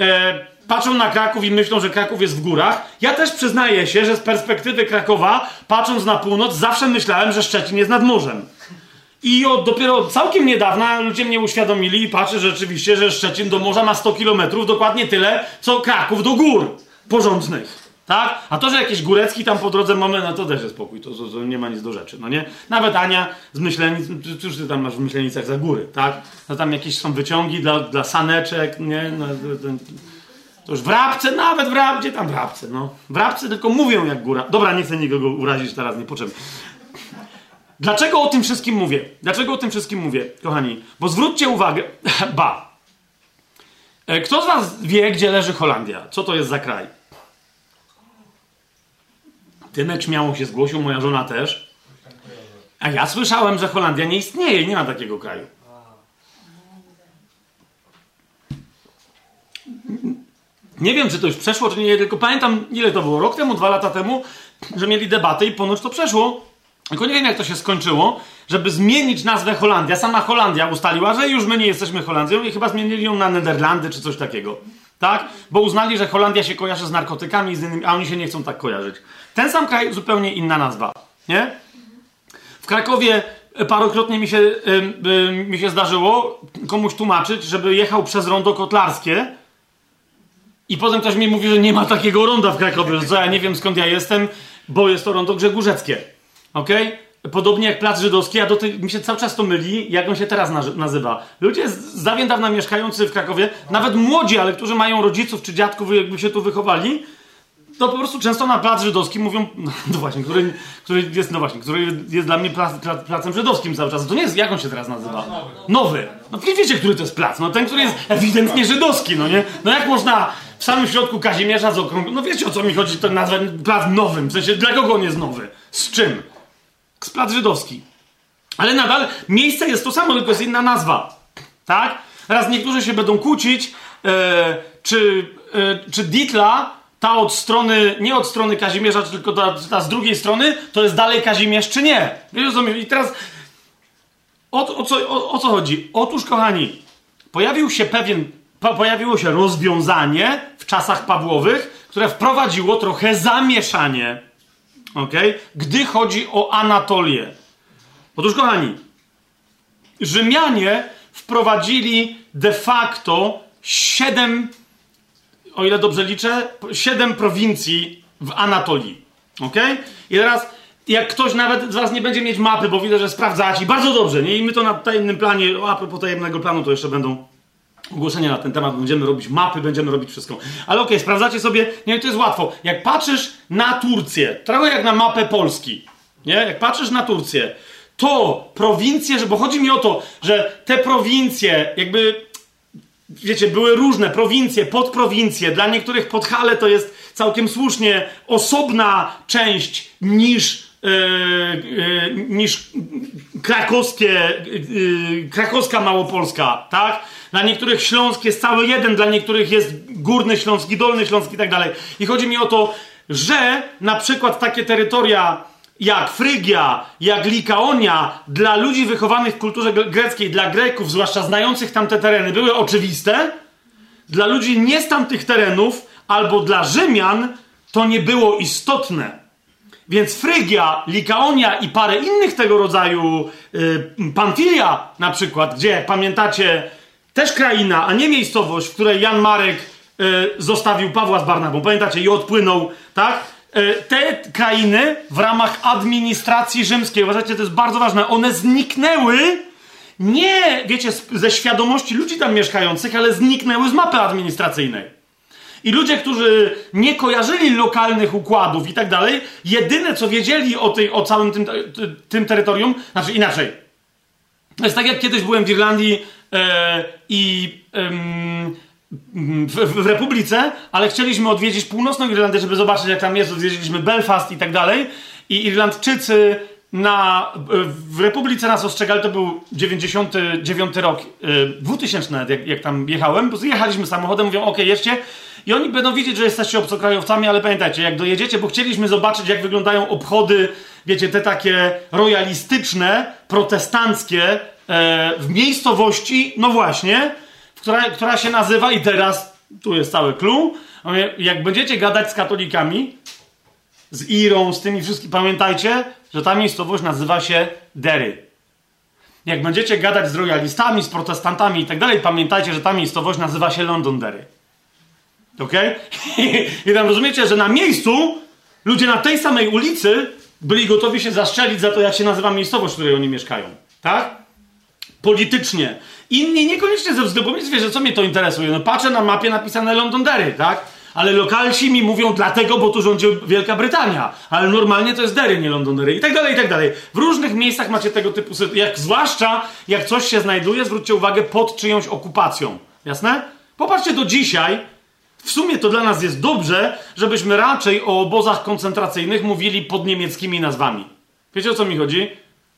e, patrzą na Kraków i myślą, że Kraków jest w górach. Ja też przyznaję się, że z perspektywy Krakowa, patrząc na północ, zawsze myślałem, że Szczecin jest nad morzem. I od, dopiero od całkiem niedawna ludzie mnie uświadomili i patrzę rzeczywiście, że Szczecin do morza ma sto kilometrów, dokładnie tyle, co Kraków do gór porządnych. Tak? A to, że jakieś górecki tam po drodze mamy, no to też jest spokój, to, to, to nie ma nic do rzeczy, no nie? Nawet Ania z Myślenic, cóż ty tam masz w Myślenicach za góry, tak? No tam jakieś są wyciągi dla, dla saneczek, nie? No, to, to, to już w Rabce, nawet w Rabce, tam w Rabce, no. W Rabce tylko mówią jak góra. Dobra, nie chcę nikogo urazić teraz, niepotrzebnie. Dlaczego o tym wszystkim mówię? Dlaczego o tym wszystkim mówię, kochani? Bo zwróćcie uwagę, ba. Kto z was wie, gdzie leży Holandia? Co to jest za kraj? Tymek śmiało się zgłosił, moja żona też. A ja słyszałem, że Holandia nie istnieje, nie ma takiego kraju. Nie wiem, czy to już przeszło, czy nie, tylko pamiętam, ile to było, rok temu, dwa lata temu, że mieli debatę i ponoć to przeszło. Tylko nie wiem, jak to się skończyło, żeby zmienić nazwę Holandia. Sama Holandia ustaliła, że już my nie jesteśmy Holandią i chyba zmienili ją na Niderlandy, czy coś takiego. Tak? Bo uznali, że Holandia się kojarzy z narkotykami, z innymi, a oni się nie chcą tak kojarzyć. Ten sam kraj, zupełnie inna nazwa. Nie? W Krakowie parokrotnie mi się, yy, yy, mi się zdarzyło komuś tłumaczyć, żeby jechał przez rondo kotlarskie i potem ktoś mi mówi, że nie ma takiego ronda w Krakowie, że co, ja nie wiem skąd ja jestem, bo jest to rondo grzegórzeckie. Okej? Podobnie jak Plac Żydowski, a do tej, mi się cały czas to myli, jak on się teraz nazywa. Ludzie z dawien dawna mieszkający w Krakowie, nawet młodzi, ale którzy mają rodziców czy dziadków, jakby się tu wychowali, to po prostu często na Plac Żydowski mówią, no właśnie, który, który jest, no właśnie, który jest dla mnie plac, plac, placem żydowskim cały czas. To nie jest, jak on się teraz nazywa? Nowy. No wiecie, który to jest plac. No ten, który jest ewidentnie żydowski, no nie? No jak można w samym środku Kazimierza z okrągu... No wiecie, o co mi chodzi, to nazwać plac nowym. W sensie, dla kogo on jest nowy? Z czym? Z Plac Żydowski. Ale nadal miejsce jest to samo, tylko jest inna nazwa. Tak? Teraz niektórzy się będą kłócić, yy, czy, yy, czy Ditla, ta od strony, nie od strony Kazimierza, tylko ta, ta z drugiej strony, to jest dalej Kazimierz, czy nie? Wiesz, co mi... I teraz o, o, co, o, o co chodzi? Otóż, kochani, pojawił się pewien, po, pojawiło się rozwiązanie w czasach Pawłowych, które wprowadziło trochę zamieszanie. Okay? Gdy chodzi o Anatolię. Otóż, kochani, Rzymianie wprowadzili de facto siedem, o ile dobrze liczę, siedem prowincji w Anatolii. Okay? I teraz, jak ktoś nawet z was nie będzie mieć mapy, bo widzę, że sprawdzacie, bardzo dobrze, nie? I my to na tajemnym planie, o, a propos tajemnego planu, to jeszcze będą ogłoszenia na ten temat, będziemy robić mapy, będziemy robić wszystko. Ale okej, okay, sprawdzacie sobie, nie wiem, to jest łatwo. Jak patrzysz na Turcję, trochę jak na mapę Polski, nie? Jak patrzysz na Turcję, to prowincje, bo chodzi mi o to, że te prowincje, jakby, wiecie, były różne prowincje, podprowincje. Dla niektórych Podhale to jest całkiem słusznie osobna część niż, yy, yy, niż krakowskie, yy, krakowska Małopolska, tak? Dla niektórych Śląsk jest cały jeden, dla niektórych jest Górny Śląski, Dolny Śląski i tak dalej. I chodzi mi o to, że na przykład takie terytoria jak Frygia, jak Likaonia, dla ludzi wychowanych w kulturze greckiej, dla Greków, zwłaszcza znających tamte tereny, były oczywiste. Dla ludzi nie z tamtych terenów albo dla Rzymian to nie było istotne. Więc Frygia, Likaonia i parę innych tego rodzaju, y, Pamfilia na przykład, gdzie, pamiętacie, też kraina, a nie miejscowość, w której Jan Marek y, zostawił Pawła z Barnabą. Pamiętacie? I odpłynął, tak? Y, te krainy w ramach administracji rzymskiej, uważajcie, to jest bardzo ważne, one zniknęły nie, wiecie, ze świadomości ludzi tam mieszkających, ale zniknęły z mapy administracyjnej. I ludzie, którzy nie kojarzyli lokalnych układów i tak dalej, jedyne co wiedzieli o, tej, o całym tym, tym terytorium, znaczy inaczej. To jest tak, jak kiedyś byłem w Irlandii i yy, yy, w, w Republice, ale chcieliśmy odwiedzić północną Irlandię, żeby zobaczyć, jak tam jest. Odwiedziliśmy Belfast i tak dalej. I Irlandczycy na, w Republice nas ostrzegali, to był dziewięćdziesiąty dziewiąty rok, yy, dwutysięczny, jak, jak tam jechałem. Po prostu jechaliśmy samochodem, mówią, okej, jedźcie. I oni będą widzieć, że jesteście obcokrajowcami, ale pamiętajcie, jak dojedziecie, bo chcieliśmy zobaczyć, jak wyglądają obchody, wiecie, te takie royalistyczne, protestanckie, e, w miejscowości, no właśnie, która, która się nazywa, i teraz tu jest cały clue, jak będziecie gadać z katolikami, z Irą, z tymi wszystkimi, pamiętajcie, że ta miejscowość nazywa się Derry. Jak będziecie gadać z royalistami, z protestantami i tak dalej, pamiętajcie, że ta miejscowość nazywa się Londonderry. Okej? Okay? I tam rozumiecie, że na miejscu ludzie na tej samej ulicy byli gotowi się zastrzelić za to, jak się nazywa miejscowość, w której oni mieszkają. Tak? Politycznie. Inni niekoniecznie ze względu, bo że co mnie to interesuje? No patrzę na mapie napisane Londonderry, tak? Ale lokalsi mi mówią dlatego, bo tu rządzi Wielka Brytania. Ale normalnie to jest Derry, nie Londonderry. I tak dalej, i tak dalej. W różnych miejscach macie tego typu sytuacje. Zwłaszcza jak coś się znajduje, zwróćcie uwagę, pod czyjąś okupacją. Jasne? Popatrzcie do dzisiaj. W sumie to dla nas jest dobrze, żebyśmy raczej o obozach koncentracyjnych mówili pod niemieckimi nazwami. Wiecie, o co mi chodzi?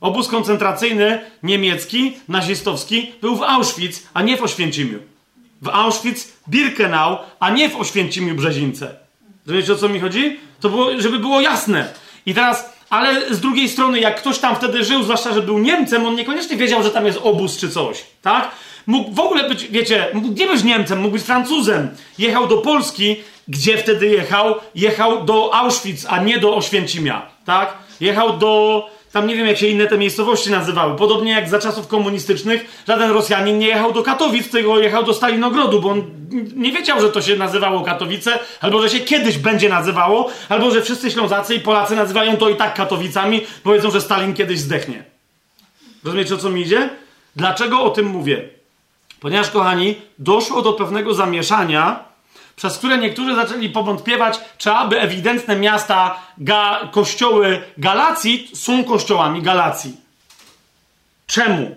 Obóz koncentracyjny niemiecki, nazistowski, był w Auschwitz, a nie w Oświęcimiu. W Auschwitz-Birkenau, a nie w Oświęcimiu-Brzezińce. Wiecie, o co mi chodzi? To było, żeby było jasne. I teraz, ale z drugiej strony, jak ktoś tam wtedy żył, zwłaszcza, że był Niemcem, on niekoniecznie wiedział, że tam jest obóz czy coś, tak? Mógł w ogóle być, wiecie, nie być Niemcem, mógł być Francuzem. Jechał do Polski, gdzie wtedy jechał? Jechał do Auschwitz, a nie do Oświęcimia, tak? Jechał do, tam nie wiem jak się inne te miejscowości nazywały. Podobnie jak za czasów komunistycznych żaden Rosjanin nie jechał do Katowic, tylko jechał do Stalinogrodu, bo on nie wiedział, że to się nazywało Katowice, albo że się kiedyś będzie nazywało, albo że wszyscy Ślązacy i Polacy nazywają to i tak Katowicami, powiedzą, że Stalin kiedyś zdechnie. Rozumiecie, o co mi idzie? Dlaczego o tym mówię? Ponieważ, kochani, doszło do pewnego zamieszania, przez które niektórzy zaczęli powątpiewać, czy aby ewidentne miasta, ga, kościoły Galacji są kościołami Galacji. Czemu?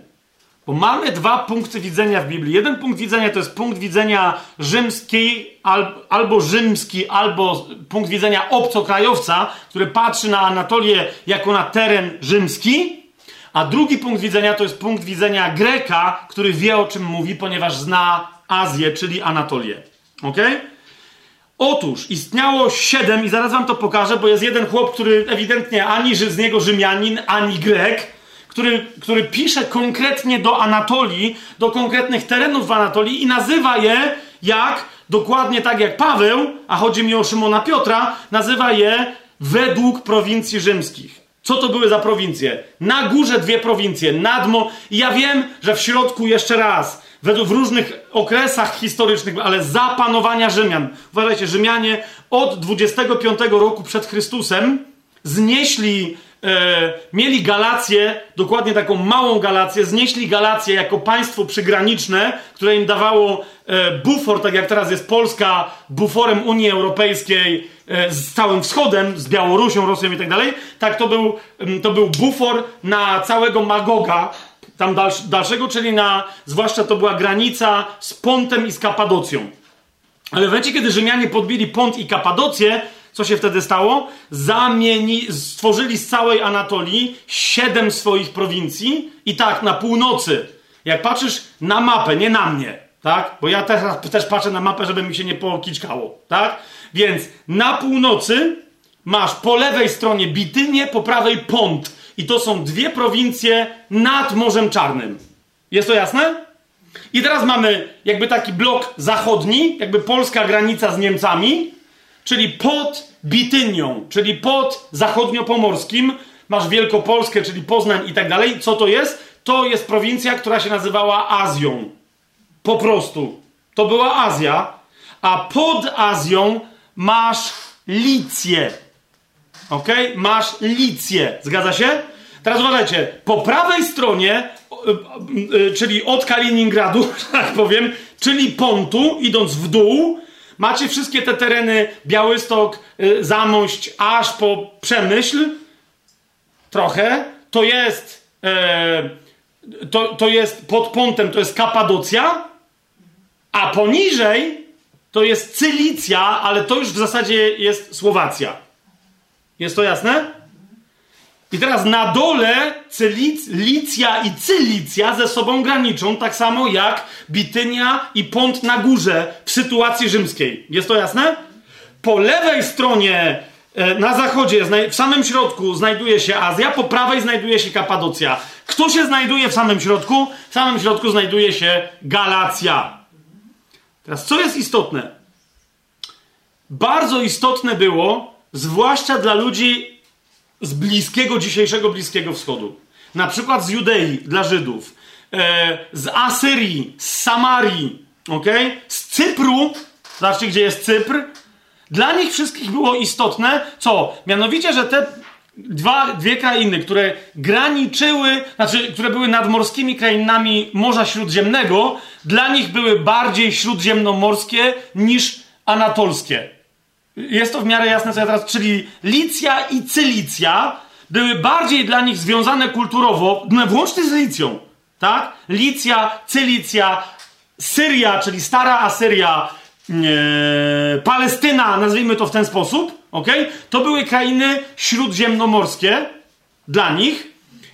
Bo mamy dwa punkty widzenia w Biblii. Jeden punkt widzenia to jest punkt widzenia rzymski, al, albo rzymski, albo punkt widzenia obcokrajowca, który patrzy na Anatolię jako na teren rzymski. A drugi punkt widzenia to jest punkt widzenia Greka, który wie, o czym mówi, ponieważ zna Azję, czyli Anatolię. Okej? Otóż istniało siedem, i zaraz wam to pokażę, bo jest jeden chłop, który ewidentnie ani z niego Rzymianin, ani Grek, który, który pisze konkretnie do Anatolii, do konkretnych terenów w Anatolii i nazywa je jak, dokładnie tak jak Paweł, a chodzi mi o Szymona Piotra, nazywa je według prowincji rzymskich. Co to były za prowincje? Na górze dwie prowincje, nadmo. Ja wiem, że w środku jeszcze raz, według w różnych okresach historycznych, ale za panowania Rzymian. Uważajcie, Rzymianie od dwudziestego piątego roku przed Chrystusem znieśli, e, mieli Galację, dokładnie taką małą Galację, znieśli Galację jako państwo przygraniczne, które im dawało e, bufor, tak jak teraz jest Polska, buforem Unii Europejskiej, z całym wschodem, z Białorusią, Rosją i tak dalej, tak to był, to był bufor na całego Magoga, tam dalsz, dalszego, czyli na, zwłaszcza to była granica z Pontem i z Kapadocją. Ale w momencie, kiedy Rzymianie podbili Pont i Kapadocję, co się wtedy stało? Zamieni, stworzyli z całej Anatolii siedem swoich prowincji i tak, na północy, jak patrzysz na mapę, nie na mnie, tak? Bo ja też, też patrzę na mapę, żeby mi się nie pokiczkało, tak? Więc na północy masz po lewej stronie Bitynię, po prawej Pont. I to są dwie prowincje nad Morzem Czarnym. Jest to jasne? I teraz mamy jakby taki blok zachodni, jakby polska granica z Niemcami, czyli pod Bitynią, czyli pod zachodniopomorskim, masz Wielkopolskę, czyli Poznań i tak dalej. Co to jest? To jest prowincja, która się nazywała Azją. Po prostu. To była Azja, a pod Azją masz Licję. Ok? Masz Licję. Zgadza się? Teraz uważajcie. Po prawej stronie, czyli od Kaliningradu, że tak powiem, czyli Pontu, idąc w dół, macie wszystkie te tereny Białystok, Zamość, aż po Przemyśl. Trochę. To jest e, to, to jest pod Pontem, to jest Kapadocja, a poniżej to jest Cylicja, ale to już w zasadzie jest Słowacja. Jest to jasne? I teraz na dole Cylic, Licja i Cylicja ze sobą graniczą, tak samo jak Bitynia i Pont na górze w sytuacji rzymskiej. Jest to jasne? Po lewej stronie, na zachodzie, w samym środku znajduje się Azja, po prawej znajduje się Kapadocja. Kto się znajduje w samym środku? W samym środku znajduje się Galacja. Teraz, co jest istotne? Bardzo istotne było, zwłaszcza dla ludzi z bliskiego, dzisiejszego Bliskiego Wschodu. Na przykład z Judei, dla Żydów. Z Asyrii, z Samarii, okay? Z Cypru, zobaczcie, gdzie jest Cypr. Dla nich wszystkich było istotne, co? Mianowicie, że te dwa, dwie krainy, które graniczyły, znaczy, które były nadmorskimi krainami Morza Śródziemnego, dla nich były bardziej śródziemnomorskie niż anatolskie. Jest to w miarę jasne, co ja teraz... Czyli Licja i Cylicja były bardziej dla nich związane kulturowo, no, włącznie z Licją, tak? Licja, Cylicja, Syria, czyli Stara Asyria, Eee, Palestyna, nazwijmy to w ten sposób, okay? To były krainy śródziemnomorskie dla nich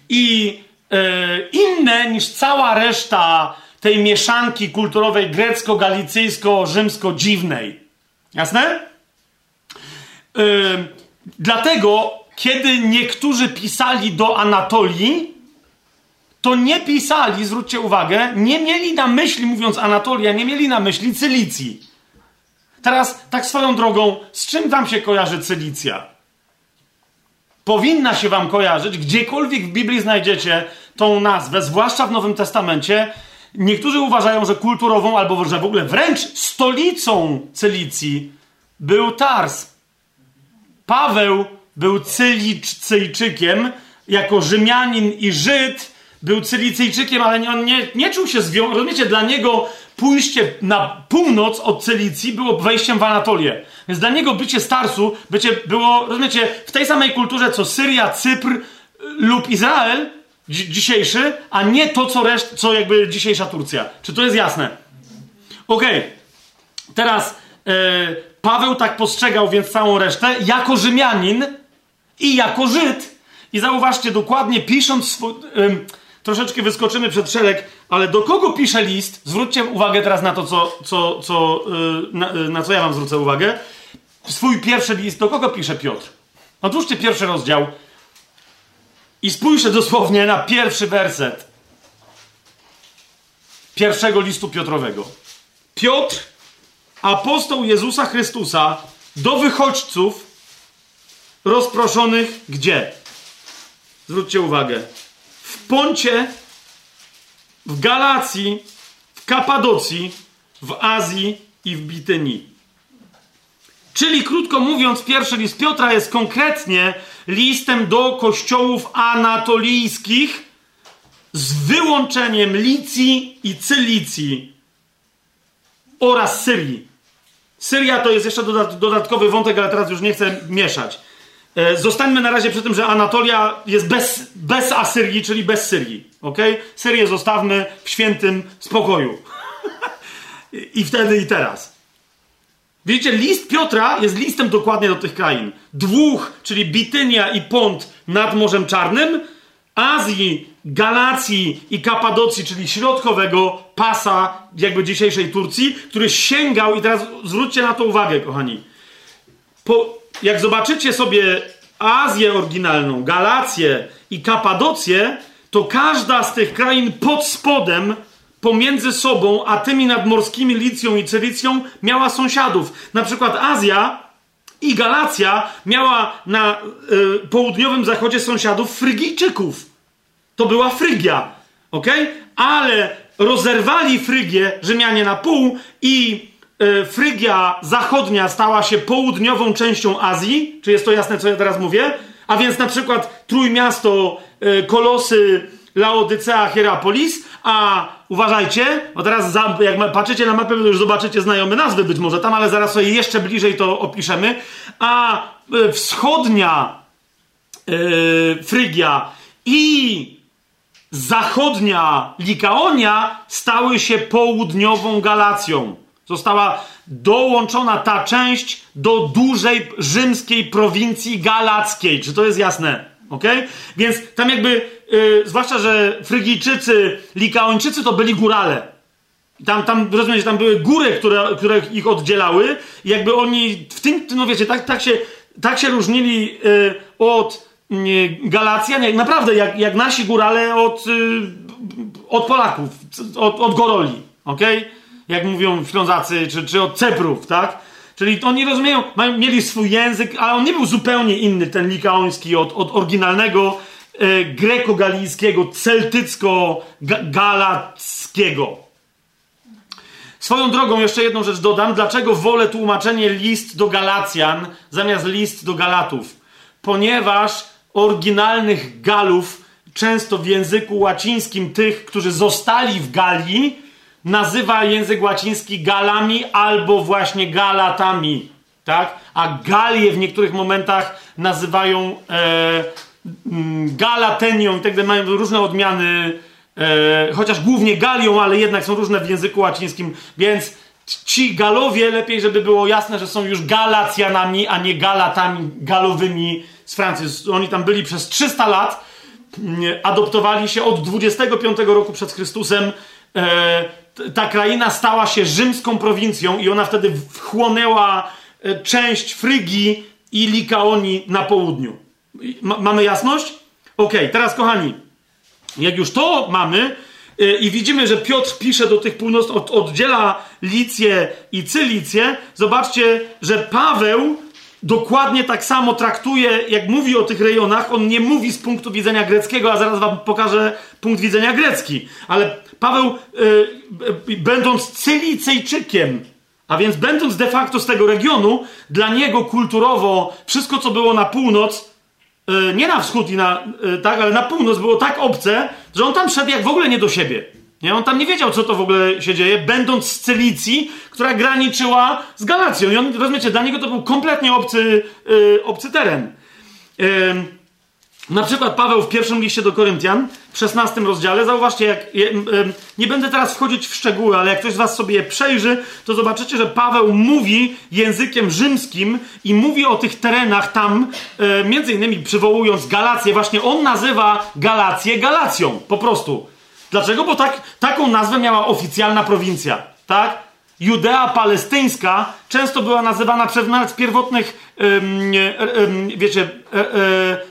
i e, inne niż cała reszta tej mieszanki kulturowej grecko-galicyjsko-rzymsko-dziwnej. Jasne? E, dlatego, kiedy niektórzy pisali do Anatolii, to nie pisali, zwróćcie uwagę, nie mieli na myśli, mówiąc Anatolia, nie mieli na myśli Cylicji. Teraz, tak swoją drogą, z czym wam się kojarzy Cylicja? Powinna się wam kojarzyć, gdziekolwiek w Biblii znajdziecie tą nazwę, zwłaszcza w Nowym Testamencie. Niektórzy uważają, że kulturową, albo że w ogóle wręcz stolicą Cylicji był Tars. Paweł był Cylicyjczykiem, jako Rzymianin i Żyd był Cylicyjczykiem, ale on nie, nie czuł się związany. Rozumiecie, dla niego pójście na północ od Cylicji było wejściem w Anatolię. Więc dla niego bycie z Tarsu, bycie było, rozumiecie, w tej samej kulturze co Syria, Cypr lub Izrael dzi- dzisiejszy, a nie to, co reszt, co jakby dzisiejsza Turcja. Czy to jest jasne? Okej. Okay. Teraz yy, Paweł tak postrzegał więc całą resztę jako Rzymianin i jako Żyd. I zauważcie dokładnie, pisząc swój... Yy, troszeczkę wyskoczymy przed szereg, ale do kogo pisze list? Zwróćcie uwagę teraz na to, co, co, co, na, na co ja wam zwrócę uwagę. Swój pierwszy list, do kogo pisze Piotr? Otwórzcie pierwszy rozdział i spójrzcie dosłownie na pierwszy werset pierwszego listu Piotrowego. Piotr, apostoł Jezusa Chrystusa, do wychodźców rozproszonych gdzie? Zwróćcie uwagę. W Poncie, w Galacji, w Kapadocji, w Azji i w Bitynii. Czyli krótko mówiąc, pierwszy list Piotra jest konkretnie listem do kościołów anatolijskich z wyłączeniem Licji i Cylicji oraz Syrii. Syria to jest jeszcze dodatkowy wątek, ale teraz już nie chcę mieszać. Zostańmy na razie przy tym, że Anatolia jest bez, bez Asyrii, czyli bez Syrii. Okay? Syrię zostawmy w świętym spokoju. I wtedy, i teraz. Widzicie, list Piotra jest listem dokładnie do tych krain. Dwóch, czyli Bitynia i Pont nad Morzem Czarnym, Azji, Galacji i Kapadocji, czyli środkowego pasa jakby dzisiejszej Turcji, który sięgał, i teraz zwróćcie na to uwagę, kochani. Po... Jak zobaczycie sobie Azję oryginalną, Galację i Kapadocję, to każda z tych krain pod spodem, pomiędzy sobą, a tymi nadmorskimi Licją i Cylicją, miała sąsiadów. Na przykład Azja I Galacja miała na y, południowym zachodzie sąsiadów Frygijczyków. To była Frygia. Okej? Ale rozerwali Frygię Rzymianie na pół i y, Frygia zachodnia stała się południową częścią Azji. Czy jest to jasne, co ja teraz mówię? A więc na przykład Trójmiasto, y, Kolosy, Laodycea, Hierapolis, a uważajcie, bo teraz za, jak patrzycie na mapę, to już zobaczycie znajome nazwy być może tam, ale zaraz sobie jeszcze bliżej to opiszemy. A y, wschodnia y, Frygia i zachodnia Likaonia stały się południową Galacją. Została dołączona ta część do dużej rzymskiej prowincji galackiej. Czy to jest jasne? Okay? Więc tam jakby, yy, zwłaszcza, że Frygijczycy, Likaończycy to byli górale. Tam, tam rozumiecie, tam były góry, które, które ich oddzielały. I jakby oni w tym, no wiecie, tak, tak, się, tak się różnili yy, od yy, Galacjan, jak, naprawdę jak, jak nasi górale od, yy, od Polaków, od, od Goroli. Okay? Jak mówią Ślązacy, czy, czy od Ceprów, tak? Czyli oni rozumieją, mają, mieli swój język, ale on nie był zupełnie inny, ten likaoński, od, od oryginalnego e, greko-galijskiego, celtycko-galackiego. Swoją drogą jeszcze jedną rzecz dodam. Dlaczego wolę tłumaczenie list do Galacjan zamiast list do Galatów? Ponieważ oryginalnych Galów często w języku łacińskim tych, którzy zostali w Galii, nazywa język łaciński Galami albo właśnie Galatami, tak? A Galie w niektórych momentach nazywają e, Galatenią i tak dalej, mają różne odmiany, e, chociaż głównie Galią, ale jednak są różne w języku łacińskim, więc ci Galowie lepiej, żeby było jasne, że są już Galacjanami, a nie Galatami galowymi z Francji. Oni tam byli przez trzysta lat, adoptowali się od dwudziestego piątego roku przed Chrystusem. E, Ta kraina stała się rzymską prowincją i ona wtedy wchłonęła część Frygii i Likaonii na południu. Ma- mamy jasność? Okej, okay, teraz kochani, jak już to mamy yy, i widzimy, że Piotr pisze do tych północnych, od- oddziela Licję i Cylicję, zobaczcie, że Paweł dokładnie tak samo traktuje, jak mówi o tych rejonach, on nie mówi z punktu widzenia greckiego, a zaraz wam pokażę punkt widzenia grecki, ale Paweł, yy, będąc Cylicyjczykiem, a więc będąc de facto z tego regionu, dla niego kulturowo wszystko, co było na północ, yy, nie na wschód, i na, yy, tak, ale na północ było tak obce, że on tam szedł jak w ogóle nie do siebie. Nie? On tam nie wiedział, co to w ogóle się dzieje, będąc z Cylicji, która graniczyła z Galacją. I on, rozumiecie, dla niego to był kompletnie obcy, yy, obcy teren. Yy. Na przykład Paweł w pierwszym liście do Koryntian, w szesnastym rozdziale, zauważcie, jak, nie będę teraz wchodzić w szczegóły, ale jak ktoś z was sobie je przejrzy, to zobaczycie, że Paweł mówi językiem rzymskim i mówi o tych terenach tam, między innymi przywołując Galację, właśnie on nazywa Galację Galacją, po prostu. Dlaczego? Bo tak, taką nazwę miała oficjalna prowincja, tak? Judea palestyńska często była nazywana przez nawet w pierwotnych ym, ym, wiecie, y, y,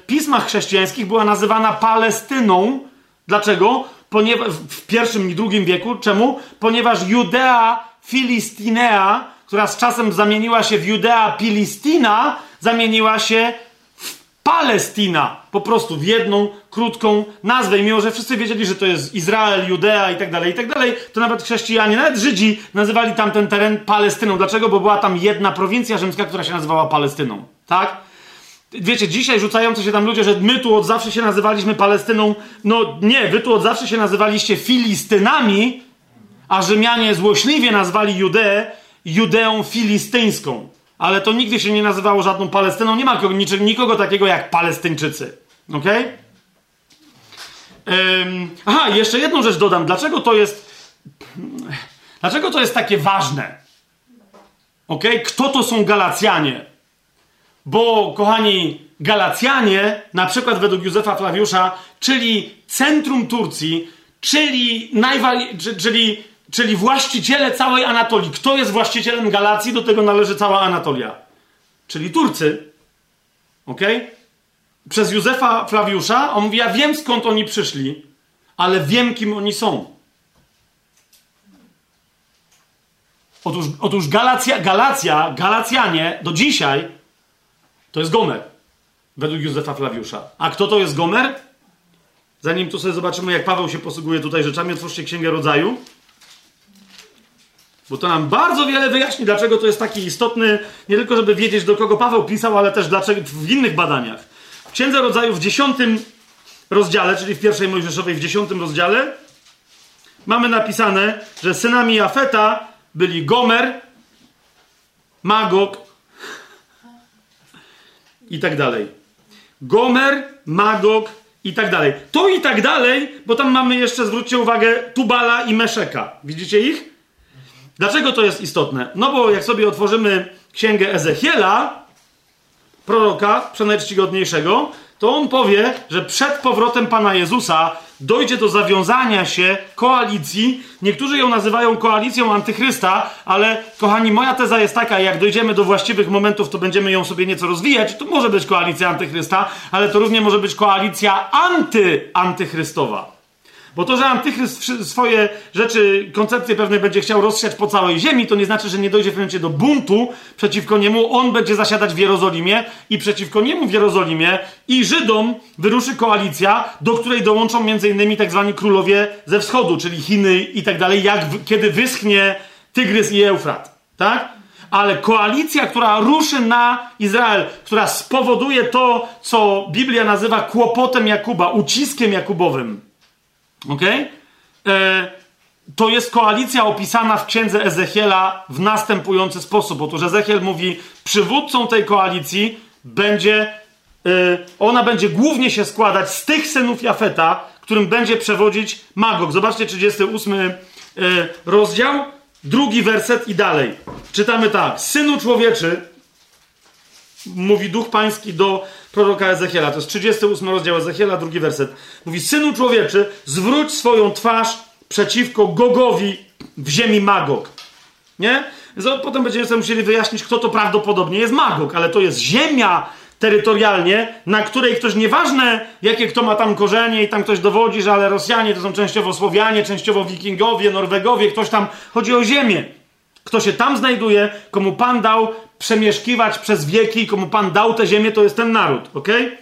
pismach chrześcijańskich była nazywana Palestyną. Dlaczego? Ponieważ w pierwszym i drugim wieku. Czemu? Ponieważ Judea Filistinea, która z czasem zamieniła się w Judea Pilistina, zamieniła się w Palestina. Po prostu w jedną krótką nazwę. I mimo, że wszyscy wiedzieli, że to jest Izrael, Judea i tak dalej, i tak dalej, to nawet chrześcijanie, nawet Żydzi nazywali tamten teren Palestyną. Dlaczego? Bo była tam jedna prowincja rzymska, która się nazywała Palestyną. Tak? Wiecie, dzisiaj rzucający się tam ludzie, że my tu od zawsze się nazywaliśmy Palestyną. No nie, wy tu od zawsze się nazywaliście Filistynami, a Rzymianie złośliwie nazwali Judeę Judeą Filistyńską. Ale to nigdy się nie nazywało żadną Palestyną. Nie ma nikogo takiego jak Palestyńczycy. Okej? Okay? Um, aha, jeszcze jedną rzecz dodam. Dlaczego to jest dlaczego to jest takie ważne? Okay? Kto to są Galacjanie? Bo, kochani, Galacjanie, na przykład według Józefa Flawiusza, czyli centrum Turcji, czyli, najwali- czyli, czyli właściciele całej Anatolii. Kto jest właścicielem Galacji? Do tego należy cała Anatolia. Czyli Turcy. Okej? Okay? Przez Józefa Flawiusza, on mówi, ja wiem skąd oni przyszli, ale wiem kim oni są. Otóż, otóż Galacja, Galacja, Galacjanie do dzisiaj To jest Gomer, według Józefa Flawiusza. A kto to jest Gomer? Zanim tu sobie zobaczymy, jak Paweł się posługuje tutaj rzeczami, otwórzcie Księgę Rodzaju. Bo to nam bardzo wiele wyjaśni, dlaczego to jest taki istotny, nie tylko żeby wiedzieć, do kogo Paweł pisał, ale też dlaczego w innych badaniach. W Księdze Rodzaju w dziesiątym rozdziale, czyli w pierwszej Mojżeszowej w dziesiątym rozdziale, mamy napisane, że synami Jafeta byli Gomer, Magog i tak dalej. Gomer, Magog i tak dalej. To i tak dalej, bo tam mamy jeszcze, zwróćcie uwagę, Tubala i Meszeka. Widzicie ich? Dlaczego to jest istotne? No bo jak sobie otworzymy księgę Ezechiela, proroka przenajczcigodniejszego, to on powie, że przed powrotem Pana Jezusa dojdzie do zawiązania się koalicji. Niektórzy ją nazywają koalicją antychrysta, ale kochani, moja teza jest taka, jak dojdziemy do właściwych momentów, to będziemy ją sobie nieco rozwijać. To może być koalicja antychrysta, ale to również może być koalicja anty-antychrystowa. Bo to, że antychryst swoje rzeczy, koncepcje pewne będzie chciał rozsiać po całej ziemi, to nie znaczy, że nie dojdzie w momencie do buntu przeciwko niemu. On będzie zasiadać w Jerozolimie i przeciwko niemu w Jerozolimie i Żydom wyruszy koalicja, do której dołączą m.in. tak zwani królowie ze wschodu, czyli Chiny i tak dalej, jak w, kiedy wyschnie Tygrys i Eufrat. Tak? Ale koalicja, która ruszy na Izrael, która spowoduje to, co Biblia nazywa kłopotem Jakuba, uciskiem jakubowym, okej? To jest koalicja opisana w księdze Ezechiela w następujący sposób. Otóż Ezechiel mówi, przywódcą tej koalicji będzie, e, ona będzie głównie się składać z tych synów Jafeta, którym będzie przewodzić Magog. Zobaczcie trzydziesty ósmy e, rozdział, drugi werset i dalej. Czytamy tak. Synu człowieczy, mówi Duch Pański do proroka Ezechiela. To jest trzydziesty ósmy rozdział Ezechiela, drugi werset. Mówi, synu człowieczy, zwróć swoją twarz przeciwko Gogowi w ziemi Magog. Nie? Potem będziemy sobie musieli wyjaśnić, kto to prawdopodobnie jest Magog, ale to jest ziemia terytorialnie, na której ktoś, nieważne jakie kto ma tam korzenie i tam ktoś dowodzi, że ale Rosjanie to są częściowo Słowianie, częściowo Wikingowie, Norwegowie, ktoś tam, chodzi o ziemię. Kto się tam znajduje, komu Pan dał przemieszkiwać przez wieki, komu Pan dał tę ziemię, to jest ten naród, okej? Okay?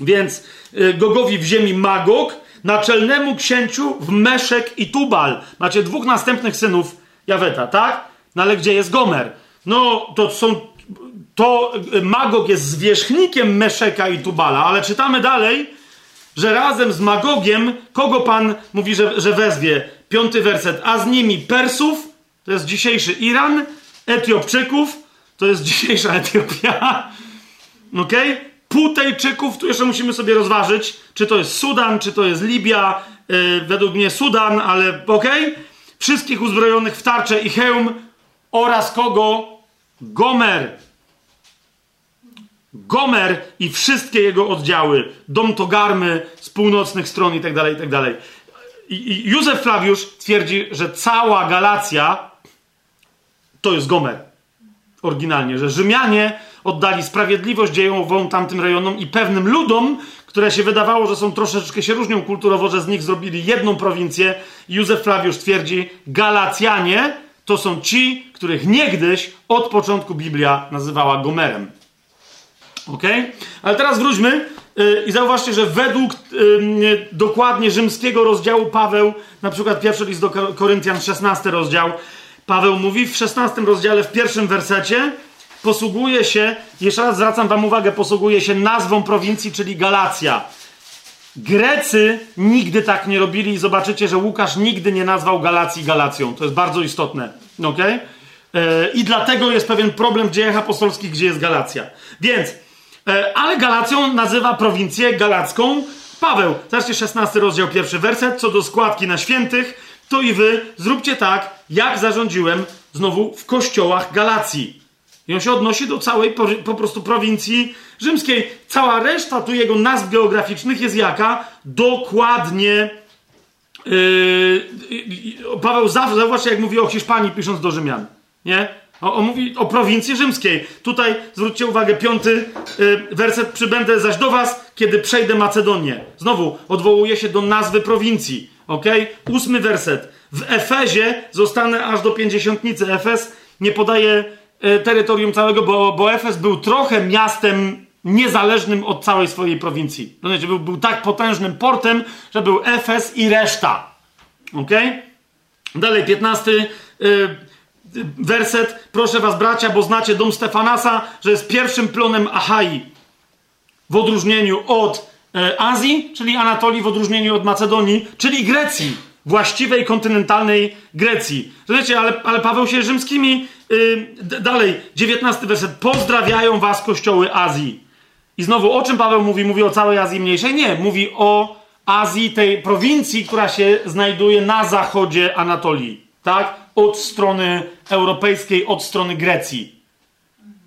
Więc y, Gogowi w ziemi Magog, naczelnemu księciu w Meszek i Tubal. Macie dwóch następnych synów Jafeta, tak? No ale gdzie jest Gomer? No to są, to Magog jest zwierzchnikiem Meszeka i Tubala, ale czytamy dalej, że razem z Magogiem, kogo Pan mówi, że, że wezwie? Piąty werset, a z nimi Persów, to jest dzisiejszy Iran, Etiopczyków, to jest dzisiejsza Etiopia. Okej? Okay? Putejczyków, tu jeszcze musimy sobie rozważyć, czy to jest Sudan, czy to jest Libia. Yy, według mnie Sudan, ale okej. Okay? Wszystkich uzbrojonych w tarcze i hełm oraz kogo? Gomer. Gomer i wszystkie jego oddziały. Dom Togarmy z północnych stron i tak dalej, i tak dalej. I Józef Flawiusz twierdzi, że cała Galacja to jest Gomer. Oryginalnie, że Rzymianie oddali sprawiedliwość dziejową tamtym rejonom i pewnym ludom, które się wydawało, że są troszeczkę się różnią kulturowo, że z nich zrobili jedną prowincję. Józef Flawiusz twierdzi, Galacjanie to są ci, których niegdyś od początku Biblia nazywała Gomerem. Ok? Ale teraz wróćmy yy, i zauważcie, że według yy, dokładnie rzymskiego rozdziału Paweł, na przykład pierwszy list do Koryntian, szesnasty rozdział, Paweł mówi w szesnastym rozdziale, w pierwszym wersecie, posługuje się, jeszcze raz zwracam wam uwagę, posługuje się nazwą prowincji, czyli Galacja. Grecy nigdy tak nie robili i zobaczycie, że Łukasz nigdy nie nazwał Galacji Galacją. To jest bardzo istotne. Okay? Yy, I dlatego jest pewien problem w dziejach apostolskich, gdzie jest Galacja. Więc, yy, ale Galacją nazywa prowincję galacką Paweł. Zobaczcie szesnasty rozdział, pierwszy werset, co do składki na świętych, to i wy zróbcie tak, jak zarządziłem znowu w kościołach Galacji. I on się odnosi do całej po, po prostu prowincji rzymskiej. Cała reszta tu jego nazw geograficznych jest jaka? Dokładnie yy, Paweł zawsze, zauważcie, jak mówi o Hiszpanii, pisząc do Rzymian. Nie? O, on mówi o prowincji rzymskiej. Tutaj zwróćcie uwagę, piąty yy, werset, przybędę zaś do was, kiedy przejdę Macedonię. Znowu odwołuje się do nazwy prowincji. Okej? Okay? Ósmy werset. W Efezie zostanę aż do pięćdziesiątnicy. Efes nie podaje terytorium całego, bo, bo Efes był trochę miastem niezależnym od całej swojej prowincji. Znaczy, był, był tak potężnym portem, że był Efes i reszta. Okej? Okay? Dalej, piętnasty yy, werset. Proszę was, bracia, bo znacie dom Stefanasa, że jest pierwszym plonem Achai. W odróżnieniu od yy, Azji, czyli Anatolii, w odróżnieniu od Macedonii, czyli Grecji. Właściwej, kontynentalnej Grecji. Znaczy, ale, ale Paweł się rzymskimi... Yy, dalej, dziewiętnasty werset. Pozdrawiają was kościoły Azji. I znowu, o czym Paweł mówi? Mówi o całej Azji Mniejszej? Nie. Mówi o Azji, tej prowincji, która się znajduje na zachodzie Anatolii. Tak? Od strony europejskiej, od strony Grecji.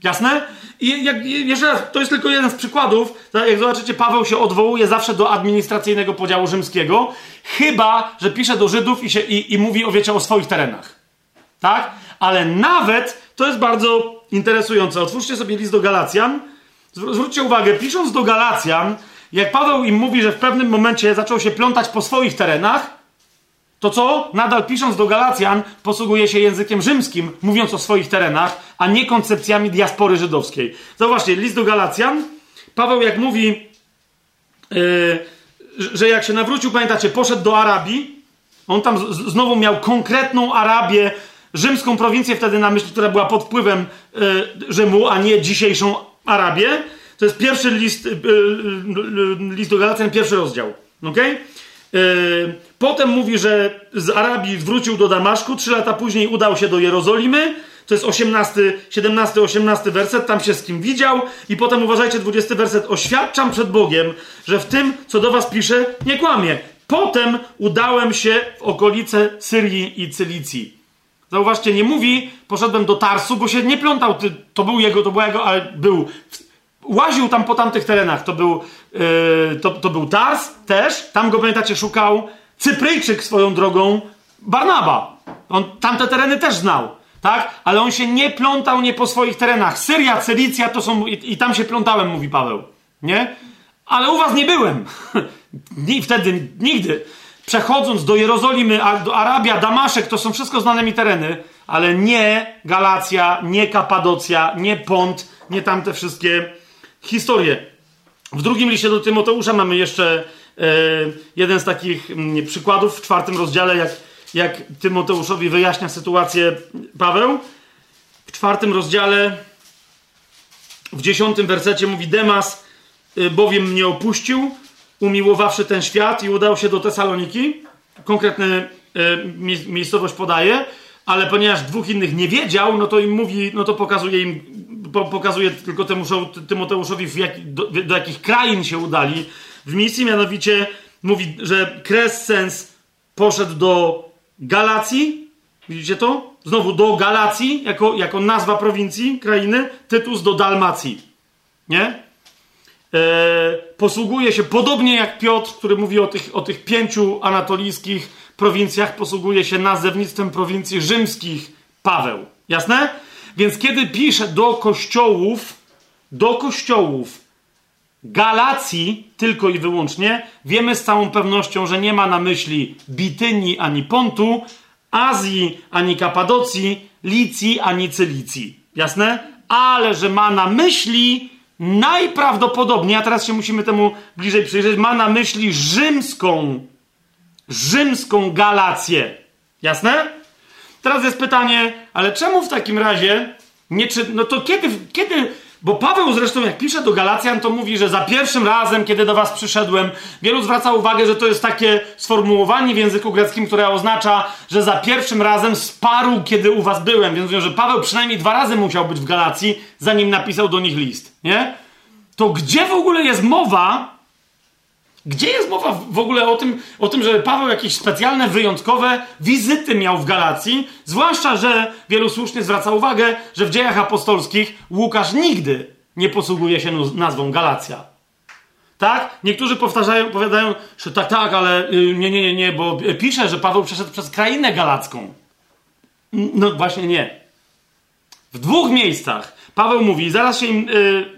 Jasne? I jak, jeszcze raz, to jest tylko jeden z przykładów. Jak zobaczycie, Paweł się odwołuje zawsze do administracyjnego podziału rzymskiego. Chyba, że pisze do Żydów i, się, i, i mówi o, wiecie, o swoich terenach. Tak? Ale nawet, to jest bardzo interesujące. Otwórzcie sobie list do Galacjan. Zwróćcie uwagę, pisząc do Galacjan, jak Paweł im mówi, że w pewnym momencie zaczął się plątać po swoich terenach, to co? Nadal pisząc do Galacjan posługuje się językiem rzymskim, mówiąc o swoich terenach, a nie koncepcjami diaspory żydowskiej. Zobaczcie, list do Galacjan. Paweł jak mówi, yy, że jak się nawrócił, pamiętacie, poszedł do Arabii. On tam z- znowu miał konkretną Arabię, rzymską prowincję wtedy na myśli, która była pod wpływem yy, Rzymu, a nie dzisiejszą Arabię. To jest pierwszy list, yy, yy, list do Galacjan, pierwszy rozdział. Okej? Okay? Yy, potem mówi, że z Arabii wrócił do Damaszku, trzy lata później udał się do Jerozolimy, to jest siedemnasty osiemnasty werset, tam się z kim widział, i potem uważajcie, dwudziesty werset, oświadczam przed Bogiem, że w tym, co do was piszę, nie kłamie. Potem udałem się w okolice Syrii i Cylicji. Zauważcie, nie mówi, poszedłem do Tarsu, bo się nie plątał, to był jego, to była jego, ale był... Łaził tam po tamtych terenach. To był, yy, to, to był Tars też. Tam go, pamiętacie, szukał Cypryjczyk swoją drogą, Barnaba. On tamte tereny też znał, tak? Ale on się nie plątał nie po swoich terenach. Syria, Cylicja to są... I, i tam się plątałem, mówi Paweł. Nie? Ale u was nie byłem. Wtedy nigdy. Przechodząc do Jerozolimy, do Arabia, Damaszek, to są wszystko znane mi tereny, ale nie Galacja, nie Kapadocja, nie Pont, nie tamte wszystkie... historię. W drugim liście do Tymoteusza mamy jeszcze e, jeden z takich m, przykładów w czwartym rozdziale, jak, jak Tymoteuszowi wyjaśnia sytuację Paweł. W czwartym rozdziale w dziesiątym wersecie mówi: Demas e, bowiem mnie opuścił, umiłowawszy ten świat, i udał się do Tesaloniki. Konkretny e, mie- miejscowość podaje, ale ponieważ dwóch innych nie wiedział, no to im mówi, no to pokazuje im pokazuje tylko temu Tymoteuszowi, w jak, do, do jakich krain się udali w misji, mianowicie mówi, że Kressens poszedł do Galacji, widzicie to? Znowu do Galacji, jako, jako nazwa prowincji, krainy, Tytus do Dalmacji, nie? Eee, posługuje się, podobnie jak Piotr, który mówi o tych, o tych pięciu anatolijskich prowincjach, posługuje się nazewnictwem prowincji rzymskich Paweł, jasne? Więc kiedy pisze do kościołów, do kościołów Galacji tylko i wyłącznie, wiemy z całą pewnością, że nie ma na myśli Bitynii ani Pontu, Azji ani Kapadocji, Licji ani Cylicji. Jasne? Ale że ma na myśli najprawdopodobniej, a teraz się musimy temu bliżej przyjrzeć, ma na myśli rzymską, rzymską Galację. Jasne? Teraz jest pytanie, ale czemu w takim razie nie czy... No to kiedy, kiedy... Bo Paweł zresztą, jak pisze do Galacjan, to mówi, że za pierwszym razem, kiedy do was przyszedłem, wielu zwraca uwagę, że to jest takie sformułowanie w języku greckim, które oznacza, że za pierwszym razem sparł, kiedy u was byłem. Więc mówią, że Paweł przynajmniej dwa razy musiał być w Galacji, zanim napisał do nich list, nie? To gdzie w ogóle jest mowa... Gdzie jest mowa w ogóle o tym, o tym, że Paweł jakieś specjalne, wyjątkowe wizyty miał w Galacji? Zwłaszcza, że wielu słusznie zwraca uwagę, że w Dziejach Apostolskich Łukasz nigdy nie posługuje się nazwą Galacja. Tak? Niektórzy powtarzają, powiadają, że tak, tak, ale nie, nie, nie, nie, bo pisze, że Paweł przeszedł przez krainę galacką. No właśnie nie. W dwóch miejscach Paweł mówi, zaraz się im,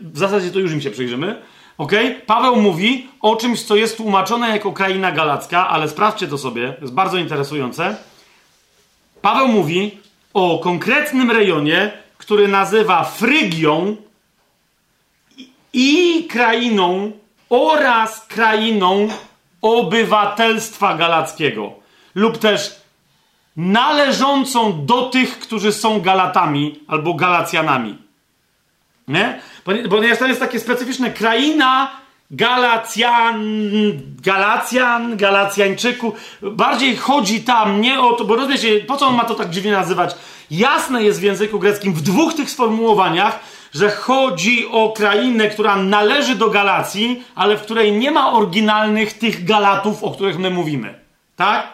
w zasadzie to już im się przyjrzymy, okej? Okay? Paweł mówi o czymś, co jest tłumaczone jako kraina galacka, ale sprawdźcie to sobie, to jest bardzo interesujące. Paweł mówi o konkretnym rejonie, który nazywa Frygią i krainą oraz krainą obywatelstwa galackiego lub też należącą do tych, którzy są Galatami albo Galacjanami. Nie? Ponieważ tam jest takie specyficzne kraina Galacjan, Galacjan, Galacjańczyku. Bardziej chodzi tam nie o to, bo rozumiecie, po co on ma to tak dziwnie nazywać? Jasne jest w języku greckim w dwóch tych sformułowaniach, że chodzi o krainę, która należy do Galacji, ale w której nie ma oryginalnych tych Galatów, o których my mówimy. Tak?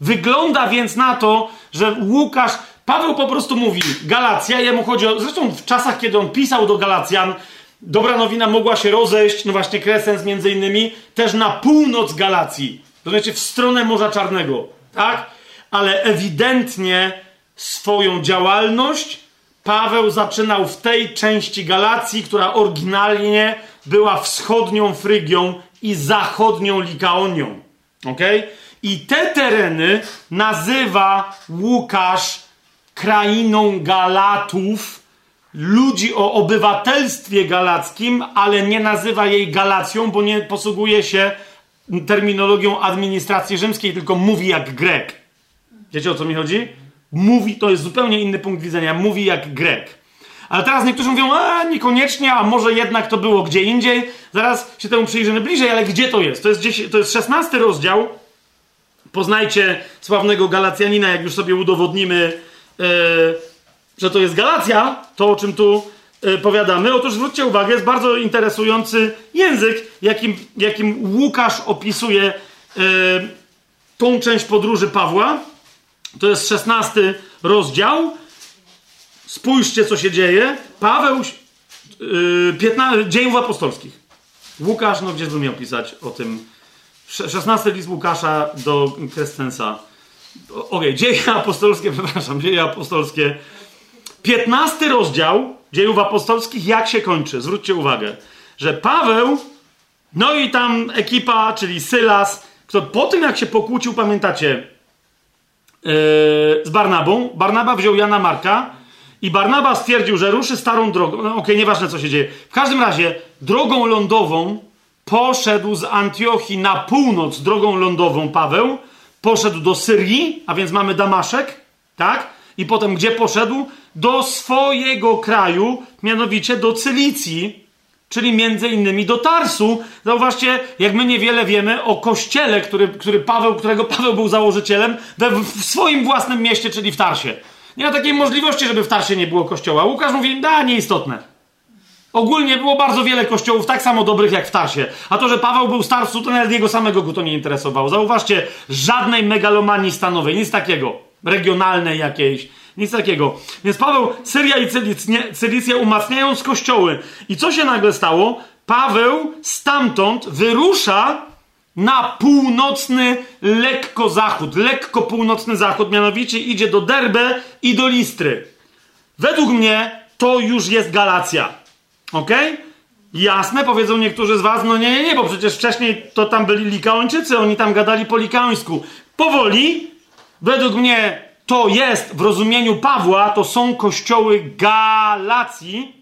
Wygląda więc na to, że Łukasz... Paweł po prostu mówi Galacja, jemu chodzi o... Zresztą w czasach, kiedy on pisał do Galacjan, dobra nowina mogła się rozejść, no właśnie Kresens między innymi, też na północ Galacji. To znaczy w stronę Morza Czarnego. Tak? Ale ewidentnie swoją działalność Paweł zaczynał w tej części Galacji, która oryginalnie była wschodnią Frygią i zachodnią Likaonią. Okej? Okay? I te tereny nazywa Łukasz krainą Galatów, ludzi o obywatelstwie galackim, ale nie nazywa jej Galacją, bo nie posługuje się terminologią administracji rzymskiej, tylko mówi jak Grek. Wiecie, o co mi chodzi? Mówi, to jest zupełnie inny punkt widzenia, mówi jak Grek. Ale teraz niektórzy mówią, a niekoniecznie, a może jednak to było gdzie indziej. Zaraz się temu przyjrzymy bliżej, ale gdzie to jest? To jest, gdzieś, to jest szesnasty rozdział. Poznajcie sławnego Galacjanina, jak już sobie udowodnimy, yy, że to jest Galacja, to o czym tu yy, powiadamy. Otóż zwróćcie uwagę, jest bardzo interesujący język, jakim, jakim Łukasz opisuje yy, tą część podróży Pawła. To jest szesnasty rozdział. Spójrzcie, co się dzieje. Paweł, yy, piętnasty, Dziejów Apostolskich. Łukasz, no gdzieś bym miał pisać o tym. szesnasty list Łukasza do Krestensa. Okej, okay, Dzieje Apostolskie, przepraszam, Dzieje Apostolskie. piętnasty rozdział Dziejów Apostolskich, jak się kończy? Zwróćcie uwagę, że Paweł, no i tam ekipa, czyli Sylas, kto po tym jak się pokłócił, pamiętacie, yy, z Barnabą, Barnaba wziął Jana Marka i Barnaba stwierdził, że ruszy starą drogą. No okej, okay, nieważne co się dzieje. W każdym razie drogą lądową poszedł z Antiochii na północ drogą lądową Paweł, poszedł do Syrii, a więc mamy Damaszek, tak? I potem gdzie poszedł? Do swojego kraju, mianowicie do Cylicji, czyli między innymi do Tarsu. Zauważcie, jak my niewiele wiemy o kościele, który, który Paweł, którego Paweł był założycielem we, w swoim własnym mieście, czyli w Tarsie. Nie ma takiej możliwości, żeby w Tarsie nie było kościoła. Łukasz mówi, da, nieistotne. Ogólnie było bardzo wiele kościołów tak samo dobrych jak w Tarsie. A to, że Paweł był starcą, to nawet jego samego go to nie interesowało. Zauważcie, żadnej megalomanii stanowej, nic takiego. Regionalnej jakiejś, nic takiego. Więc Paweł, Syria i Cylicja umacniając kościoły. I co się nagle stało? Paweł stamtąd wyrusza na północny, lekko zachód. Lekko północny zachód, mianowicie idzie do Derbe i do Listry. Według mnie to już jest Galacja. Okej? Okay? Jasne, powiedzą niektórzy z was, no nie, nie, nie, bo przecież wcześniej to tam byli Likaończycy, oni tam gadali po likaońsku. Powoli, według mnie to jest, w rozumieniu Pawła, to są kościoły Galacji,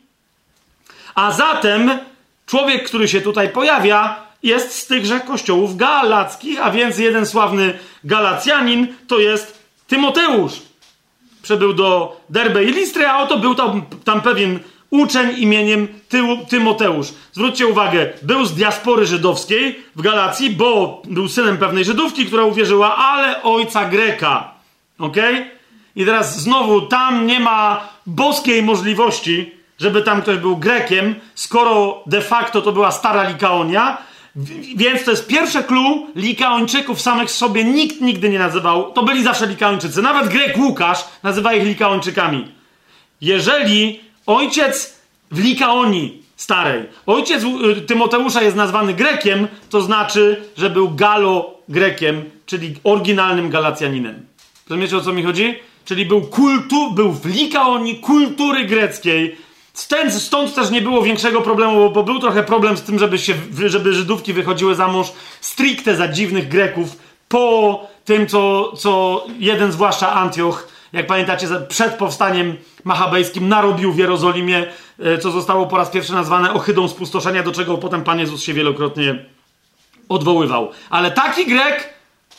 a zatem człowiek, który się tutaj pojawia, jest z tychże kościołów galackich, a więc jeden sławny Galacjanin to jest Tymoteusz. Przebył do Derbe i Listry, a oto był tam, tam pewien uczeń imieniem Ty- Tymoteusz. Zwróćcie uwagę, był z diaspory żydowskiej w Galacji, bo był synem pewnej Żydówki, która uwierzyła, ale ojca Greka. Okej? Okay? I teraz znowu, tam nie ma boskiej możliwości, żeby tam ktoś był Grekiem, skoro de facto to była stara Likaonia, więc to jest pierwsze clue, Likaończyków samych sobie nikt nigdy nie nazywał, to byli zawsze Likaończycy. Nawet Grek Łukasz nazywa ich Likaończykami. Jeżeli ojciec w Likaonii starej, ojciec Tymoteusza jest nazwany Grekiem, to znaczy, że był Galo-Grekiem, czyli oryginalnym Galacjaninem. Rozumiecie, o co mi chodzi? Czyli był, kultu, był w Likaonii kultury greckiej. Stąd, stąd też nie było większego problemu, bo był trochę problem z tym, żeby, się, żeby Żydówki wychodziły za mąż stricte za dziwnych Greków po tym, co, co jeden zwłaszcza Antioch jak pamiętacie, przed powstaniem machabejskim narobił w Jerozolimie, co zostało po raz pierwszy nazwane ohydą spustoszenia, do czego potem Pan Jezus się wielokrotnie odwoływał. Ale taki Grek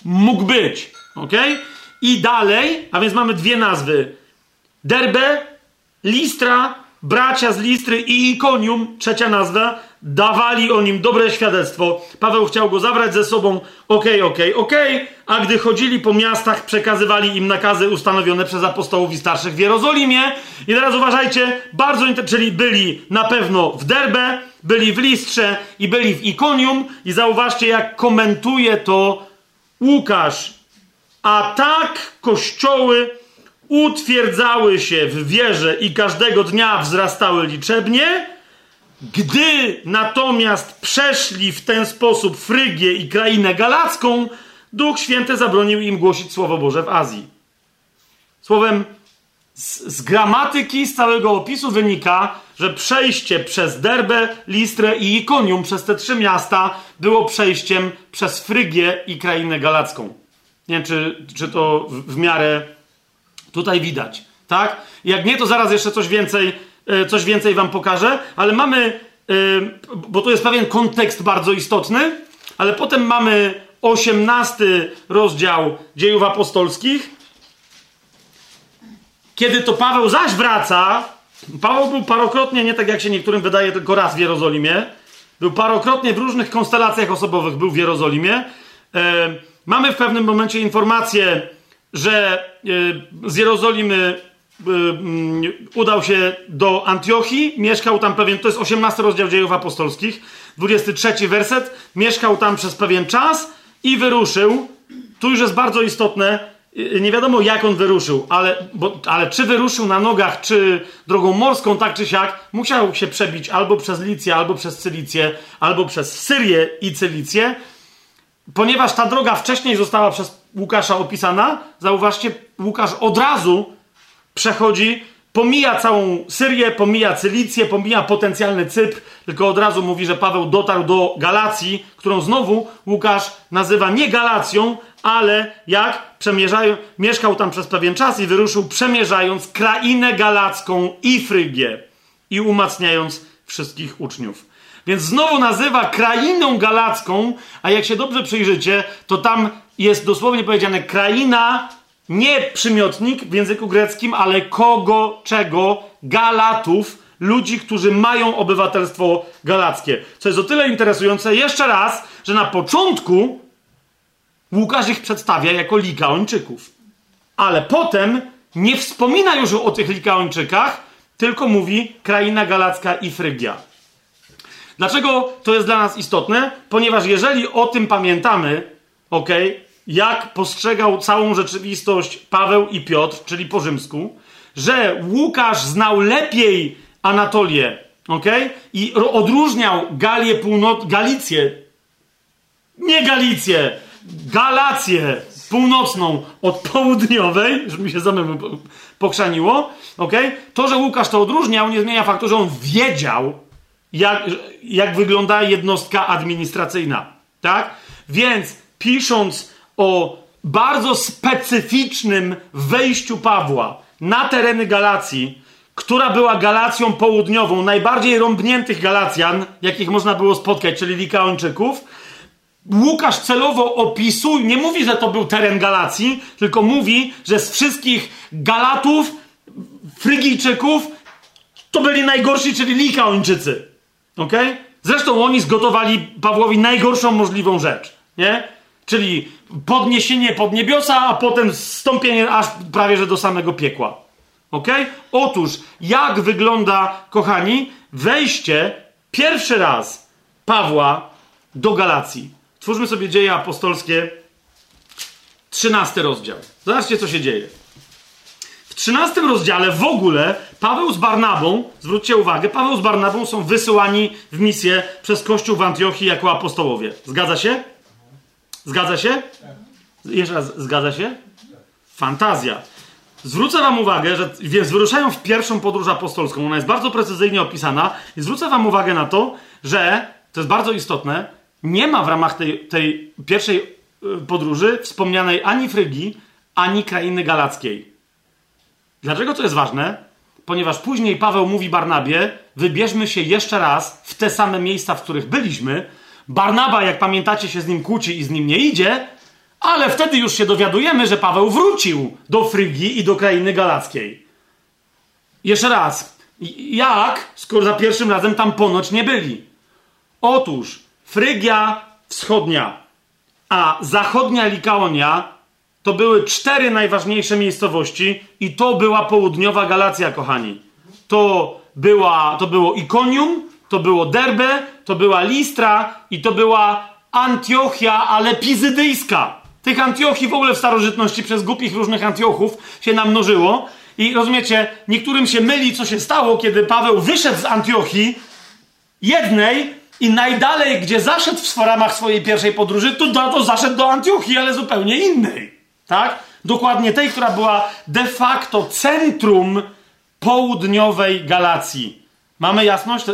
mógł być. Okay? I dalej, a więc mamy dwie nazwy. Derbe, Listra, bracia z Listry i Ikonium, trzecia nazwa, dawali o nim dobre świadectwo. Paweł chciał go zabrać ze sobą, okej, okej, okej, a gdy chodzili po miastach, przekazywali im nakazy ustanowione przez apostołów i starszych w Jerozolimie. I teraz uważajcie, bardzo, czyli byli na pewno w Derbe, byli w Listrze i byli w Ikonium i zauważcie, jak komentuje to Łukasz. A tak kościoły utwierdzały się w wierze i każdego dnia wzrastały liczebnie, gdy natomiast przeszli w ten sposób Frygię i krainę galacką, Duch Święty zabronił im głosić Słowo Boże w Azji. Słowem, z, z gramatyki, z całego opisu wynika, że przejście przez Derbe, Listrę i Ikonium, przez te trzy miasta, było przejściem przez Frygię i krainę galacką. Nie wiem, czy, czy to w, w miarę tutaj widać, tak? Jak nie, to zaraz jeszcze coś więcej, coś więcej wam pokażę, ale mamy, bo tu jest pewien kontekst bardzo istotny, ale potem mamy osiemnasty rozdział Dziejów Apostolskich, kiedy to Paweł zaś wraca. Paweł był parokrotnie, nie tak jak się niektórym wydaje, tylko raz w Jerozolimie, był parokrotnie w różnych konstelacjach osobowych, był w Jerozolimie. Mamy w pewnym momencie informację, że z Jerozolimy udał się do Antiochii, mieszkał tam pewien, to jest osiemnasty rozdział Dziejów Apostolskich, dwudziesty trzeci werset, mieszkał tam przez pewien czas i wyruszył. Tu już jest bardzo istotne, nie wiadomo jak on wyruszył, ale, bo, ale czy wyruszył na nogach, czy drogą morską, tak czy siak, musiał się przebić albo przez Licję, albo przez Cylicję, albo przez Syrię i Cylicję, ponieważ ta droga wcześniej została przez Łukasza opisana. Zauważcie, Łukasz od razu przechodzi, pomija całą Syrię, pomija Cylicję, pomija potencjalny Cypr, tylko od razu mówi, że Paweł dotarł do Galacji, którą znowu Łukasz nazywa nie Galacją, ale jak przemierzają, mieszkał tam przez pewien czas i wyruszył, przemierzając krainę galacką i Frygię i umacniając wszystkich uczniów. Więc znowu nazywa krainą galacką, a jak się dobrze przyjrzycie, to tam jest dosłownie powiedziane kraina, nie przymiotnik w języku greckim, ale kogo, czego, Galatów, ludzi, którzy mają obywatelstwo galackie. Co jest o tyle interesujące, jeszcze raz, że na początku Łukasz ich przedstawia jako Likaończyków. Ale potem nie wspomina już o tych Likaończykach, tylko mówi kraina galacka i Frygia. Dlaczego to jest dla nas istotne? Ponieważ jeżeli o tym pamiętamy, okej, okay, jak postrzegał całą rzeczywistość Paweł i Piotr, czyli po rzymsku, że Łukasz znał lepiej Anatolię, okej, okay, i odróżniał Galię Północną, Galicję, nie Galicję, Galację Północną od południowej, żeby mi się samemu pokrzaniło, okej, okay, to, że Łukasz to odróżniał, nie zmienia faktu, że on wiedział, Jak, jak wygląda jednostka administracyjna, tak? Więc pisząc o bardzo specyficznym wejściu Pawła na tereny Galacji, która była Galacją południową, najbardziej rąbniętych Galacjan, jakich można było spotkać, czyli Likaończyków, Łukasz celowo opisuje, nie mówi, że to był teren Galacji, tylko mówi, że z wszystkich Galatów, Frygijczyków, to byli najgorsi, czyli Likaończycy. Okay? Zresztą oni zgotowali Pawłowi najgorszą możliwą rzecz, nie? Czyli podniesienie pod niebiosa, a potem zstąpienie aż prawie że do samego piekła. Okay? Otóż, jak wygląda, kochani, wejście pierwszy raz Pawła do Galacji. Twórzmy sobie Dzieje Apostolskie, trzynasty rozdział. Zobaczcie, co się dzieje. W trzynastym rozdziale w ogóle Paweł z Barnabą, zwróćcie uwagę, Paweł z Barnabą są wysyłani w misję przez Kościół w Antiochii jako apostołowie. Zgadza się? Zgadza się? Jeszcze raz, zgadza się? Fantazja. Zwrócę wam uwagę, że więc wyruszają w pierwszą podróż apostolską. Ona jest bardzo precyzyjnie opisana i zwrócę wam uwagę na to, że, to jest bardzo istotne, nie ma w ramach tej, tej pierwszej podróży wspomnianej ani Frygii, ani krainy galackiej. Dlaczego to jest ważne? Ponieważ później Paweł mówi Barnabie, wybierzmy się jeszcze raz w te same miejsca, w których byliśmy. Barnaba, jak pamiętacie, się z nim kłóci i z nim nie idzie, ale wtedy już się dowiadujemy, że Paweł wrócił do Frygii i do krainy galackiej. Jeszcze raz. Jak, skoro za pierwszym razem tam ponoć nie byli? Otóż Frygia wschodnia, a zachodnia Likaonia to były cztery najważniejsze miejscowości i to była południowa Galacja, kochani. To, była, to było Ikonium, to było Derbe, to była Listra i to była Antiochia, ale Pizydyjska. Tych Antiochii w ogóle w starożytności przez głupich różnych Antiochów się namnożyło. I rozumiecie, niektórym się myli, co się stało, kiedy Paweł wyszedł z Antiochii jednej i najdalej, gdzie zaszedł w ramach swojej pierwszej podróży, to, to zaszedł do Antiochii, ale zupełnie innej. Tak? Dokładnie tej, która była de facto centrum południowej Galacji. Mamy jasność?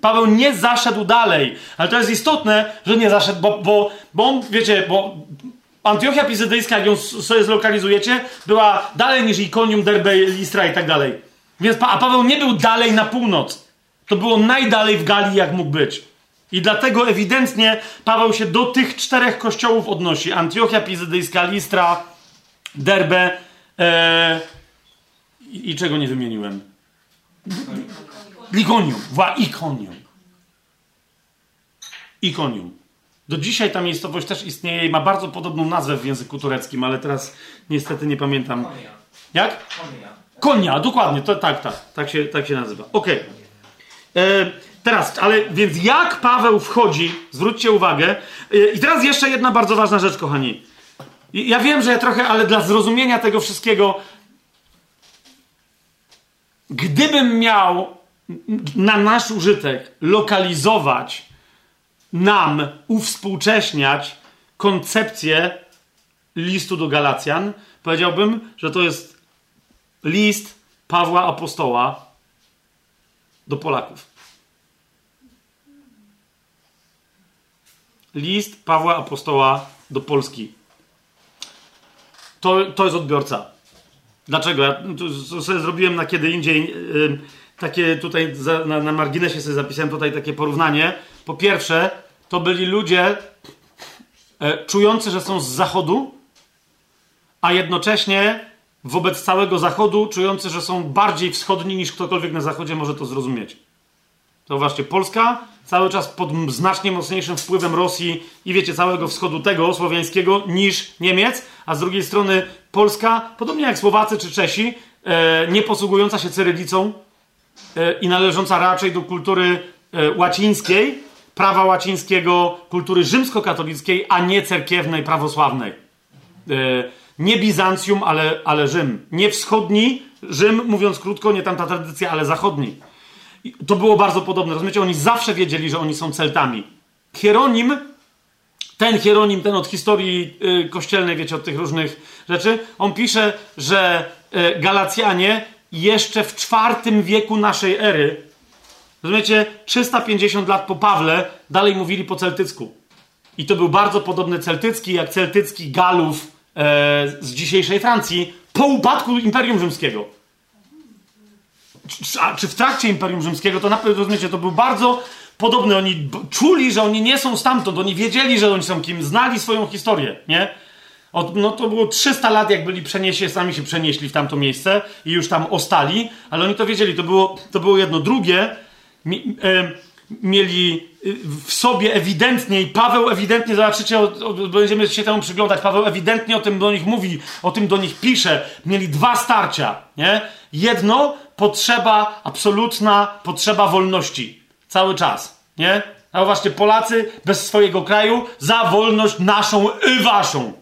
Paweł nie zaszedł dalej, ale to jest istotne, że nie zaszedł, bo, bo, bo on, wiecie, bo Antiochia Pizydyjska, jak ją sobie zlokalizujecie, była dalej niż Ikonium, Derbe, Listra i tak dalej. Więc, a Paweł nie był dalej na północ. To było najdalej w Galii, jak mógł być. I dlatego ewidentnie Paweł się do tych czterech kościołów odnosi. Antiochia Pizydyjska, Listra, Derbe e... I, i czego nie wymieniłem? Likonium. Wła, Ikonium. Ikonium. Do dzisiaj ta miejscowość też istnieje i ma bardzo podobną nazwę w języku tureckim, ale teraz niestety nie pamiętam. Konia. Jak? Konia. Konia, dokładnie. To, tak, tak. Tak się, tak się nazywa. Okej. Okay. Teraz, ale więc jak Paweł wchodzi, zwróćcie uwagę. I teraz jeszcze jedna bardzo ważna rzecz, kochani. Ja wiem, że ja trochę, ale dla zrozumienia tego wszystkiego, gdybym miał na nasz użytek lokalizować, nam uwspółcześniać koncepcję listu do Galacjan, powiedziałbym, że to jest list Pawła Apostoła do Polaków. List Pawła Apostoła do Polski. To, to jest odbiorca. Dlaczego? Ja to sobie zrobiłem na kiedy indziej yy, takie tutaj, za, na, na marginesie sobie zapisałem tutaj takie porównanie. Po pierwsze, to byli ludzie yy, czujący, że są z Zachodu, a jednocześnie wobec całego Zachodu czujący, że są bardziej wschodni niż ktokolwiek na Zachodzie może to zrozumieć. Zauważcie, Polska cały czas pod znacznie mocniejszym wpływem Rosji i wiecie, całego wschodu tego słowiańskiego niż Niemiec, a z drugiej strony Polska, podobnie jak Słowacy czy Czesi, e, nie posługująca się cyrylicą e, i należąca raczej do kultury e, łacińskiej, prawa łacińskiego, kultury rzymskokatolickiej, a nie cerkiewnej, prawosławnej. E, nie Bizancjum, ale, ale Rzym. Nie wschodni Rzym, mówiąc krótko, nie tamta tradycja, ale zachodni. To było bardzo podobne. Rozumiecie? Oni zawsze wiedzieli, że oni są Celtami. Hieronim, ten Hieronim, ten od historii y, kościelnej, wiecie, od tych różnych rzeczy, on pisze, że y, Galacjanie jeszcze w czwartym wieku naszej ery, rozumiecie, trzysta pięćdziesiąt lat po Pawle, dalej mówili po celtycku. I to był bardzo podobny celtycki, jak celtycki Galów y, z dzisiejszej Francji po upadku Imperium Rzymskiego. A czy w trakcie Imperium Rzymskiego, to na pewno rozumiecie, to był bardzo podobny. Oni b- czuli, że oni nie są stamtąd, oni wiedzieli, że oni są kim, znali swoją historię, nie? Od, no to było trzysta lat, jak byli przeniesie, sami się przenieśli w tamto miejsce i już tam ostali, ale oni to wiedzieli, to było, to było jedno. Drugie, mi, e, mieli w sobie ewidentnie i Paweł ewidentnie, zobaczycie, o, o, będziemy się temu przyglądać, Paweł ewidentnie o tym do nich mówi, o tym do nich pisze, mieli dwa starcia, nie? Jedno, potrzeba absolutna, potrzeba wolności. Cały czas, nie? A właśnie Polacy bez swojego kraju za wolność naszą i waszą.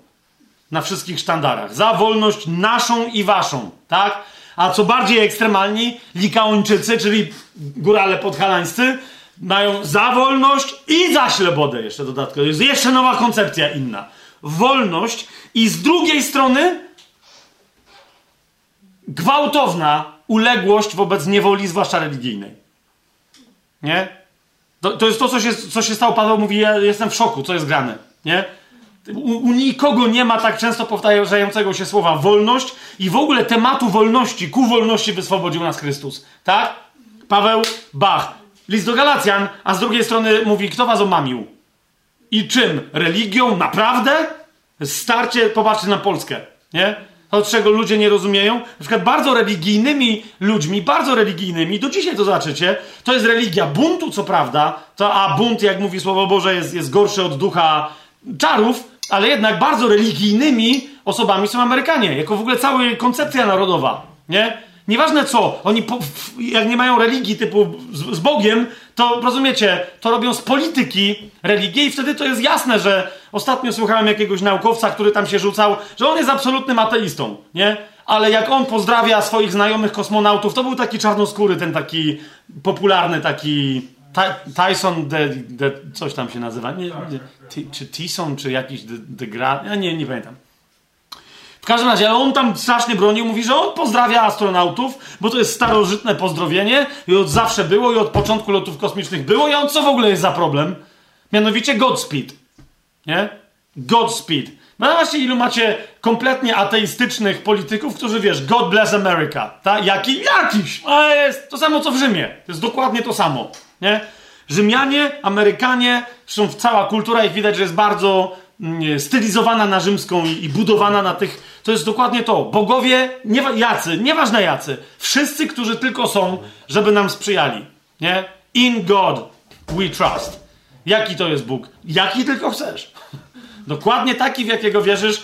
Na wszystkich sztandarach. Za wolność naszą i waszą, tak? A co bardziej ekstremalni, Likaończycy, czyli górale podhalańscy, mają za wolność i za ślebodę jeszcze dodatkowo. Jest jeszcze nowa koncepcja inna. Wolność i z drugiej strony gwałtowna uległość wobec niewoli, zwłaszcza religijnej. Nie? To, to jest to, co się, co się stało. Paweł mówi, ja jestem w szoku, co jest grane. Nie? U, u nikogo nie ma tak często powtarzającego się słowa wolność i w ogóle tematu wolności, ku wolności wyswobodził nas Chrystus. Tak? Paweł, Bach. List do Galacjan, a z drugiej strony mówi, kto was omamił? I czym? Religią? Naprawdę? Starcie, popatrzcie na Polskę, nie? To, czego ludzie nie rozumieją. Na przykład bardzo religijnymi ludźmi, bardzo religijnymi, do dzisiaj to zobaczycie, to jest religia buntu, co prawda, to, a bunt, jak mówi Słowo Boże, jest, jest gorszy od ducha czarów, ale jednak bardzo religijnymi osobami są Amerykanie, jako w ogóle cała koncepcja narodowa, nie? Nieważne co, oni po, jak nie mają religii typu z, z Bogiem, to rozumiecie, to robią z polityki religię i wtedy to jest jasne, że ostatnio słuchałem jakiegoś naukowca, który tam się rzucał, że on jest absolutnym ateistą, nie? Ale jak on pozdrawia swoich znajomych kosmonautów, to był taki czarnoskóry, ten taki popularny taki... Tyson de, de... coś tam się nazywa? Nie, nie, ty, czy Tyson, czy jakiś de, de gra... Ja nie, nie pamiętam. W każdym razie, ale on tam strasznie bronił, mówi, że on pozdrawia astronautów, bo to jest starożytne pozdrowienie i od zawsze było i od początku lotów kosmicznych było i on co w ogóle jest za problem? Mianowicie Godspeed. Nie? Godspeed. No właśnie, ilu macie kompletnie ateistycznych polityków, którzy wiesz, God bless America. Ta? Jaki? Jakiś! Ale jest to samo co w Rzymie. To jest dokładnie to samo. Nie? Rzymianie, Amerykanie, zresztą cała kultura ich widać, że jest bardzo nie, stylizowana na rzymską i, i budowana na tych... To jest dokładnie to. Bogowie, nie, jacy, nieważne jacy. Wszyscy, którzy tylko są, żeby nam sprzyjali. Nie? In God we trust. Jaki to jest Bóg? Jaki tylko chcesz. Dokładnie taki, w jakiego wierzysz.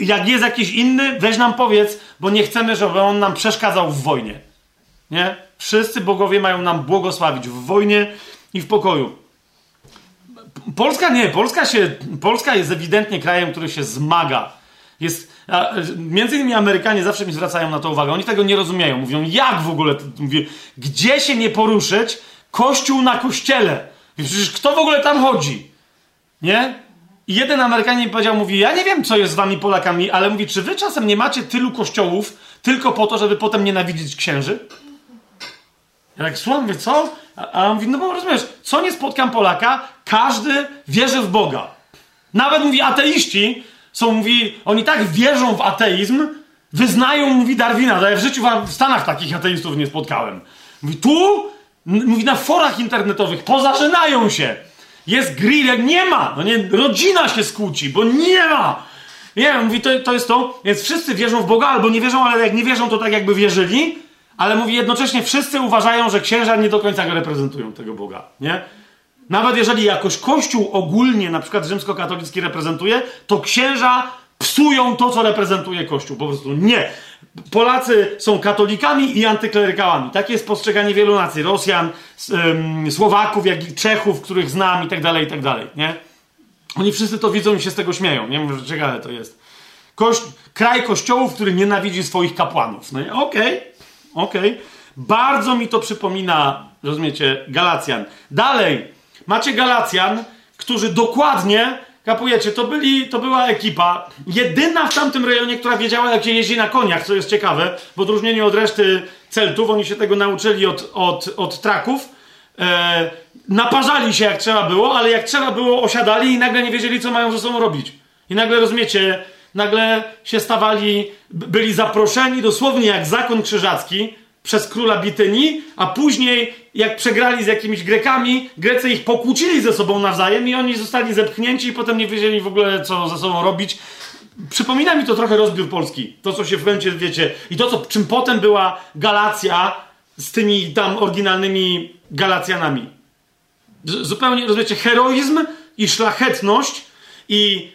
Jak jest jakiś inny, weź nam powiedz, bo nie chcemy, żeby on nam przeszkadzał w wojnie. Nie? Wszyscy bogowie mają nam błogosławić w wojnie i w pokoju. Polska nie. Polska, się, Polska jest ewidentnie krajem, który się zmaga. Jest, a, między innymi Amerykanie zawsze mi zwracają na to uwagę. Oni tego nie rozumieją. Mówią, jak w ogóle? Mówię, gdzie się nie poruszyć? Kościół na kościele. I przecież kto w ogóle tam chodzi? Nie? I jeden Amerykanin powiedział, mówi, ja nie wiem, co jest z wami Polakami, ale mówi, czy wy czasem nie macie tylu kościołów tylko po to, żeby potem nienawidzić księży? Ja tak słucham, mówię, co? A, a on mówi, no bo rozumiesz, co nie spotkam Polaka, każdy wierzy w Boga. Nawet, mówi, ateiści są, mówi, oni tak wierzą w ateizm, wyznają, mówi, Darwina, ale w życiu w Stanach takich ateistów nie spotkałem. Mówi, tu, mówi, na forach internetowych pozażynają się. Jest grill, nie ma. No nie, rodzina się skłóci, bo nie ma. Nie wiem, mówi, to, to jest to. Więc wszyscy wierzą w Boga, albo nie wierzą, ale jak nie wierzą, to tak jakby wierzyli. Ale mówi, jednocześnie wszyscy uważają, że księża nie do końca go reprezentują, tego Boga, nie? Nawet jeżeli jakoś Kościół ogólnie, na przykład rzymskokatolicki, reprezentuje, to księża psują to, co reprezentuje Kościół. Po prostu nie. Polacy są katolikami i antyklerykałami. Takie jest postrzeganie wielu nacji. Rosjan, Słowaków, jak i Czechów, których znam i tak dalej, i tak dalej, nie? Oni wszyscy to widzą i się z tego śmieją. Nie wiem, że ciekawe to jest. Kości- kraj kościołów, który nienawidzi swoich kapłanów. No i okej. Okay. Okej. Okay. Bardzo mi to przypomina, rozumiecie, Galacjan. Dalej, macie Galacjan, którzy dokładnie, kapujecie, to byli, to była ekipa, jedyna w tamtym rejonie, która wiedziała, jak się jeździ na koniach, co jest ciekawe, w odróżnieniu od reszty Celtów, oni się tego nauczyli od, od, od Traków, e, naparzali się jak trzeba było, ale jak trzeba było osiadali i nagle nie wiedzieli, co mają ze sobą robić. I nagle, rozumiecie, nagle się stawali, byli zaproszeni dosłownie jak zakon krzyżacki przez króla Bityni, a później jak przegrali z jakimiś Grekami, Grecy ich pokłócili ze sobą nawzajem i oni zostali zepchnięci i potem nie wiedzieli w ogóle, co ze sobą robić. Przypomina mi to trochę rozbiór Polski. To, co się w momencie, wiecie, i to, co, czym potem była Galacja z tymi tam oryginalnymi Galacjanami. Zupełnie, rozumiecie, heroizm i szlachetność i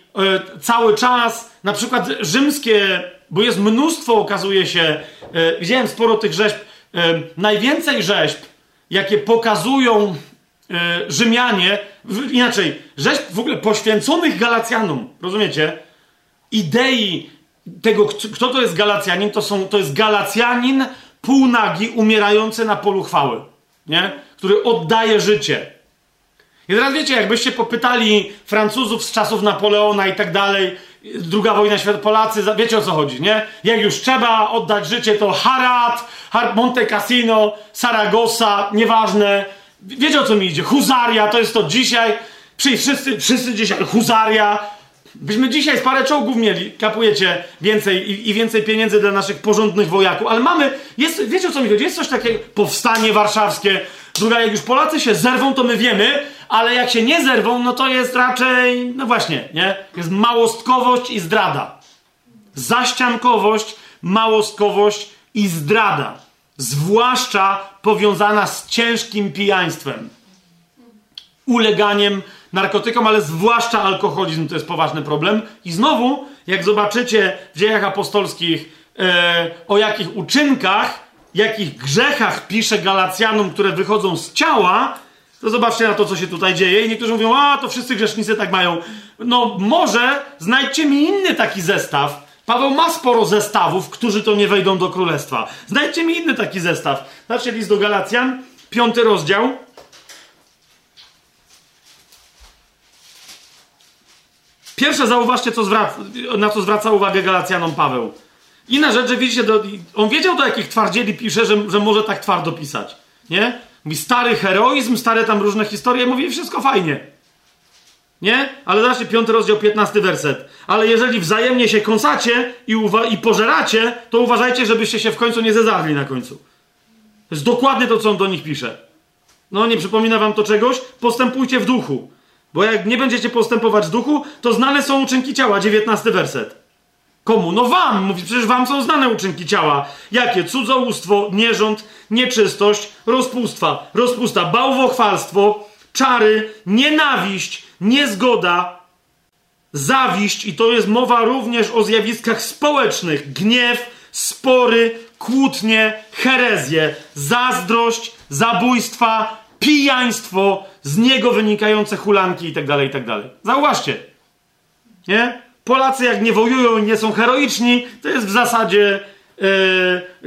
e, cały czas na przykład rzymskie, bo jest mnóstwo, okazuje się, e, widziałem sporo tych rzeźb, e, najwięcej rzeźb, jakie pokazują e, Rzymianie, w, inaczej, rzeźb w ogóle poświęconych Galacjanom, rozumiecie? Idei tego, kto to jest Galacjanin, to, są, to jest Galacjanin półnagi, umierający na polu chwały, nie? Który oddaje życie. I teraz wiecie, jakbyście popytali Francuzów z czasów Napoleona i tak dalej, druga wojna światowa, Polacy, wiecie o co chodzi, nie? Jak już trzeba oddać życie, to Harat, Monte Cassino, Saragossa, nieważne. Wiecie o co mi idzie? Huzaria, to jest to dzisiaj. Wszyscy, wszyscy dzisiaj Huzaria. Byśmy dzisiaj z parę czołgów mieli, kapujecie, więcej i, i więcej pieniędzy dla naszych porządnych wojaków, ale mamy, jest, wiecie o co mi chodzi, jest coś takiego, powstanie warszawskie, która jak już Polacy się zerwą, to my wiemy, ale jak się nie zerwą, no to jest raczej, no właśnie, nie? Jest małostkowość i zdrada. Zaściankowość, małostkowość i zdrada. Zwłaszcza powiązana z ciężkim pijaństwem. Uleganiem narkotykom, ale zwłaszcza alkoholizm to jest poważny problem. I znowu, jak zobaczycie w Dziejach Apostolskich, yy, o jakich uczynkach, jakich grzechach pisze Galacjanom, które wychodzą z ciała, to zobaczcie na to, co się tutaj dzieje. I niektórzy mówią, a to wszyscy grzesznicy tak mają. No może znajdźcie mi inny taki zestaw. Paweł ma sporo zestawów, którzy to nie wejdą do królestwa. Znajdźcie mi inny taki zestaw. Znaczy list do Galacjan, piąty rozdział. Pierwsze zauważcie, co zwraca, na co zwraca uwagę Galacjanom Paweł. I na rzecz, że widzicie, do, on wiedział, do jakich twardzieli pisze, że, że może tak twardo pisać. Nie? Mówi stary heroizm, stare tam różne historie. Mówi wszystko fajnie. Nie? Ale zobaczcie, piąty rozdział, piętnasty werset. Ale jeżeli wzajemnie się kąsacie i, uwa- i pożeracie, to uważajcie, żebyście się w końcu nie zezarli na końcu. To jest dokładnie to, co on do nich pisze. No, nie przypomina wam to czegoś? Postępujcie w duchu. Bo jak nie będziecie postępować w duchu, to znane są uczynki ciała. dziewiętnasty werset. Komu? No wam! Mówi, przecież wam są znane uczynki ciała. Jakie? Cudzołóstwo, nierząd, nieczystość, rozpustwa, rozpusta, bałwochwalstwo, czary, nienawiść, niezgoda, zawiść. I to jest mowa również o zjawiskach społecznych. Gniew, spory, kłótnie, herezje, zazdrość, zabójstwa, pijaństwo, z niego wynikające hulanki i tak dalej, i tak dalej. Zauważcie. Nie? Polacy jak nie wojują i nie są heroiczni, to jest w zasadzie yy,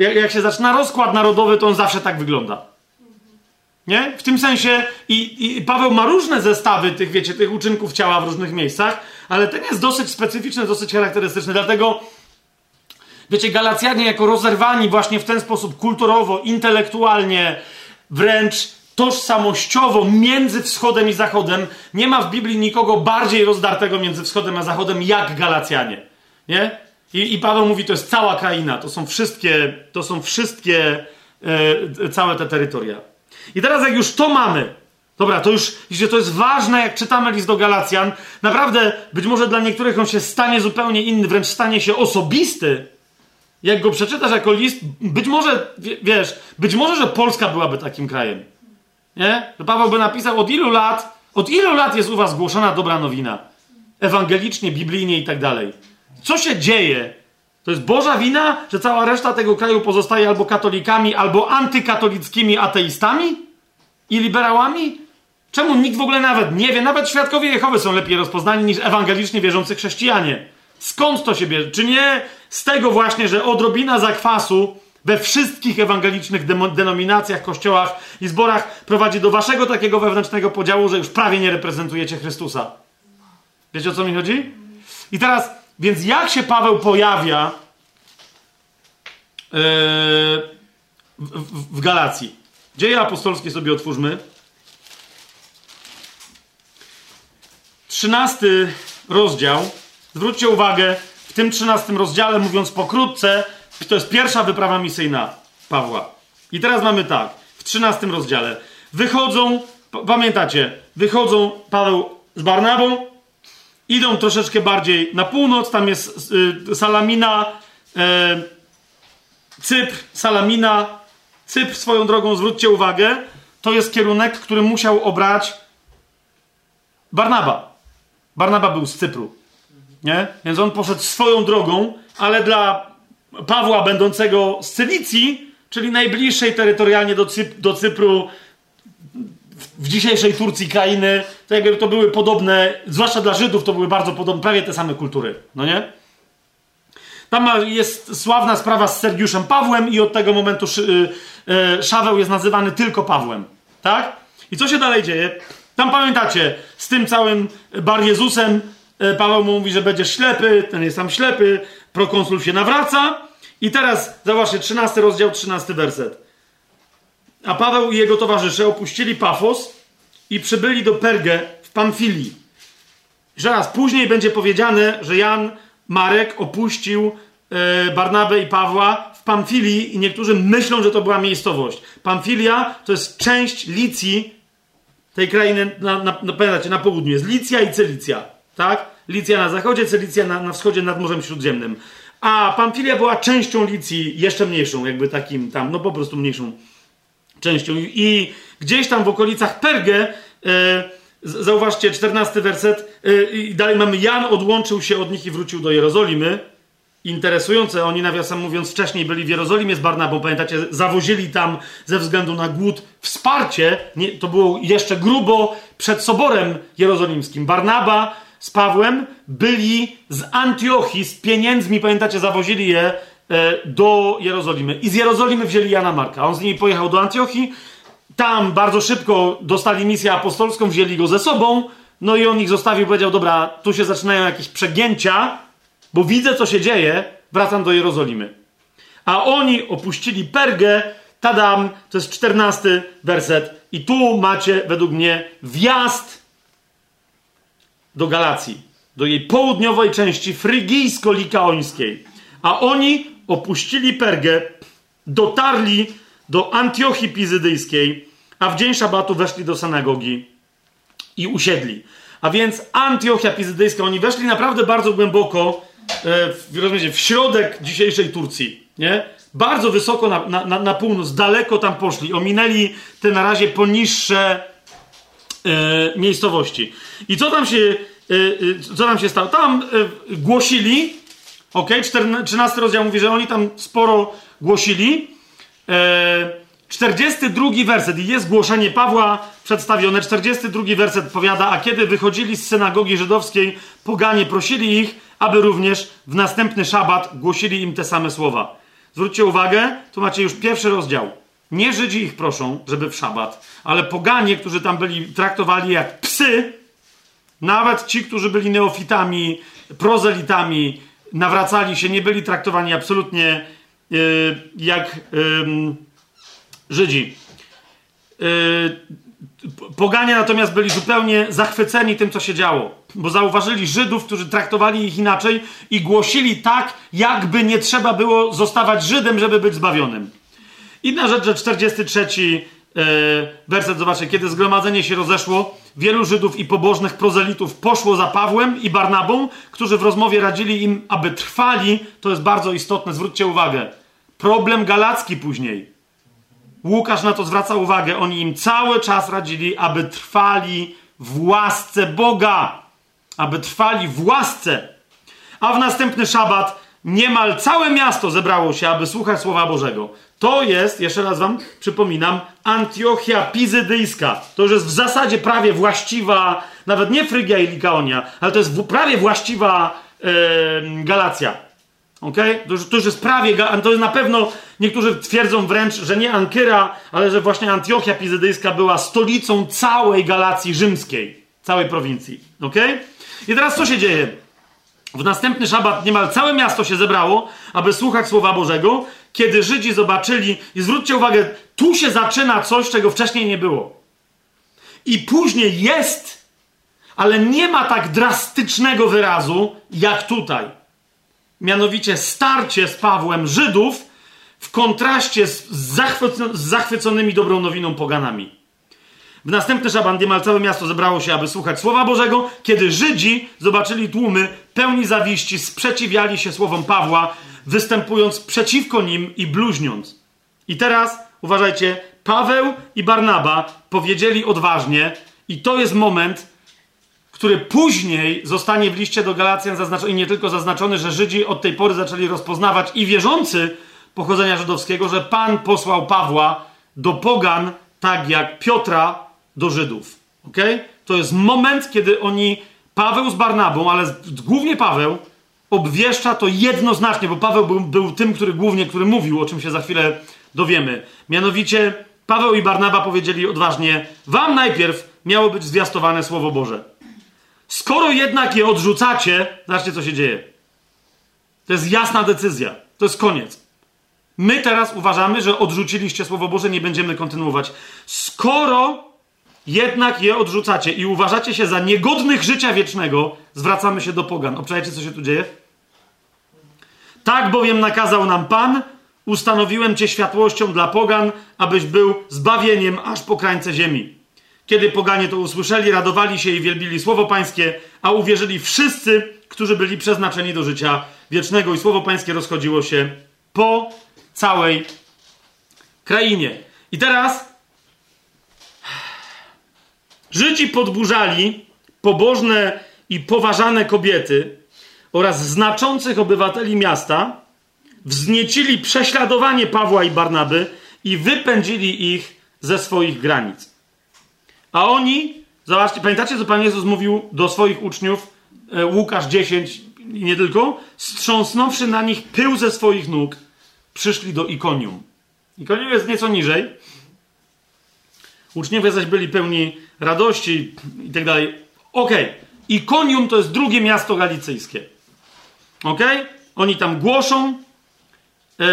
jak, jak się zaczyna rozkład narodowy, to on zawsze tak wygląda. Nie? W tym sensie i, i Paweł ma różne zestawy tych, wiecie, tych uczynków ciała w różnych miejscach, ale ten jest dosyć specyficzny, dosyć charakterystyczny, dlatego wiecie, Galacjanie jako rozerwani właśnie w ten sposób kulturowo, intelektualnie, wręcz tożsamościowo między wschodem i zachodem. Nie ma w Biblii nikogo bardziej rozdartego między wschodem a zachodem jak Galacjanie. Nie? I, i Paweł mówi, to jest cała kraina. To są wszystkie, to są wszystkie e, całe te terytoria. I teraz jak już to mamy, dobra, to już, jeśli to jest ważne, jak czytamy list do Galacjan, naprawdę być może dla niektórych on się stanie zupełnie inny, wręcz stanie się osobisty. Jak go przeczytasz jako list, być może, wiesz, być może, że Polska byłaby takim krajem. Nie? To Paweł by napisał, od ilu lat, od ilu lat jest u was głoszona dobra nowina? Ewangelicznie, biblijnie i tak dalej. Co się dzieje? To jest Boża wina, że cała reszta tego kraju pozostaje albo katolikami, albo antykatolickimi ateistami i liberałami? Czemu nikt w ogóle nawet nie wie? Nawet świadkowie Jehowy są lepiej rozpoznani niż ewangelicznie wierzący chrześcijanie. Skąd to się bierze? Czy nie z tego właśnie, że odrobina zakwasu we wszystkich ewangelicznych dem- denominacjach, kościołach i zborach prowadzi do waszego takiego wewnętrznego podziału, że już prawie nie reprezentujecie Chrystusa. Wiecie, o co mi chodzi? I teraz, więc jak się Paweł pojawia yy, w, w Galacji? Dzieje apostolskie sobie otwórzmy. trzynasty rozdział. Zwróćcie uwagę, w tym trzynastym rozdziale, mówiąc pokrótce, to jest pierwsza wyprawa misyjna Pawła. I teraz mamy tak, w trzynastym rozdziale. Wychodzą, p- pamiętacie, wychodzą Paweł z Barnabą, idą troszeczkę bardziej na północ, tam jest y, Salamina, y, Cypr, Salamina, Cypr swoją drogą, zwróćcie uwagę, to jest kierunek, który musiał obrać Barnaba. Barnaba był z Cypru, nie? Więc on poszedł swoją drogą, ale dla Pawła będącego z Cylicji, czyli najbliższej terytorialnie do, Cyp- do Cypru w dzisiejszej Turcji krainy, to jakby to były podobne, zwłaszcza dla Żydów to były bardzo podobne, prawie te same kultury, no nie? Tam jest sławna sprawa z Sergiuszem Pawłem i od tego momentu sz- y- y- Szaweł jest nazywany tylko Pawłem, tak? I co się dalej dzieje? Tam pamiętacie, z tym całym Bar Jezusem y- Paweł mu mówi, że będziesz ślepy, ten jest tam ślepy, prokonsul się nawraca i teraz, zobaczcie, trzynasty rozdział, trzynasty werset. A Paweł i jego towarzysze opuścili Pafos i przybyli do Pergę w Pamfilii. Zaraz później będzie powiedziane, że Jan Marek opuścił yy, Barnabę i Pawła w Pamfilii i niektórzy myślą, że to była miejscowość. Pamfilia to jest część Licji, tej krainy na, na, na, na południu. Jest Licja i Cylicja, tak? Licja na zachodzie, Cylicja na, na wschodzie nad Morzem Śródziemnym. A Pamfilia była częścią Licji, jeszcze mniejszą, jakby takim tam, no po prostu mniejszą częścią. I, i gdzieś tam w okolicach Pergę, yy, zauważcie, czternasty werset, yy, i dalej mamy, Jan odłączył się od nich i wrócił do Jerozolimy. Interesujące, oni nawiasem mówiąc wcześniej byli w Jerozolimie z Barnabą, pamiętacie, zawozili tam ze względu na głód wsparcie, nie, to było jeszcze grubo przed Soborem Jerozolimskim. Barnaba z Pawłem byli z Antiochii, z pieniędzmi, pamiętacie, zawozili je e, do Jerozolimy i z Jerozolimy wzięli Jana Marka, on z nimi pojechał do Antiochii, tam bardzo szybko dostali misję apostolską, wzięli go ze sobą, no i on ich zostawił, powiedział, dobra, tu się zaczynają jakieś przegięcia, bo widzę, co się dzieje, wracam do Jerozolimy. A oni opuścili Pergę, tadam, to jest czternasty werset. I tu macie, według mnie, wjazd do Galacji, do jej południowej części frygijsko-likaońskiej. A oni opuścili Pergę, dotarli do Antiochii Pizydyjskiej, a w dzień szabatu weszli do synagogi i usiedli. A więc Antiochia Pizydyjska, oni weszli naprawdę bardzo głęboko w, rozumiecie, w środek dzisiejszej Turcji, nie? Bardzo wysoko na, na, na północ, daleko tam poszli, ominęli te na razie poniższe e, miejscowości. I co tam się, e, co tam się stało? Tam e, głosili, okay? czternasty rozdział mówi, że oni tam sporo głosili. E, czterdziesty drugi werset, i jest głoszenie Pawła przedstawione, czterdziesty drugi werset powiada, a kiedy wychodzili z synagogi żydowskiej, poganie prosili ich, aby również w następny szabat głosili im te same słowa. Zwróćcie uwagę, tu macie już pierwszy rozdział. Nie Żydzi ich proszą, żeby w szabat, ale poganie, którzy tam byli, traktowali jak psy, nawet ci, którzy byli neofitami, prozelitami, nawracali się, nie byli traktowani absolutnie yy, jak... Yy, Żydzi. Yy, poganie natomiast byli zupełnie zachwyceni tym, co się działo, bo zauważyli Żydów, którzy traktowali ich inaczej i głosili tak, jakby nie trzeba było zostawać Żydem, żeby być zbawionym. Inna rzecz, że czterdziesty trzeci yy, werset, zobaczcie, kiedy zgromadzenie się rozeszło, wielu Żydów i pobożnych prozelitów poszło za Pawłem i Barnabą, którzy w rozmowie radzili im, aby trwali. To jest bardzo istotne, zwróćcie uwagę. Problem galacki później. Łukasz na to zwraca uwagę. Oni im cały czas radzili, aby trwali w łasce Boga. Aby trwali w łasce. A w następny szabat niemal całe miasto zebrało się, aby słuchać Słowa Bożego. To jest, jeszcze raz wam przypominam, Antiochia Pizydyjska. To już jest w zasadzie prawie właściwa, nawet nie Frygia i Likaonia, ale to jest prawie właściwa yy, Galacja. Okay? To, już, to już jest prawie, to jest na pewno, niektórzy twierdzą wręcz, że nie Ankyra, ale że właśnie Antiochia Pizydyjska była stolicą całej Galacji rzymskiej, całej prowincji. Okay? I teraz co się dzieje? W następny szabat niemal całe miasto się zebrało, aby słuchać Słowa Bożego, kiedy Żydzi zobaczyli, i zwróćcie uwagę, tu się zaczyna coś, czego wcześniej nie było. I później jest, ale nie ma tak drastycznego wyrazu, jak tutaj. Mianowicie starcie z Pawłem Żydów w kontraście z zachwyconymi dobrą nowiną poganami. W następny szabat niemal całe miasto zebrało się, aby słuchać Słowa Bożego, kiedy Żydzi zobaczyli tłumy, pełni zawiści, sprzeciwiali się słowom Pawła, występując przeciwko nim i bluźniąc. I teraz, uważajcie, Paweł i Barnaba powiedzieli odważnie, i to jest moment, który później zostanie w liście do Galacjan zaznaczony, i nie tylko zaznaczony, że Żydzi od tej pory zaczęli rozpoznawać, i wierzący pochodzenia żydowskiego, że Pan posłał Pawła do pogan, tak jak Piotra do Żydów. Okay? To jest moment, kiedy oni, Paweł z Barnabą, ale głównie Paweł, obwieszcza to jednoznacznie, bo Paweł był, był tym, który głównie, który mówił, o czym się za chwilę dowiemy. Mianowicie Paweł i Barnaba powiedzieli odważnie, wam najpierw miało być zwiastowane Słowo Boże. Skoro jednak je odrzucacie, zobaczcie, co się dzieje. To jest jasna decyzja. To jest koniec. My teraz uważamy, że odrzuciliście Słowo Boże, nie będziemy kontynuować. Skoro jednak je odrzucacie i uważacie się za niegodnych życia wiecznego, zwracamy się do pogan. Obczajcie, co się tu dzieje? Tak bowiem nakazał nam Pan, ustanowiłem cię światłością dla pogan, abyś był zbawieniem aż po krańce ziemi. Kiedy poganie to usłyszeli, radowali się i wielbili słowo pańskie, a uwierzyli wszyscy, którzy byli przeznaczeni do życia wiecznego. I słowo pańskie rozchodziło się po całej krainie. I teraz Żydzi podburzali pobożne i poważane kobiety oraz znaczących obywateli miasta, wzniecili prześladowanie Pawła i Barnaby i wypędzili ich ze swoich granic. A oni, zobaczcie, pamiętacie, co Pan Jezus mówił do swoich uczniów, Łukasz dziesięć i nie tylko, strząsnąwszy na nich pył ze swoich nóg, przyszli do Ikonium. Ikonium jest nieco niżej. Uczniowie zaś byli pełni radości i tak dalej. Okej. Okay. Ikonium to jest drugie miasto galicyjskie. Okej? Okay? Oni tam głoszą. Yy,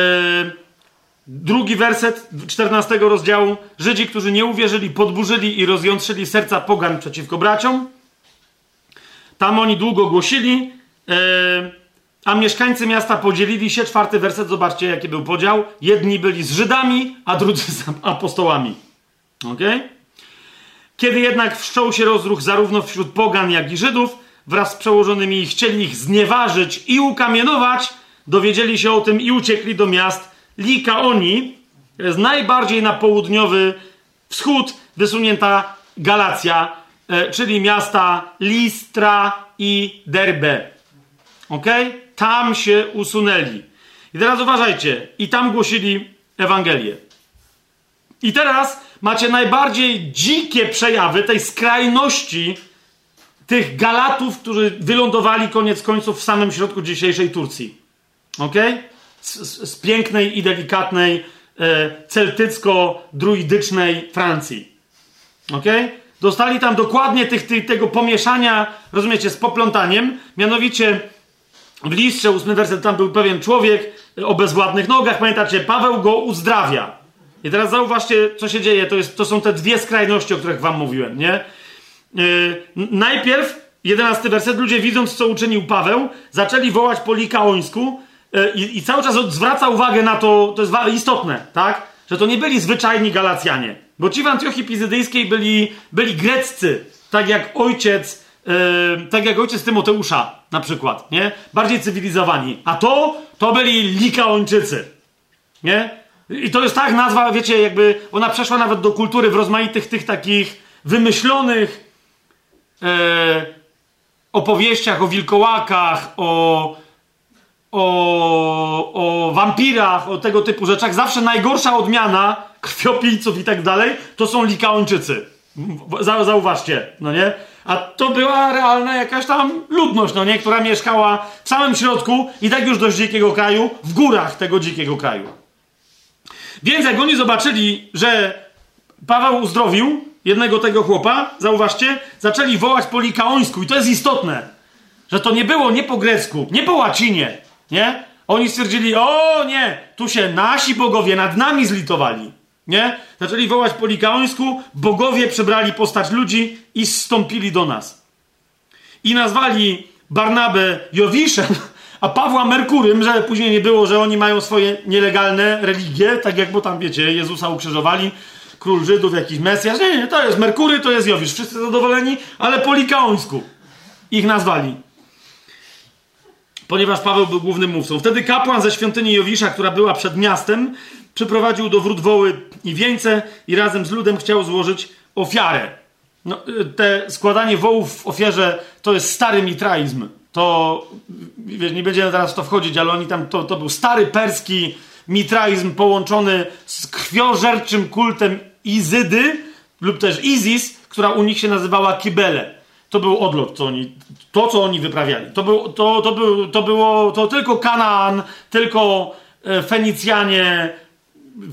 drugi werset czternastego rozdziału. Żydzi, którzy nie uwierzyli, podburzyli i rozjątrzyli serca pogan przeciwko braciom. Tam oni długo głosili, yy, a mieszkańcy miasta podzielili się. Czwarty werset, zobaczcie, jaki był podział. Jedni byli z Żydami, a drudzy z apostołami. Okej? Okay? Kiedy jednak wszczął się rozruch zarówno wśród pogan, jak i Żydów, wraz z przełożonymi chcieli ich znieważyć i ukamienować, dowiedzieli się o tym i uciekli do miast Likaonii, to jest najbardziej na południowy wschód wysunięta Galacja, e, czyli miasta Listra i Derbe. Ok? Tam się usunęli. I teraz uważajcie, i tam głosili Ewangelię. I teraz macie najbardziej dzikie przejawy tej skrajności tych Galatów, którzy wylądowali koniec końców w samym środku dzisiejszej Turcji. Okej? Okay? Z, z, z pięknej i delikatnej e, celtycko-druidycznej Francji. Okej? Okay? Dostali tam dokładnie tych, tych, tego pomieszania, rozumiecie, z poplątaniem. Mianowicie w listrze, ósmy werset, tam był pewien człowiek o bezwładnych nogach. Pamiętacie, Paweł go uzdrawia. I teraz zauważcie, co się dzieje. To, jest, to są te dwie skrajności, o których wam mówiłem, nie? Yy, najpierw, jedenasty werset, ludzie widząc, co uczynił Paweł, zaczęli wołać po likaońsku yy, i cały czas zwraca uwagę na to, to jest istotne, tak? Że to nie byli zwyczajni Galacjanie, bo ci w Antiochii Pizydyjskiej byli, byli greccy, tak jak ojciec, yy, tak jak ojciec Tymoteusza na przykład, nie? Bardziej cywilizowani. A to, to byli Likaończycy, nie? I to jest tak nazwa, wiecie, jakby ona przeszła nawet do kultury w rozmaitych tych takich wymyślonych e, opowieściach o wilkołakach, o, o, o wampirach, o tego typu rzeczach. Zawsze najgorsza odmiana krwiopijców i tak dalej to są Likaończycy. Zauważcie, no nie? A to była realna jakaś tam ludność, no nie? Która mieszkała w samym środku i tak już dość dzikiego kraju, w górach tego dzikiego kraju. Więc jak oni zobaczyli, że Paweł uzdrowił jednego tego chłopa, zauważcie, zaczęli wołać po likaońsku. I to jest istotne, że to nie było nie po grecku, nie po łacinie, nie? Oni stwierdzili, o nie, tu się nasi bogowie nad nami zlitowali, nie? Zaczęli wołać po likaońsku, bogowie przybrali postać ludzi i zstąpili do nas. I nazwali Barnabę Jowiszem, a Pawła Merkurym, że później nie było, że oni mają swoje nielegalne religie, tak jak, bo tam, wiecie, Jezusa ukrzyżowali, król Żydów, jakiś Mesjasz, nie, nie, to jest Merkury, to jest Jowisz, wszyscy zadowoleni, ale po likaońsku ich nazwali. Ponieważ Paweł był głównym mówcą. Wtedy kapłan ze świątyni Jowisza, która była przed miastem, przyprowadził do wrót woły i wieńce i razem z ludem chciał złożyć ofiarę. No, te składanie wołów w ofierze to jest stary mitraizm. To, nie będziemy teraz w to wchodzić, ale oni tam, to, to był stary perski mitraizm połączony z krwiożerczym kultem Izydy lub też Izis, która u nich się nazywała Kibele. To był odlot, co oni, to co oni wyprawiali. To, był, to, to, był, to było to tylko Kanaan, tylko Fenicjanie,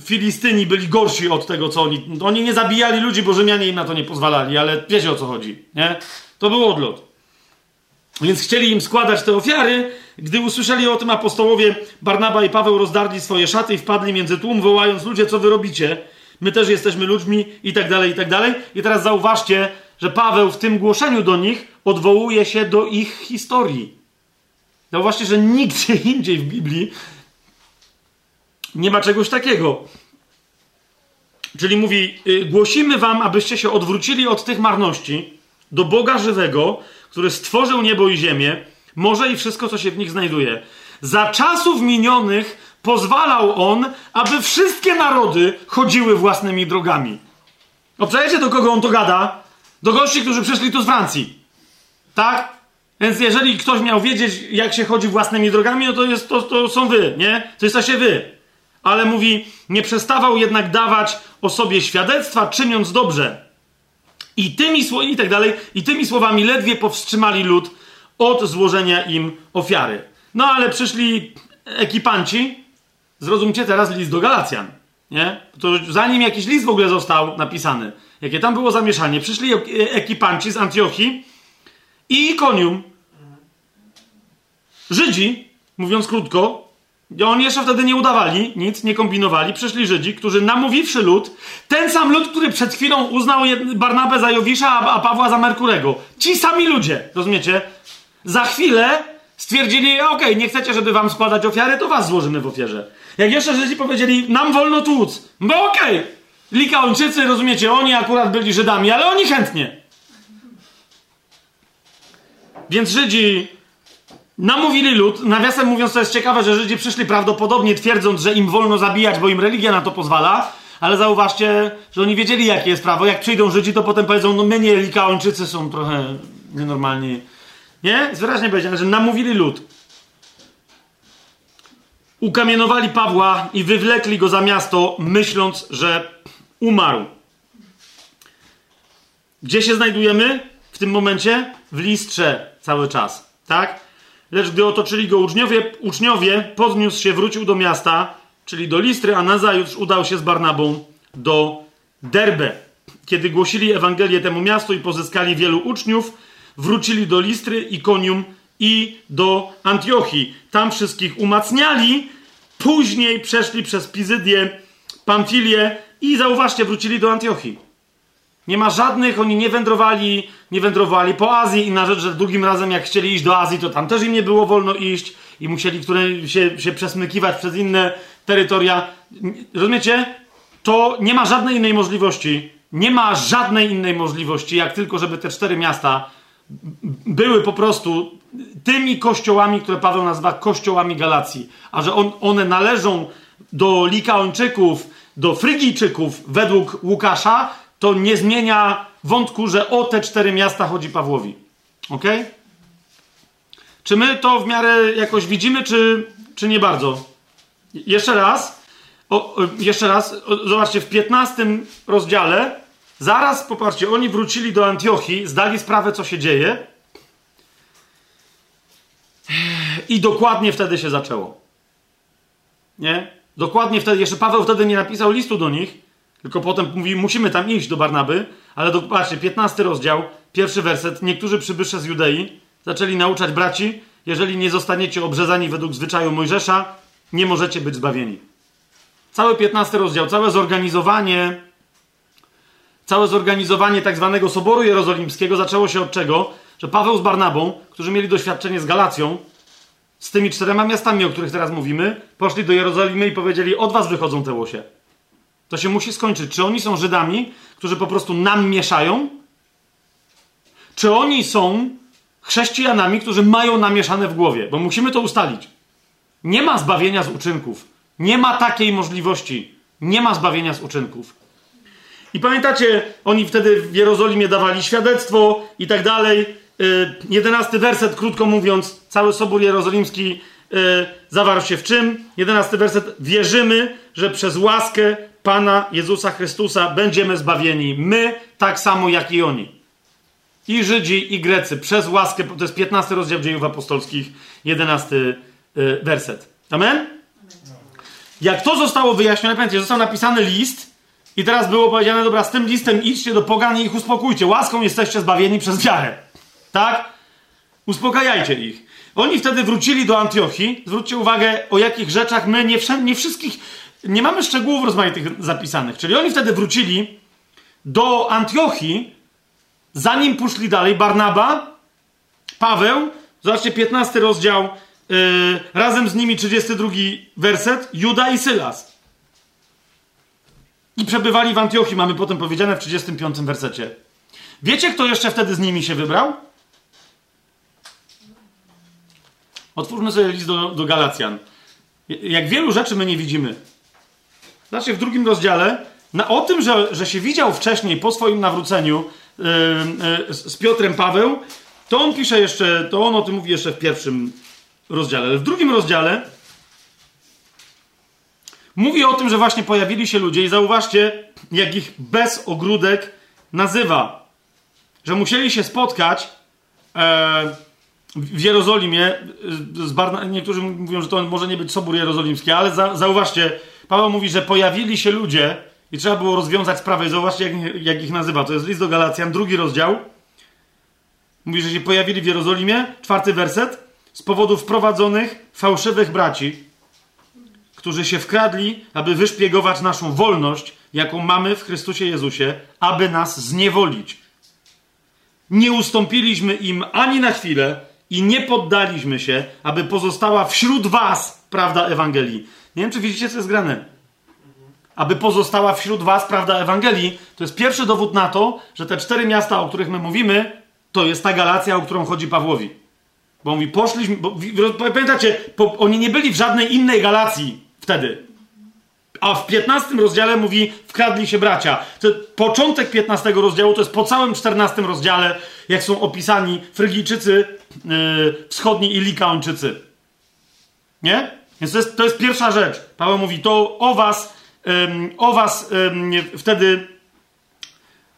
Filistyni byli gorsi od tego, co oni... Oni nie zabijali ludzi, bo Rzymianie im na to nie pozwalali, ale wiecie, o co chodzi, nie? To był odlot. Więc chcieli im składać te ofiary. Gdy usłyszeli o tym apostołowie, Barnaba i Paweł rozdarli swoje szaty i wpadli między tłum, wołając, ludzie, co wy robicie? my też jesteśmy ludźmi i tak dalej, i tak dalej. I teraz zauważcie, że Paweł w tym głoszeniu do nich odwołuje się do ich historii. Zauważcie, że nigdzie indziej w Biblii nie ma czegoś takiego. Czyli mówi, głosimy wam, abyście się odwrócili od tych marności do Boga żywego, który stworzył niebo i ziemię, morze i wszystko, co się w nich znajduje. Za czasów minionych pozwalał on, aby wszystkie narody chodziły własnymi drogami. Obczajecie, do kogo on to gada? Do gości, którzy przyszli tu z Francji. Tak? Więc jeżeli ktoś miał wiedzieć, jak się chodzi własnymi drogami, no to, jest, to, to są wy, nie? To jesteście wy. Ale mówi, nie przestawał jednak dawać o sobie świadectwa, czyniąc dobrze. I tymi, i tak dalej, i tymi słowami ledwie powstrzymali lud od złożenia im ofiary. No ale przyszli ekipanci, zrozumcie teraz list do Galacjan, nie? To zanim jakiś list w ogóle został napisany, jakie tam było zamieszanie, przyszli ekipanci z Antiochii i Ikonium. Żydzi, mówiąc krótko, oni jeszcze wtedy nie udawali, nic, nie kombinowali. Przyszli Żydzi, którzy namówiwszy lud, ten sam lud, który przed chwilą uznał Barnabę za Jowisza, a Pawła za Merkurego. Ci sami ludzie, rozumiecie? Za chwilę stwierdzili, okej, okay, nie chcecie, żeby wam składać ofiary, to was złożymy w ofierze. Jak jeszcze Żydzi powiedzieli, nam wolno tłuc, bo okej. Okay. Likaończycy, rozumiecie, oni akurat byli Żydami, ale oni chętnie. Więc Żydzi namówili lud, nawiasem mówiąc, to jest ciekawe, że Żydzi przyszli prawdopodobnie twierdząc, że im wolno zabijać, bo im religia na to pozwala, ale zauważcie, że oni wiedzieli, jakie jest prawo. Jak przyjdą Żydzi, to potem powiedzą, no my nie, Likaończycy są trochę nienormalni. Nie? Jest wyraźnie powiedziane, że namówili lud. Ukamienowali Pawła i wywlekli go za miasto, myśląc, że umarł. Gdzie się znajdujemy w tym momencie? W Listrze cały czas, tak? Lecz gdy otoczyli go uczniowie, uczniowie podniósł się, wrócił do miasta, czyli do Listry, a nazajutrz udał się z Barnabą do Derbe. Kiedy głosili Ewangelię temu miastu i pozyskali wielu uczniów, wrócili do Listry, Ikonium i do Antiochii. Tam wszystkich umacniali, później przeszli przez Pizydię, Pamfilię i zauważcie, wrócili do Antiochii. Nie ma żadnych, oni nie wędrowali, nie wędrowali po Azji i na rzecz, że drugim razem jak chcieli iść do Azji, to tam też im nie było wolno iść i musieli które się, się przesmykiwać przez inne terytoria. Rozumiecie? To nie ma żadnej innej możliwości. Nie ma żadnej innej możliwości, jak tylko, żeby te cztery miasta były po prostu tymi kościołami, które Paweł nazywa kościołami Galacji. A że on, one należą do Likaończyków, do Frygijczyków według Łukasza, to nie zmienia wątku, że o te cztery miasta chodzi Pawłowi. Okej? Okay? Czy my to w miarę jakoś widzimy, czy, czy nie bardzo? Jeszcze raz. O, jeszcze raz. Zobaczcie, w piętnastym rozdziale zaraz, popatrzcie, oni wrócili do Antiochii, zdali sprawę, co się dzieje i dokładnie wtedy się zaczęło. Nie? Dokładnie wtedy. Jeszcze Paweł wtedy nie napisał listu do nich, tylko potem mówi, musimy tam iść do Barnaby, ale zobaczcie, piętnasty rozdział, pierwszy werset. Niektórzy przybysze z Judei zaczęli nauczać braci, jeżeli nie zostaniecie obrzezani według zwyczaju Mojżesza, nie możecie być zbawieni. Cały piętnasty rozdział, całe zorganizowanie, całe zorganizowanie tak zwanego Soboru Jerozolimskiego zaczęło się od czego? Że Paweł z Barnabą, którzy mieli doświadczenie z Galacją, z tymi czterema miastami, o których teraz mówimy, poszli do Jerozolimy i powiedzieli, od was wychodzą te łosie. To się musi skończyć. Czy oni są Żydami, którzy po prostu nam mieszają? Czy oni są chrześcijanami, którzy mają namieszane w głowie? Bo musimy to ustalić. Nie ma zbawienia z uczynków. Nie ma takiej możliwości. Nie ma zbawienia z uczynków. I pamiętacie, oni wtedy w Jerozolimie dawali świadectwo i tak dalej. Jedenasty werset, krótko mówiąc, cały Sobór Jerozolimski zawarł się w czym? Jedenasty werset. Wierzymy, że przez łaskę Pana Jezusa Chrystusa będziemy zbawieni my, tak samo jak i oni. I Żydzi, i Grecy. Przez łaskę, to jest piętnasty rozdział Dziejów Apostolskich, jedenasty werset. Amen? Jak to zostało wyjaśnione, pamiętajcie, został napisany list i teraz było powiedziane, dobra, z tym listem idźcie do pogan i ich uspokójcie. Łaską jesteście zbawieni przez wiarę. Tak? Uspokajajcie ich. Oni wtedy wrócili do Antiochii. Zwróćcie uwagę, o jakich rzeczach my nie, wszędzie, nie wszystkich... nie mamy szczegółów rozmaitych zapisanych. Czyli oni wtedy wrócili do Antiochii, zanim poszli dalej. Barnaba, Paweł, zobaczcie, piętnasty rozdział, yy, razem z nimi trzydziesty drugi werset, Juda i Sylas. I przebywali w Antiochii, mamy potem powiedziane w trzydziestym piątym wersecie. Wiecie, kto jeszcze wtedy z nimi się wybrał? Otwórzmy sobie list do, do Galacjan. Jak wielu rzeczy my nie widzimy. Znaczy w drugim rozdziale na, o tym, że, że się widział wcześniej po swoim nawróceniu yy, yy, z Piotrem Paweł, to on pisze jeszcze, to on o tym mówi jeszcze w pierwszym rozdziale. Ale w drugim rozdziale mówi o tym, że właśnie pojawili się ludzie i zauważcie, jak ich bez ogródek nazywa. Że musieli się spotkać yy, w Jerozolimie, z Barna... niektórzy mówią, że to może nie być Sobór Jerozolimski, ale za... zauważcie, Paweł mówi, że pojawili się ludzie i trzeba było rozwiązać sprawę i zauważcie, jak, jak ich nazywa. To jest list do Galacjan, drugi rozdział. Mówi, że się pojawili w Jerozolimie, czwarty werset, z powodu wprowadzonych fałszywych braci, którzy się wkradli, aby wyszpiegować naszą wolność, jaką mamy w Chrystusie Jezusie, aby nas zniewolić. Nie ustąpiliśmy im ani na chwilę, i nie poddaliśmy się, aby pozostała wśród was prawda Ewangelii. Nie wiem, czy widzicie, co jest grane. Aby pozostała wśród was prawda Ewangelii. To jest pierwszy dowód na to, że te cztery miasta, o których my mówimy, to jest ta Galacja, o którą chodzi Pawłowi. Bo mówi, poszliśmy... Bo, pamiętacie, po, oni nie byli w żadnej innej Galacji wtedy. A w piętnastym rozdziale mówi, wkradli się bracia. To początek piętnastego rozdziału to jest po całym czternastym rozdziale, jak są opisani Frygijczycy, yy, wschodni i Likaończycy. Nie? Więc to jest, to jest pierwsza rzecz. Paweł mówi, to o was, yy, o was yy, wtedy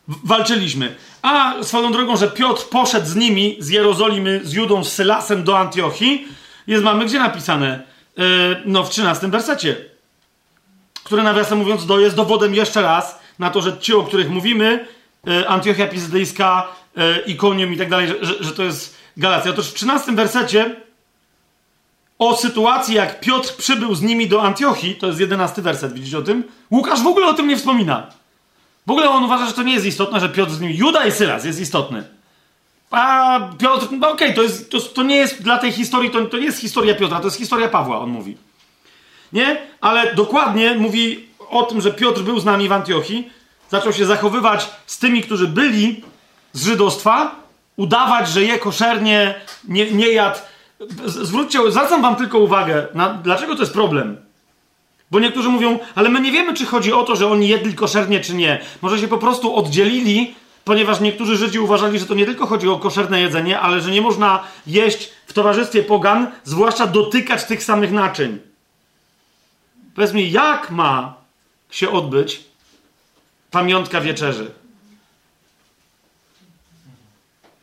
walczyliśmy. A swoją drogą, że Piotr poszedł z nimi z Jerozolimy, z Judą, z Sylasem do Antiochii, jest mamy gdzie napisane? Yy, no w trzynastym wersecie. Które nawiasem mówiąc jest dowodem jeszcze raz na to, że ci, o których mówimy, Antiochia Pizydyjska, Ikonium i tak dalej, że to jest Galacja. Otóż w trzynastym wersecie o sytuacji, jak Piotr przybył z nimi do Antiochii, to jest jedenasty werset, widzicie o tym? Łukasz w ogóle o tym nie wspomina. W ogóle on uważa, że to nie jest istotne, że Piotr z nimi, Juda i Sylas jest istotny. A Piotr, no okej, okay, to, jest, to, to nie jest dla tej historii, to, to nie jest historia Piotra, to jest historia Pawła, on mówi. Nie? Ale dokładnie mówi o tym, że Piotr był z nami w Antiochii, zaczął się zachowywać z tymi, którzy byli z żydostwa, udawać, że je koszernie, nie, nie jadł. Zwróćcie, zwracam wam tylko uwagę, na, dlaczego to jest problem. Bo niektórzy mówią, ale my nie wiemy, czy chodzi o to, że oni jedli koszernie, czy nie. Może się po prostu oddzielili, ponieważ niektórzy Żydzi uważali, że to nie tylko chodzi o koszerne jedzenie, ale że nie można jeść w towarzystwie pogan, zwłaszcza dotykać tych samych naczyń. Powiedz mi, jak ma się odbyć pamiątka wieczerzy?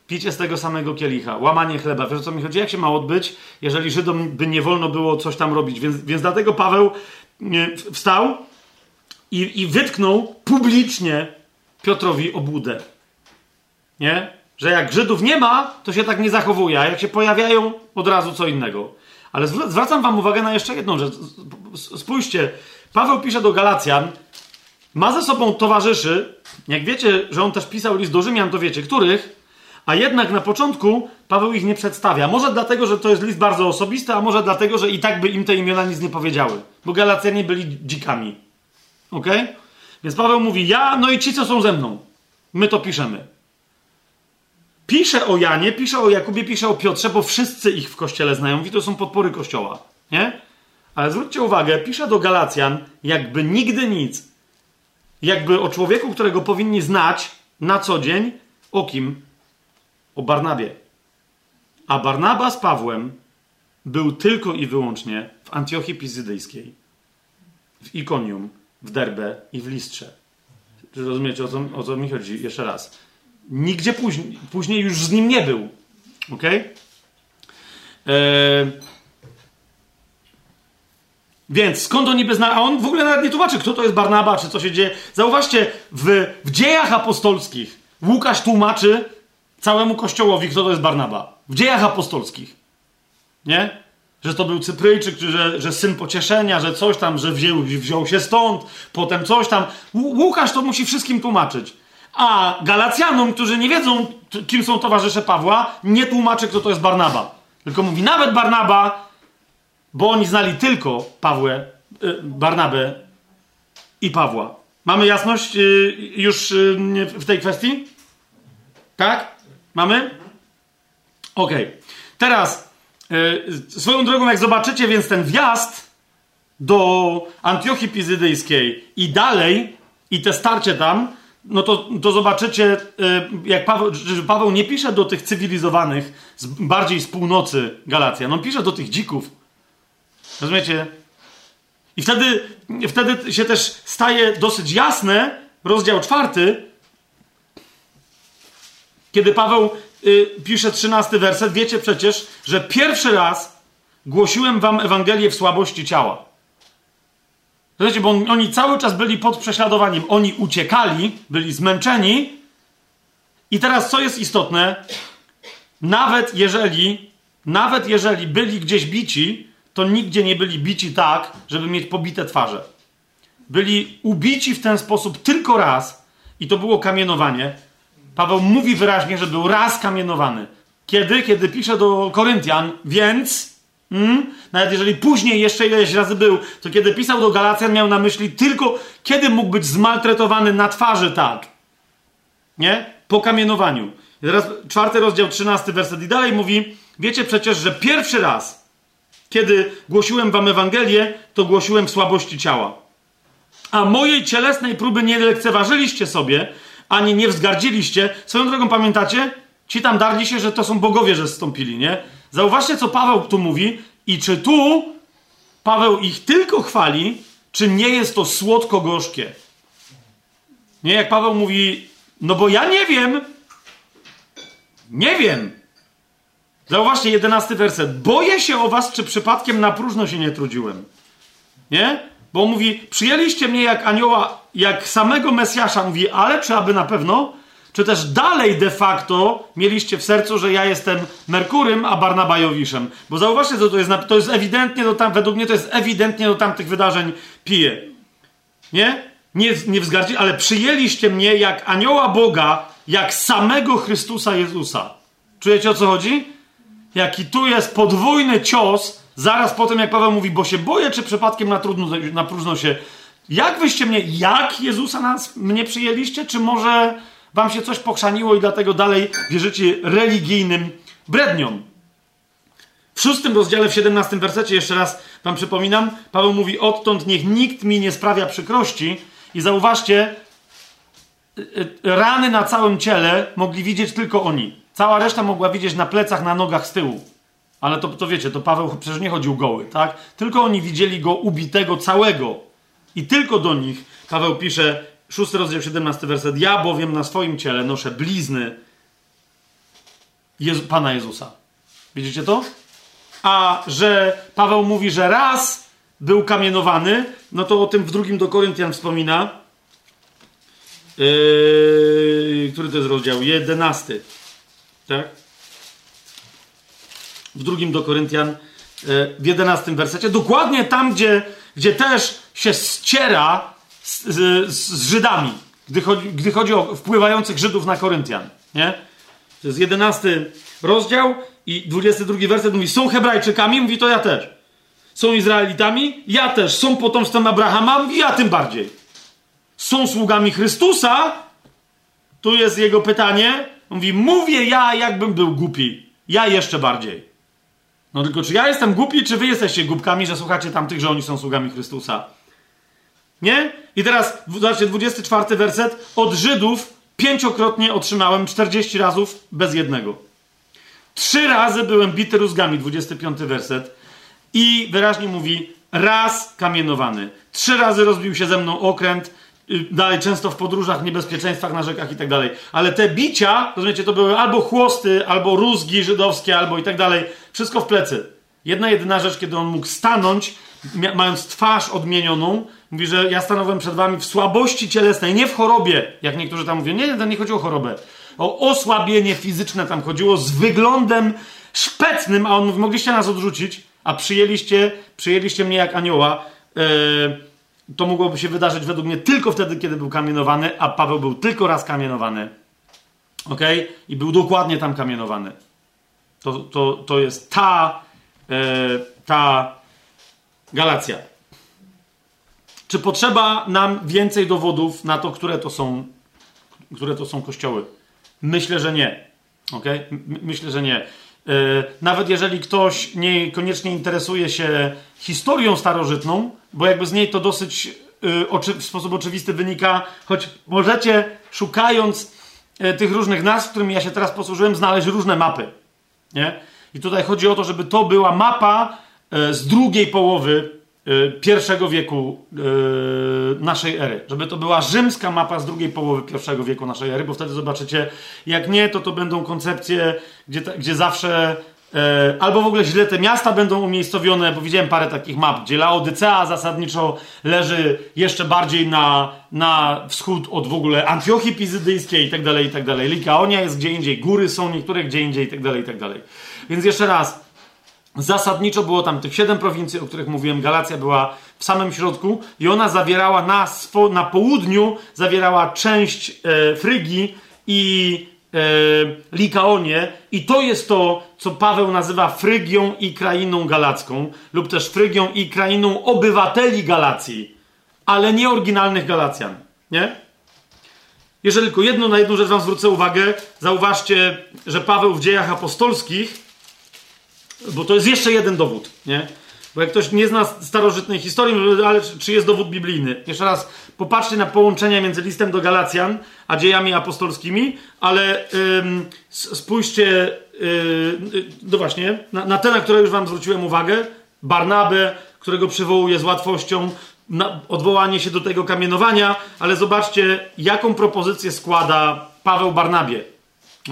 Picie z tego samego kielicha, łamanie chleba. Wiesz, o co mi chodzi? Jak się ma odbyć, jeżeli Żydom by nie wolno było coś tam robić? Więc, więc dlatego Paweł wstał i, i wytknął publicznie Piotrowi obłudę. Nie? Że jak Żydów nie ma, to się tak nie zachowuje, a jak się pojawiają, od razu co innego. Ale zwracam wam uwagę na jeszcze jedną rzecz. Spójrzcie, Paweł pisze do Galacjan, ma ze sobą towarzyszy, jak wiecie, że on też pisał list do Rzymian, to wiecie, których, a jednak na początku Paweł ich nie przedstawia. Może dlatego, że to jest list bardzo osobisty, a może dlatego, że i tak by im te imiona nic nie powiedziały, bo Galacjanie byli dzikami. Okej? Okay? Więc Paweł mówi, ja, no i ci, co są ze mną, my to piszemy. Pisze o Janie, pisze o Jakubie, pisze o Piotrze, bo wszyscy ich w Kościele znają. Mówi, to są podpory Kościoła, nie? Ale zwróćcie uwagę, pisze do Galacjan, jakby nigdy nic. Jakby o człowieku, którego powinni znać na co dzień, o kim? O Barnabie. A Barnaba z Pawłem był tylko i wyłącznie w Antiochii Pizydyjskiej, w Ikonium, w Derbe i w Listrze. Czy rozumiecie, o co, o co mi chodzi? Jeszcze raz. Nigdzie później, później już z nim nie był. Okej? Okay? Eee... Więc skąd oni by znali? A on w ogóle nawet nie tłumaczy, kto to jest Barnaba, czy co się dzieje. Zauważcie, w, w dziejach apostolskich Łukasz tłumaczy całemu kościołowi, kto to jest Barnaba. W dziejach apostolskich. Nie? że to był Cypryjczyk, że, że syn pocieszenia, że coś tam, że wziął, wziął się stąd, potem coś tam. Łukasz to musi wszystkim tłumaczyć. A Galacjanom, którzy nie wiedzą, kim są towarzysze Pawła, nie tłumaczy, kto to jest Barnaba. Tylko mówi nawet Barnaba, bo oni znali tylko Pawłę, yy, Barnabę i Pawła. Mamy jasność yy, już yy, w tej kwestii? Tak? Mamy? Okej. Okay. Teraz, yy, swoją drogą, jak zobaczycie, więc ten wjazd do Antiochii Pizydyjskiej i dalej, i te starcie tam, no to, to zobaczycie, jak Paweł, że Paweł nie pisze do tych cywilizowanych, z, bardziej z północy Galacja. No pisze do tych dzików. Rozumiecie? I wtedy, wtedy się też staje dosyć jasne, rozdział czwarty, kiedy Paweł y, pisze trzynasty werset. Wiecie przecież, że pierwszy raz głosiłem wam Ewangelię w słabości ciała. Słuchajcie, bo oni cały czas byli pod prześladowaniem. Oni uciekali, byli zmęczeni. I teraz, co jest istotne, nawet jeżeli, nawet jeżeli byli gdzieś bici, to nigdzie nie byli bici tak, żeby mieć pobite twarze. Byli ubici w ten sposób tylko raz i to było kamienowanie. Paweł mówi wyraźnie, że był raz kamienowany. Kiedy? Kiedy pisze do Koryntian, więc... Hmm? Nawet jeżeli później jeszcze ileś razy był, to kiedy pisał do Galacjan, miał na myśli tylko, kiedy mógł być zmaltretowany na twarzy tak. Nie? Po kamienowaniu. I teraz czwarty rozdział, trzynasty werset i dalej mówi: wiecie przecież, że pierwszy raz, kiedy głosiłem wam Ewangelię, to głosiłem w słabości ciała. A mojej cielesnej próby nie lekceważyliście sobie, ani nie wzgardziliście. Swoją drogą, pamiętacie? Ci tam darli się, że to są bogowie, że zstąpili, nie? Zauważcie, co Paweł tu mówi i czy tu Paweł ich tylko chwali, czy nie jest to słodko-gorzkie. Nie, jak Paweł mówi, no bo ja nie wiem. Nie wiem. Zauważcie, jedenasty werset. Boję się o was, czy przypadkiem na próżno się nie trudziłem. Nie? Bo mówi, przyjęliście mnie jak anioła, jak samego Mesjasza. Mówi, ale czy aby na pewno... Czy też dalej de facto mieliście w sercu, że ja jestem Merkurym, a Barnaba Jowiszem? Bo zauważcie, co to jest, to jest ewidentnie do tam, według mnie to jest ewidentnie do tamtych wydarzeń pije. Nie? Nie, nie wzgardzi, ale przyjęliście mnie jak anioła Boga, jak samego Chrystusa Jezusa. Czujecie, o co chodzi? Jaki tu jest podwójny cios, zaraz po tym, jak Paweł mówi, bo się boję, czy przypadkiem na, trudno, na próżno się... Jak wyście mnie, jak Jezusa nas, mnie przyjęliście, czy może... Wam się coś pokrzaniło i dlatego dalej wierzycie religijnym bredniom. W szóstym rozdziale, w siedemnastym wersecie, jeszcze raz wam przypominam, Paweł mówi, odtąd niech nikt mi nie sprawia przykrości. I zauważcie, rany na całym ciele mogli widzieć tylko oni. Cała reszta mogła widzieć na plecach, na nogach, z tyłu. Ale to, to wiecie, to Paweł przecież nie chodził goły, tak? Tylko oni widzieli go ubitego całego. I tylko do nich Paweł pisze... Szósty rozdział, siedemnasty werset. Ja bowiem na swoim ciele noszę blizny Jezu, Pana Jezusa. Widzicie to? A że Paweł mówi, że raz był kamienowany, no to o tym w drugim do Koryntian wspomina. Yy, który to jest rozdział? Jedenasty. Tak? W drugim do Koryntian yy, w jedenastym wersecie. Dokładnie tam, gdzie, gdzie też się ściera Z, z, z Żydami, gdy chodzi, gdy chodzi o wpływających Żydów na Koryntian. Nie? To jest jedenasty rozdział i dwudziesty drugi werset mówi, są Hebrajczykami? Mówi, to ja też. Są Izraelitami? Ja też. Są potomstwem Abrahama? Mówi, ja tym bardziej. Są sługami Chrystusa? Tu jest jego pytanie. Mówi, mówię ja, jakbym był głupi. Ja jeszcze bardziej. No tylko, czy ja jestem głupi, czy wy jesteście głupkami, że słuchacie tamtych, że oni są sługami Chrystusa? Nie? I teraz, zobaczcie, dwudziesty czwarty werset. Od Żydów pięciokrotnie otrzymałem czterdzieści razów bez jednego. Trzy razy byłem bity rózgami, dwudziesty piąty werset. I wyraźnie mówi, raz kamienowany. Trzy razy rozbił się ze mną okręt. Dalej, często w podróżach, niebezpieczeństwach na rzekach i tak dalej. Ale te bicia, rozumiecie, to były albo chłosty, albo rózgi żydowskie, albo i tak dalej. Wszystko w plecy. Jedna jedyna rzecz, kiedy on mógł stanąć, mając twarz odmienioną, mówi, że ja stanąłem przed wami w słabości cielesnej, nie w chorobie, jak niektórzy tam mówią. Nie, to nie chodzi o chorobę. O osłabienie fizyczne tam chodziło, z wyglądem szpecnym, a on mówi, mogliście nas odrzucić, a przyjęliście, przyjęliście mnie jak anioła. Yy, to mogłoby się wydarzyć według mnie tylko wtedy, kiedy był kamienowany, a Paweł był tylko raz kamienowany. Ok? I był dokładnie tam kamienowany. To, to, to jest ta, yy, ta Galacja. Czy potrzeba nam więcej dowodów na to, które to są, które to są kościoły? Myślę, że nie. Okay? Myślę, że nie. Yy, nawet jeżeli ktoś niekoniecznie interesuje się historią starożytną, bo jakby z niej to dosyć yy, oczy- w sposób oczywisty wynika, choć możecie, szukając yy, tych różnych nazw, którymi ja się teraz posłużyłem, znaleźć różne mapy. Nie? I tutaj chodzi o to, żeby to była mapa yy, z drugiej połowy pierwszego wieku yy, naszej ery. Żeby to była rzymska mapa z drugiej połowy pierwszego wieku naszej ery, bo wtedy zobaczycie, jak nie, to to będą koncepcje, gdzie, ta, gdzie zawsze yy, albo w ogóle źle te miasta będą umiejscowione, bo widziałem parę takich map, gdzie Laodycea zasadniczo leży jeszcze bardziej na, na wschód od w ogóle Antiochii Pizydyjskiej i tak dalej, i tak dalej. Likaonia jest gdzie indziej, góry są niektóre gdzie indziej i tak dalej, i tak dalej. Więc jeszcze raz, zasadniczo było tam tych siedem prowincji, o których mówiłem. Galacja była w samym środku i ona zawierała na, swo, na południu zawierała część e, Frygii i e, Likaonię, i to jest to, co Paweł nazywa Frygią i krainą galacką, lub też Frygią i krainą obywateli Galacji, ale nie oryginalnych Galacjan, nie? Jeżeli tylko jedno, na jedną rzecz wam zwrócę uwagę, zauważcie, że Paweł w Dziejach Apostolskich, bo to jest jeszcze jeden dowód, nie? Bo jak ktoś nie zna starożytnej historii, ale czy jest dowód biblijny? Jeszcze raz, popatrzcie na połączenia między listem do Galacjan a Dziejami Apostolskimi, ale ym, spójrzcie, yy, no właśnie, na, na te, na które już wam zwróciłem uwagę, Barnabę, którego przywołuje z łatwością, na odwołanie się do tego kamienowania, ale zobaczcie, jaką propozycję składa Paweł Barnabie,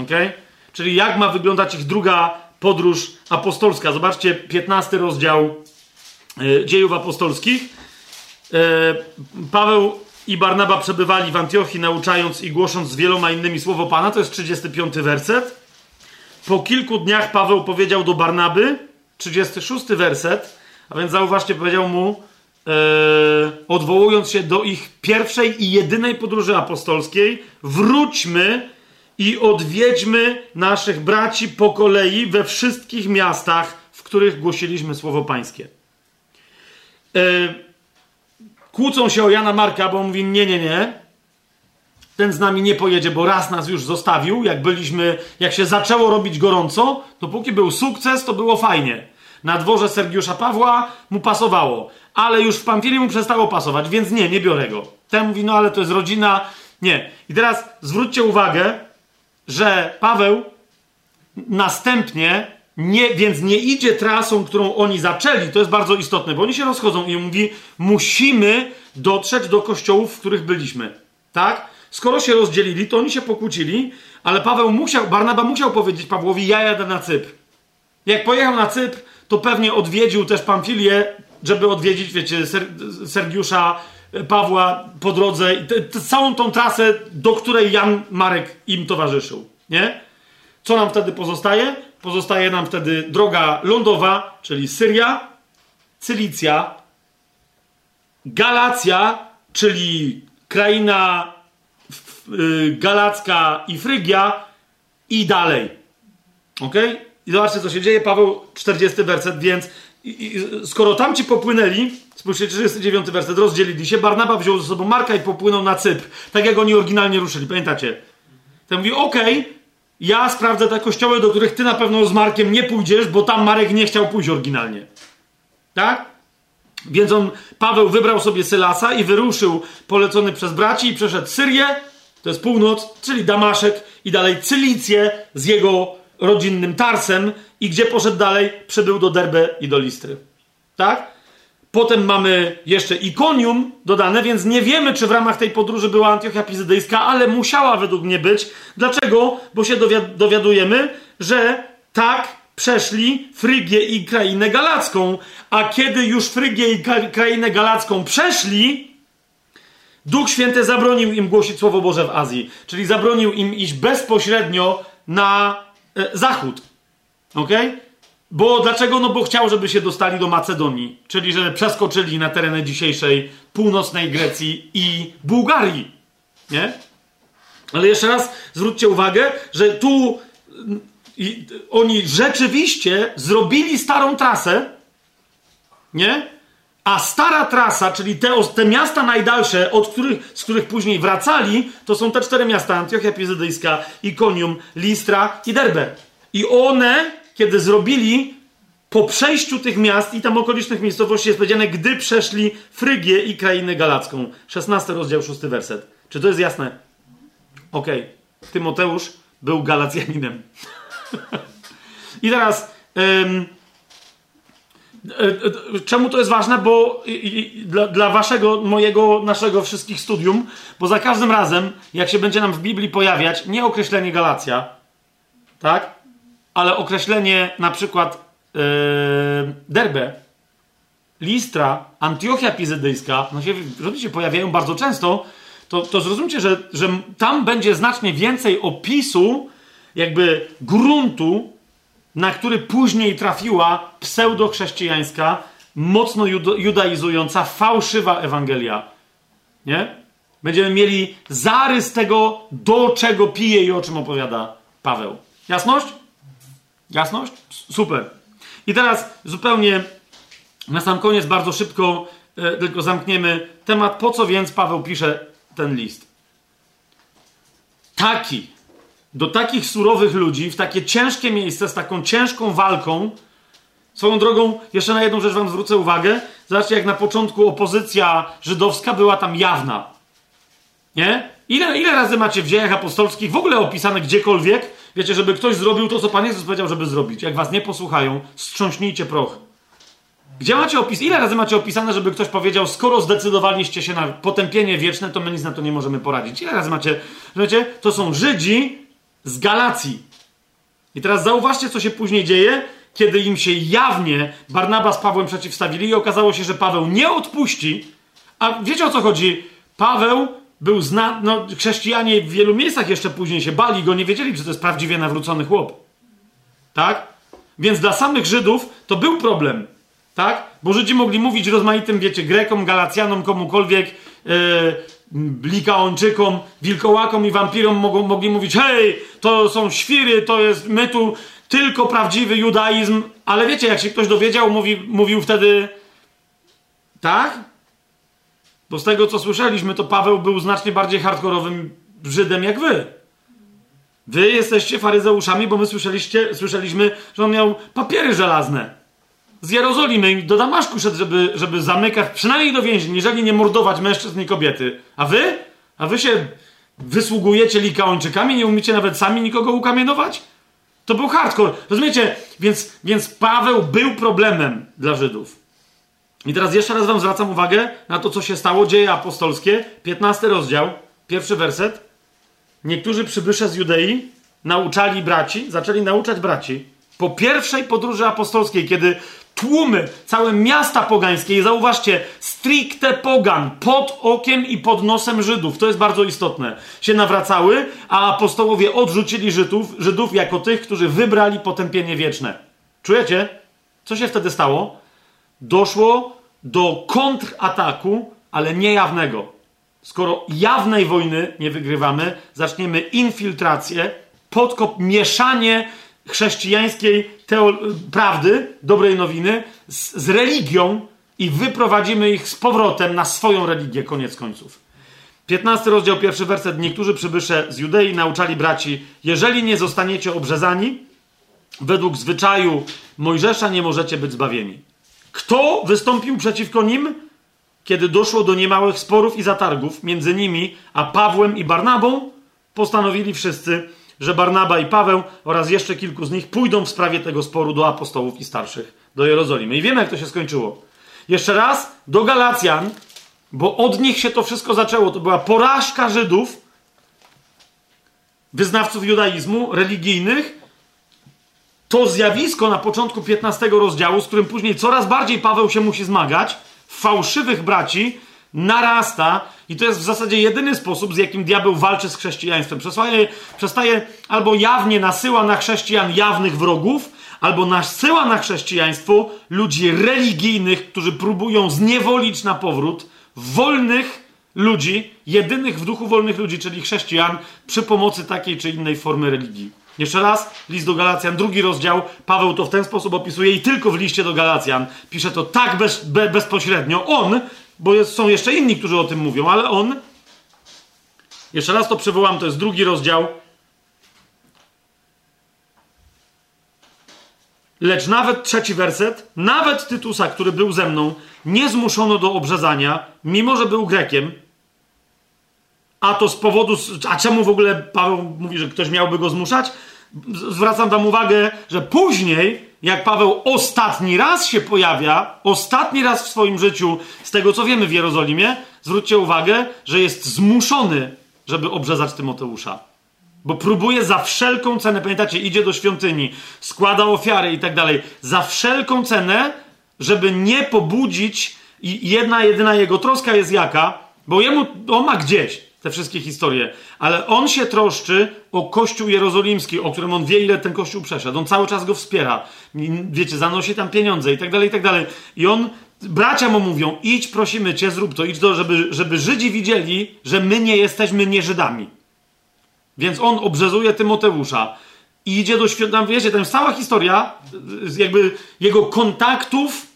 okay? Czyli jak ma wyglądać ich druga podróż apostolska. Zobaczcie, piętnasty rozdział y, Dziejów Apostolskich. Y, Paweł i Barnaba przebywali w Antiochii, nauczając i głosząc z wieloma innymi słowo Pana. To jest trzydziesty piąty werset. Po kilku dniach Paweł powiedział do Barnaby, trzydziesty szósty werset, a więc zauważcie, powiedział mu, y, odwołując się do ich pierwszej i jedynej podróży apostolskiej, wróćmy i odwiedźmy naszych braci po kolei we wszystkich miastach, w których głosiliśmy słowo Pańskie. Yy, kłócą się o Jana Marka, bo on mówi, nie, nie, nie. Ten z nami nie pojedzie, bo raz nas już zostawił. Jak byliśmy, jak się zaczęło robić gorąco, to póki był sukces, to było fajnie. Na dworze Sergiusza Pawła mu pasowało, ale już w Pamfilie mu przestało pasować, więc nie, nie biorę go. Ten mówi, no ale to jest rodzina. Nie. I teraz zwróćcie uwagę, że Paweł następnie, nie, więc nie idzie trasą, którą oni zaczęli. To jest bardzo istotne, bo oni się rozchodzą i mówi, musimy dotrzeć do kościołów, w których byliśmy. Tak? Skoro się rozdzielili, to oni się pokłócili, ale Paweł musiał, Barnaba musiał powiedzieć Pawłowi, ja jadę na Cypr. Jak pojechał na Cypr, to pewnie odwiedził też Pamfilię, żeby odwiedzić, wiecie, Sergiusza Pawła po drodze, te, te, całą tą trasę, do której Jan Marek im towarzyszył, nie? Co nam wtedy pozostaje? Pozostaje nam wtedy droga lądowa, czyli Syria, Cylicja, Galacja, czyli kraina yy, galacka i Frygia, i dalej. Ok? I zobaczcie, co się dzieje. Paweł, czterdziesty werset, więc I, i, skoro tamci popłynęli, spójrzcie, trzydziesty dziewiąty werset, rozdzielili się, Barnaba wziął ze sobą Marka i popłynął na Cypr, tak jak oni oryginalnie ruszyli, pamiętacie? Ten mówi, okej, okay, ja sprawdzę te kościoły, do których ty na pewno z Markiem nie pójdziesz, bo tam Marek nie chciał pójść oryginalnie. Tak? Więc on, Paweł wybrał sobie Sylasa i wyruszył polecony przez braci i przeszedł Syrię, to jest północ, czyli Damaszek, i dalej Cylicję z jego rodzinnym Tarsem, i gdzie poszedł dalej? Przybył do Derbe i do Listry. Tak? Potem mamy jeszcze Ikonium dodane, więc nie wiemy, czy w ramach tej podróży była Antiochia Pizydyjska, ale musiała według mnie być. Dlaczego? Bo się dowi- dowiadujemy, że tak przeszli Frygię i krainę galacką, a kiedy już Frygię i ka- krainę galacką przeszli, Duch Święty zabronił im głosić Słowo Boże w Azji, czyli zabronił im iść bezpośrednio na Zachód. Ok? Bo dlaczego? No bo chciał, żeby się dostali do Macedonii, czyli żeby przeskoczyli na tereny dzisiejszej północnej Grecji i Bułgarii. Nie? Ale jeszcze raz zwróćcie uwagę, że tu i, oni rzeczywiście zrobili starą trasę, nie? A stara trasa, czyli te, te miasta najdalsze, od których, z których później wracali, to są te cztery miasta: Antiochia Pizydyjska, Ikonium, Listra i Derbe. I one, kiedy zrobili, po przejściu tych miast i tam okolicznych miejscowości jest powiedziane, gdy przeszli Frygię i krainę galacką. szesnasty rozdział, szósty werset. Czy to jest jasne? Okej. Okay. Tymoteusz był Galacjaninem. I teraz... Um, czemu to jest ważne? Bo dla, dla waszego, mojego, naszego wszystkich studium, bo za każdym razem, jak się będzie nam w Biblii pojawiać, nie określenie Galacja, tak? Ale określenie na przykład yy, Derbe, Listra, Antiochia Pizydyjska, no się, się pojawiają bardzo często, to, to zrozumcie, że, że tam będzie znacznie więcej opisu jakby gruntu, na który później trafiła pseudochrześcijańska, mocno judaizująca, fałszywa Ewangelia. Nie? Będziemy mieli zarys tego, do czego pije i o czym opowiada Paweł. Jasność? Jasność? Super. I teraz zupełnie na sam koniec, bardzo szybko e, tylko zamkniemy temat, po co więc Paweł pisze ten list. Taki. Do takich surowych ludzi, w takie ciężkie miejsce, z taką ciężką walką. Swoją drogą, jeszcze na jedną rzecz wam zwrócę uwagę. Zobaczcie, jak na początku opozycja żydowska była tam jawna. Nie? Ile, ile razy macie w dziejach apostolskich w ogóle opisane gdziekolwiek, wiecie, żeby ktoś zrobił to, co Pan Jezus powiedział, żeby zrobić. Jak was nie posłuchają, strząśnijcie proch. Gdzie macie opis? Ile razy macie opisane, żeby ktoś powiedział, skoro zdecydowaliście się na potępienie wieczne, to my nic na to nie możemy poradzić. Ile razy macie? Wiecie, to są Żydzi z Galacji. I teraz zauważcie, co się później dzieje, kiedy im się jawnie Barnaba z Pawłem przeciwstawili i okazało się, że Paweł nie odpuści. A wiecie, o co chodzi? Paweł był znany, no chrześcijanie w wielu miejscach jeszcze później się bali go, nie wiedzieli, że to jest prawdziwie nawrócony chłop. Tak? Więc dla samych Żydów to był problem. Tak? Bo Żydzi mogli mówić rozmaitym, wiecie, Grekom, Galacjanom, komukolwiek, yy, Likaończykom, wilkołakom i wampirom mogą, mogli mówić: hej, to są świry, to jest, my tu tylko prawdziwy judaizm. Ale wiecie, jak się ktoś dowiedział, mówi, mówił wtedy tak? Bo z tego, co słyszeliśmy, to Paweł był znacznie bardziej hardkorowym Żydem jak wy. Wy jesteście faryzeuszami, bo my słyszeliście, słyszeliśmy, że on miał papiery żelazne z Jerozolimy do Damaszku szedł, żeby, żeby zamykać, przynajmniej do więzień, jeżeli nie mordować mężczyzn i kobiety. A wy? A wy się wysługujecie Likaończykami, nie umiecie nawet sami nikogo ukamienować? To był hardcore. Rozumiecie? Więc, więc Paweł był problemem dla Żydów. I teraz jeszcze raz wam zwracam uwagę na to, co się stało. Dzieje apostolskie, piętnasty rozdział, pierwszy werset. Niektórzy przybysze z Judei nauczali braci, zaczęli nauczać braci. Po pierwszej podróży apostolskiej, kiedy tłumy, całe miasta pogańskie, i zauważcie, stricte pogan, pod okiem i pod nosem Żydów, to jest bardzo istotne, się nawracały, a apostołowie odrzucili Żydów, Żydów jako tych, którzy wybrali potępienie wieczne. Czujecie? Co się wtedy stało? Doszło do kontrataku, ale niejawnego. Skoro jawnej wojny nie wygrywamy, zaczniemy infiltrację, podkop, mieszanie chrześcijańskiej teol- prawdy, dobrej nowiny z, z religią i wyprowadzimy ich z powrotem na swoją religię, koniec końców. piętnasty rozdział, pierwszy werset. Niektórzy przybysze z Judei nauczali braci: jeżeli nie zostaniecie obrzezani, według zwyczaju Mojżesza nie możecie być zbawieni. Kto wystąpił przeciwko nim? Kiedy doszło do niemałych sporów i zatargów między nimi a Pawłem i Barnabą, postanowili wszyscy, że Barnaba i Paweł oraz jeszcze kilku z nich pójdą w sprawie tego sporu do apostołów i starszych, do Jerozolimy. I wiemy, jak to się skończyło. Jeszcze raz, do Galacjan, bo od nich się to wszystko zaczęło. To była porażka Żydów, wyznawców judaizmu, religijnych. To zjawisko na początku piętnastego rozdziału, z którym później coraz bardziej Paweł się musi zmagać, fałszywych braci, narasta i to jest w zasadzie jedyny sposób, z jakim diabeł walczy z chrześcijaństwem. Przestaje, przestaje albo jawnie nasyła na chrześcijan jawnych wrogów, albo nasyła na chrześcijaństwo ludzi religijnych, którzy próbują zniewolić na powrót wolnych ludzi, jedynych w duchu wolnych ludzi, czyli chrześcijan, przy pomocy takiej czy innej formy religii. Jeszcze raz, list do Galacjan, drugi rozdział. Paweł to w ten sposób opisuje i tylko w liście do Galacjan. Pisze to tak bez, be, bezpośrednio. On, bo jest, są jeszcze inni, którzy o tym mówią, ale on... Jeszcze raz to przywołam, to jest drugi rozdział. Lecz nawet trzeci werset, nawet Tytusa, który był ze mną, nie zmuszono do obrzezania, mimo że był Grekiem, a to z powodu... A czemu w ogóle Paweł mówi, że ktoś miałby go zmuszać? Zwracam wam uwagę, że później, jak Paweł ostatni raz się pojawia, ostatni raz w swoim życiu, z tego co wiemy w Jerozolimie, zwróćcie uwagę, że jest zmuszony, żeby obrzezać Tymoteusza. Bo próbuje za wszelką cenę, pamiętacie, idzie do świątyni, składa ofiary i tak dalej, za wszelką cenę, żeby nie pobudzić, i jedna, jedyna jego troska jest jaka, bo jemu, on ma gdzieś te wszystkie historie, ale on się troszczy o Kościół Jerozolimski, o którym on wie, ile ten Kościół przeszedł. On cały czas go wspiera. Wiecie, zanosi tam pieniądze i tak dalej, i tak dalej. I on, bracia mu mówią, idź, prosimy cię, zrób to, idź do, żeby, żeby Żydzi widzieli, że my nie jesteśmy nie Żydami. Więc on obrzezuje Tymoteusza i idzie do świątyni. Wiecie, tam jest cała historia jakby jego kontaktów,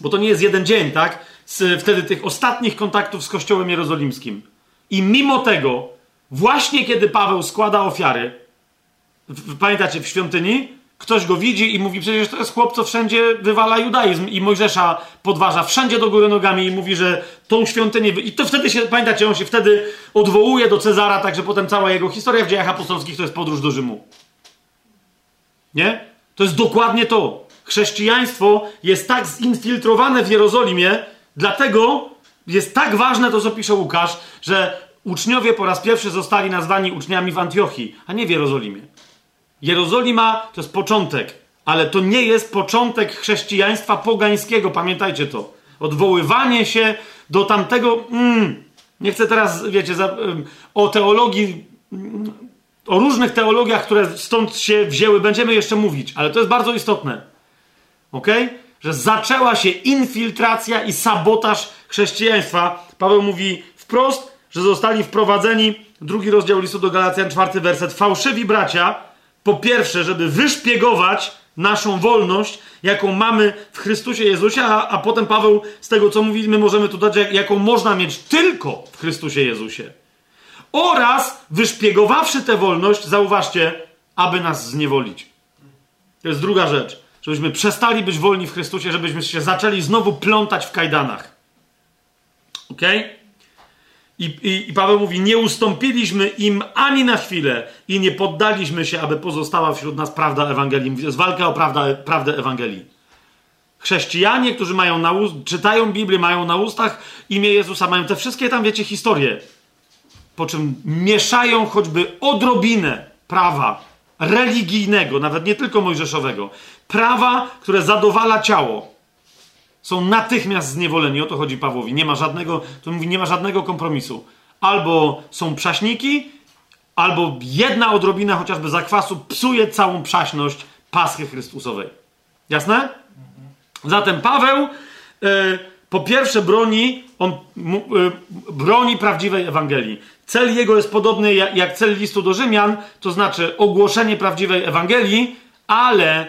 bo to nie jest jeden dzień, tak? Z, wtedy tych ostatnich kontaktów z Kościołem Jerozolimskim. I mimo tego, właśnie kiedy Paweł składa ofiary, w, pamiętacie, w świątyni, ktoś go widzi i mówi, przecież to jest chłop, co wszędzie wywala judaizm i Mojżesza podważa wszędzie do góry nogami i mówi, że tą świątynię... I to wtedy się, pamiętacie, on się wtedy odwołuje do Cezara, także potem cała jego historia w Dziejach Apostolskich to jest podróż do Rzymu. Nie? To jest dokładnie to. Chrześcijaństwo jest tak zinfiltrowane w Jerozolimie, dlatego jest tak ważne to, co pisze Łukasz, że uczniowie po raz pierwszy zostali nazwani uczniami w Antiochii, a nie w Jerozolimie. Jerozolima to jest początek, ale to nie jest początek chrześcijaństwa pogańskiego, pamiętajcie to. Odwoływanie się do tamtego... Mm, nie chcę teraz, wiecie, za, o teologii, o różnych teologiach, które stąd się wzięły, będziemy jeszcze mówić, ale to jest bardzo istotne. Okej? Że zaczęła się infiltracja i sabotaż chrześcijaństwa. Paweł mówi wprost, że zostali wprowadzeni, drugi rozdział listu do Galacjan, czwarty werset, fałszywi bracia, po pierwsze, żeby wyszpiegować naszą wolność, jaką mamy w Chrystusie Jezusie, a, a potem Paweł, z tego co mówimy, możemy tu dać, jak, jaką można mieć tylko w Chrystusie Jezusie. Oraz wyszpiegowawszy tę wolność, zauważcie, aby nas zniewolić. To jest druga rzecz. Żebyśmy przestali być wolni w Chrystusie, żebyśmy się zaczęli znowu plątać w kajdanach. Okej? Okay? I, i, I Paweł mówi, nie ustąpiliśmy im ani na chwilę i nie poddaliśmy się, aby pozostała wśród nas prawda Ewangelii. Mówi, to jest walka o prawdę, prawdę Ewangelii. Chrześcijanie, którzy mają na ust, czytają Biblię, mają na ustach imię Jezusa, mają te wszystkie tam, wiecie, historie, po czym mieszają choćby odrobinę prawa religijnego, nawet nie tylko mojżeszowego, prawa, które zadowala ciało. Są natychmiast zniewoleni. O to chodzi Pawłowi. Nie ma żadnego, to mówi, nie ma żadnego kompromisu. Albo są przaśniki, albo jedna odrobina chociażby zakwasu psuje całą przaśność Paschy Chrystusowej. Jasne? Mhm. Zatem Paweł y, po pierwsze broni, on y, broni prawdziwej Ewangelii. Cel jego jest podobny jak, jak cel listu do Rzymian, to znaczy ogłoszenie prawdziwej Ewangelii, ale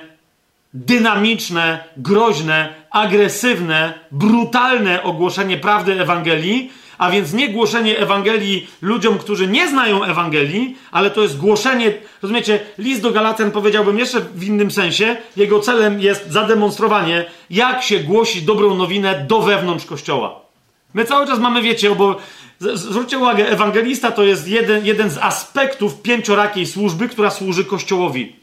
dynamiczne, groźne, agresywne, brutalne ogłoszenie prawdy Ewangelii, a więc nie głoszenie Ewangelii ludziom, którzy nie znają Ewangelii, ale to jest głoszenie, rozumiecie, list do Galacjan powiedziałbym jeszcze w innym sensie, jego celem jest zademonstrowanie, jak się głosi dobrą nowinę do wewnątrz Kościoła. My cały czas mamy, wiecie, bo zwróćcie uwagę, ewangelista to jest jeden, jeden z aspektów pięciorakiej służby, która służy Kościołowi.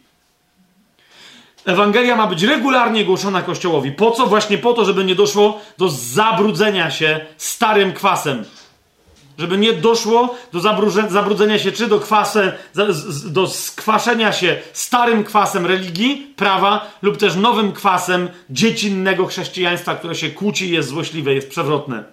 Ewangelia ma być regularnie głoszona Kościołowi. Po co? Właśnie po to, żeby nie doszło do zabrudzenia się starym kwasem. Żeby nie doszło do zabrudzenia się, czy do kwasem, do skwaszenia się starym kwasem religii, prawa, lub też nowym kwasem dziecinnego chrześcijaństwa, które się kłóci, jest złośliwe, jest przewrotne.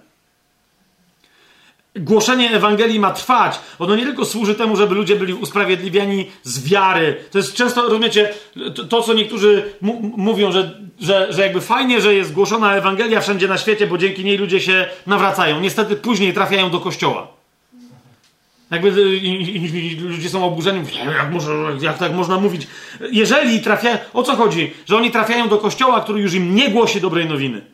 Głoszenie Ewangelii ma trwać. Ono nie tylko służy temu, żeby ludzie byli usprawiedliwiani z wiary. To jest często, rozumiecie, to, to co niektórzy m- mówią, że, że, że jakby fajnie, że jest głoszona Ewangelia wszędzie na świecie, bo dzięki niej ludzie się nawracają. Niestety później trafiają do kościoła. Jakby i, i, i ludzie są oburzeni. Jak, może, jak tak można mówić? Jeżeli trafiają... O co chodzi? Że oni trafiają do kościoła, który już im nie głosi dobrej nowiny.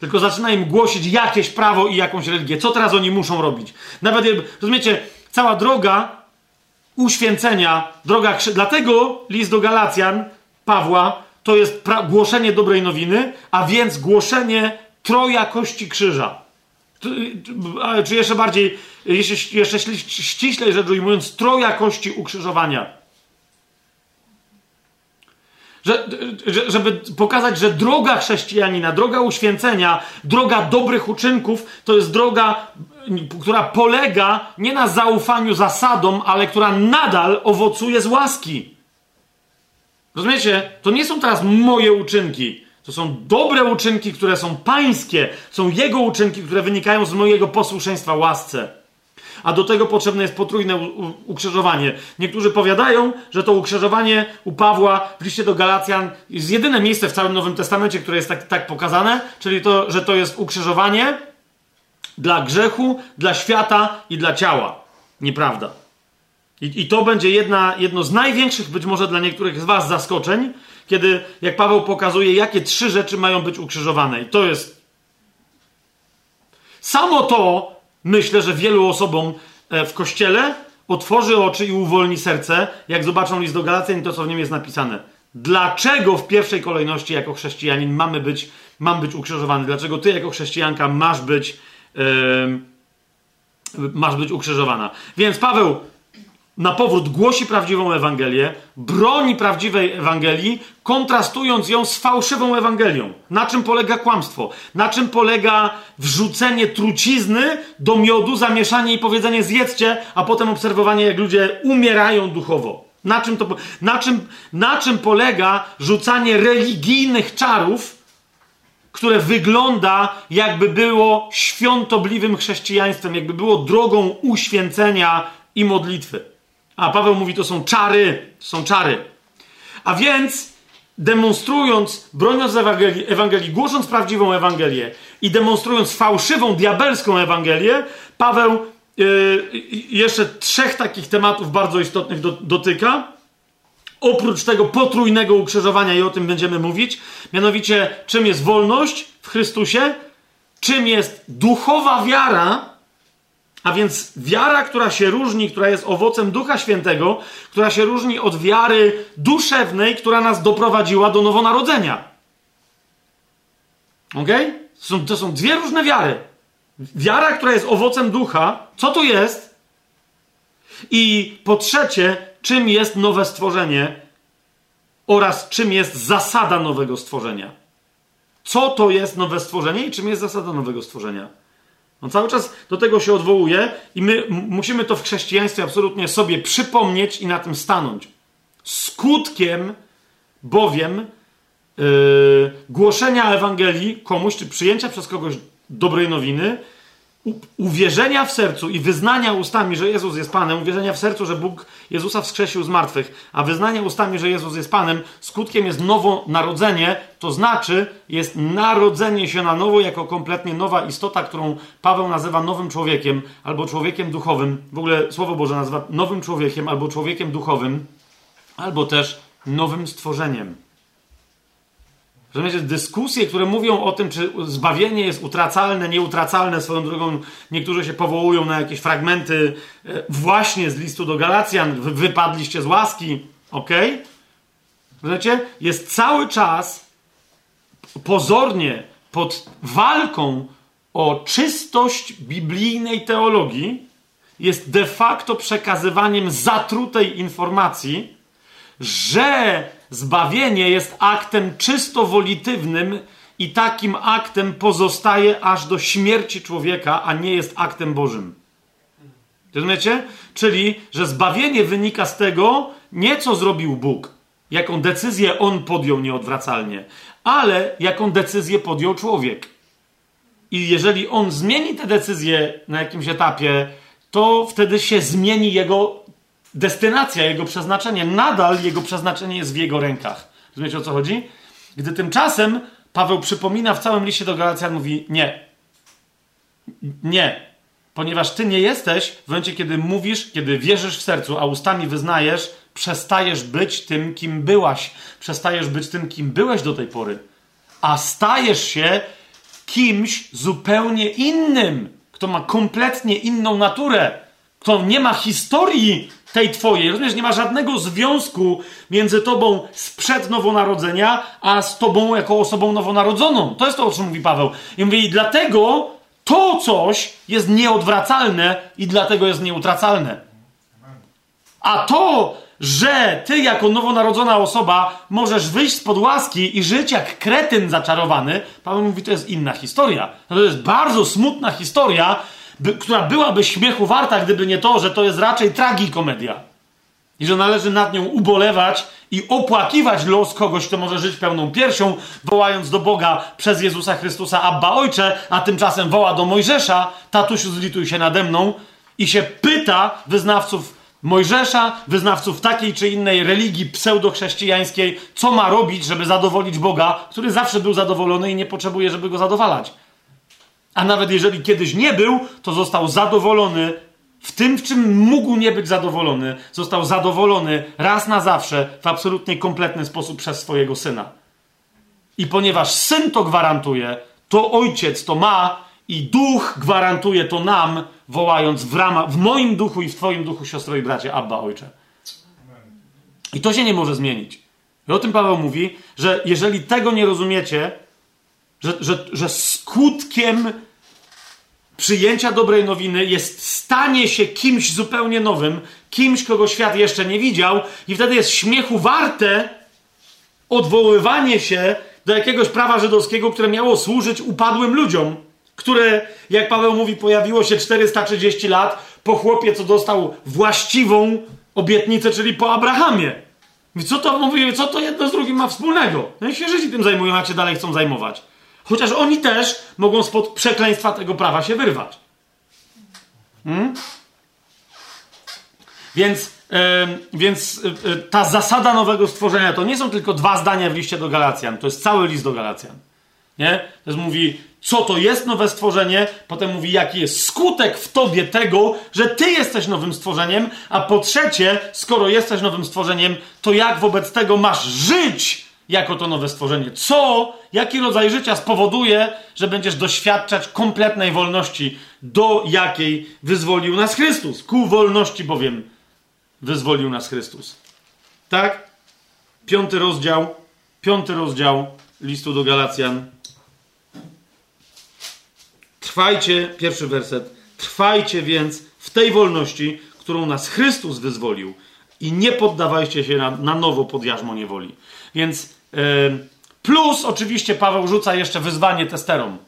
Tylko zaczyna im głosić jakieś prawo i jakąś religię. Co teraz oni muszą robić? Nawet, rozumiecie, cała droga uświęcenia, droga... Dlatego list do Galacjan, Pawła, to jest pra... głoszenie dobrej nowiny, a więc głoszenie trojakości krzyża. Czy jeszcze bardziej, jeszcze, jeszcze ściślej rzecz ujmując, trojakości ukrzyżowania. Że, żeby pokazać, że droga chrześcijanina, droga uświęcenia, droga dobrych uczynków to jest droga, która polega nie na zaufaniu zasadom, ale która nadal owocuje z łaski. Rozumiecie? To nie są teraz moje uczynki. To są dobre uczynki, które są pańskie. Są jego uczynki, które wynikają z mojego posłuszeństwa łasce. A do tego potrzebne jest potrójne ukrzyżowanie. Niektórzy powiadają, że to ukrzyżowanie u Pawła w liście do Galacjan jest jedyne miejsce w całym Nowym Testamencie, które jest tak, tak pokazane, czyli to, że to jest ukrzyżowanie dla grzechu, dla świata i dla ciała. Nieprawda. I, i to będzie jedna, jedno z największych, być może dla niektórych z was, zaskoczeń, kiedy, jak Paweł pokazuje, jakie trzy rzeczy mają być ukrzyżowane. I to jest... Samo to... Myślę, że wielu osobom w Kościele otworzy oczy i uwolni serce, jak zobaczą list do Galacjan i to, co w nim jest napisane. Dlaczego w pierwszej kolejności jako chrześcijanin mamy być, mam być ukrzyżowany? Dlaczego ty jako chrześcijanka masz być, yy, masz być ukrzyżowana? Więc Paweł na powrót głosi prawdziwą Ewangelię, broni prawdziwej Ewangelii, kontrastując ją z fałszywą Ewangelią. Na czym polega kłamstwo? Na czym polega wrzucenie trucizny do miodu, zamieszanie i powiedzenie zjedzcie, a potem obserwowanie, jak ludzie umierają duchowo? Na czym, to, na czym, na czym polega rzucanie religijnych czarów, które wygląda, jakby było świątobliwym chrześcijaństwem, jakby było drogą uświęcenia i modlitwy? A Paweł mówi, to są czary, to są czary. A więc demonstrując, broniąc Ewangelii, Ewangelii, głosząc prawdziwą Ewangelię i demonstrując fałszywą, diabelską Ewangelię, Paweł yy, jeszcze trzech takich tematów bardzo istotnych do, dotyka. Oprócz tego potrójnego ukrzyżowania, i o tym będziemy mówić, mianowicie czym jest wolność w Chrystusie, czym jest duchowa wiara, a więc wiara, która się różni, która jest owocem Ducha Świętego, która się różni od wiary duszewnej, która nas doprowadziła do nowonarodzenia. Okej? Okay? To, to są dwie różne wiary. Wiara, która jest owocem Ducha, co to jest? I po trzecie, czym jest nowe stworzenie oraz czym jest zasada nowego stworzenia. Co to jest nowe stworzenie i czym jest zasada nowego stworzenia? On cały czas do tego się odwołuje i my m- musimy to w chrześcijaństwie absolutnie sobie przypomnieć i na tym stanąć. Skutkiem bowiem yy, głoszenia Ewangelii komuś, czy przyjęcia przez kogoś dobrej nowiny, u- uwierzenia w sercu i wyznania ustami, że Jezus jest Panem, uwierzenia w sercu, że Bóg Jezusa wskrzesił z martwych, a wyznania ustami, że Jezus jest Panem, skutkiem jest nowonarodzenie, to znaczy jest narodzenie się na nowo jako kompletnie nowa istota, którą Paweł nazywa nowym człowiekiem albo człowiekiem duchowym. W ogóle Słowo Boże nazywa nowym człowiekiem albo człowiekiem duchowym, albo też nowym stworzeniem. Rozumiecie, dyskusje, które mówią o tym, czy zbawienie jest utracalne, nieutracalne, swoją drogą niektórzy się powołują na jakieś fragmenty właśnie z listu do Galacjan, wy wypadliście z łaski, okej? Okay? Rozumiecie, jest cały czas pozornie pod walką o czystość biblijnej teologii, jest de facto przekazywaniem zatrutej informacji, że zbawienie jest aktem czysto wolitywnym i takim aktem pozostaje aż do śmierci człowieka, a nie jest aktem Bożym. Rozumiecie? Czyli, że zbawienie wynika z tego, nie co zrobił Bóg, jaką decyzję On podjął nieodwracalnie, ale jaką decyzję podjął człowiek. i jeżeli on zmieni te decyzje na jakimś etapie, to wtedy się zmieni jego destynacja, jego przeznaczenie. Nadal jego przeznaczenie jest w jego rękach. Rozumiecie, o co chodzi? Gdy tymczasem Paweł przypomina w całym liście do Galacjan, mówi nie. Nie. Ponieważ ty nie jesteś, w momencie kiedy mówisz, kiedy wierzysz w sercu, a ustami wyznajesz, przestajesz być tym, kim byłaś. Przestajesz być tym, kim byłeś do tej pory. A stajesz się kimś zupełnie innym, kto ma kompletnie inną naturę, kto nie ma historii tej twojej. Rozumiesz, nie ma żadnego związku między tobą sprzed nowonarodzenia, a z tobą jako osobą nowonarodzoną. To jest to, o czym mówi Paweł. I mówi, i dlatego to coś jest nieodwracalne i dlatego jest nieutracalne. A to, że ty jako nowonarodzona osoba możesz wyjść spod łaski i żyć jak kretyn zaczarowany, Paweł mówi, to jest inna historia. To jest bardzo smutna historia, by, która byłaby śmiechu warta, gdyby nie to, że to jest raczej tragikomedia. I że należy nad nią ubolewać i opłakiwać los kogoś, kto może żyć pełną piersią, wołając do Boga przez Jezusa Chrystusa Abba Ojcze, a tymczasem woła do Mojżesza, tatusiu zlituj się nade mną, i się pyta wyznawców Mojżesza, wyznawców takiej czy innej religii pseudochrześcijańskiej, co ma robić, żeby zadowolić Boga, który zawsze był zadowolony i nie potrzebuje, żeby go zadowalać. A nawet jeżeli kiedyś nie był, to został zadowolony w tym, w czym mógł nie być zadowolony. Został zadowolony raz na zawsze w absolutnie kompletny sposób przez swojego Syna. I ponieważ Syn to gwarantuje, to Ojciec to ma i Duch gwarantuje to nam, wołając w, ramach, w moim duchu i w twoim duchu, siostro i bracie, Abba, Ojcze. I to się nie może zmienić. I o tym Paweł mówi, że jeżeli tego nie rozumiecie, że, że, że skutkiem przyjęcia dobrej nowiny jest stanie się kimś zupełnie nowym, kimś, kogo świat jeszcze nie widział, i wtedy jest śmiechu warte odwoływanie się do jakiegoś prawa żydowskiego, które miało służyć upadłym ludziom, które, jak Paweł mówi, pojawiło się czterysta trzydzieści lat po chłopie, co dostał właściwą obietnicę, czyli po Abrahamie. I co to, mówię, co to jedno z drugim ma wspólnego? No i się Żydzi tym zajmują, jak się dalej chcą zajmować. Chociaż oni też mogą spod przekleństwa tego prawa się wyrwać. Hmm? Więc, yy, więc yy, ta zasada nowego stworzenia to nie są tylko dwa zdania w liście do Galacjan. To jest cały list do Galacjan. Nie? To jest, mówi, co to jest nowe stworzenie, potem mówi, jaki jest skutek w tobie tego, że ty jesteś nowym stworzeniem, a po trzecie, skoro jesteś nowym stworzeniem, to jak wobec tego masz żyć jako to nowe stworzenie? Co, jaki rodzaj życia spowoduje, że będziesz doświadczać kompletnej wolności, do jakiej wyzwolił nas Chrystus? Ku wolności bowiem wyzwolił nas Chrystus. Tak? Piąty rozdział, piąty rozdział listu do Galacjan. Trwajcie, pierwszy werset, trwajcie więc w tej wolności, którą nas Chrystus wyzwolił, i nie poddawajcie się na, na nowo pod jarzmo niewoli. Więc yy, plus oczywiście Paweł rzuca jeszcze wyzwanie testerom.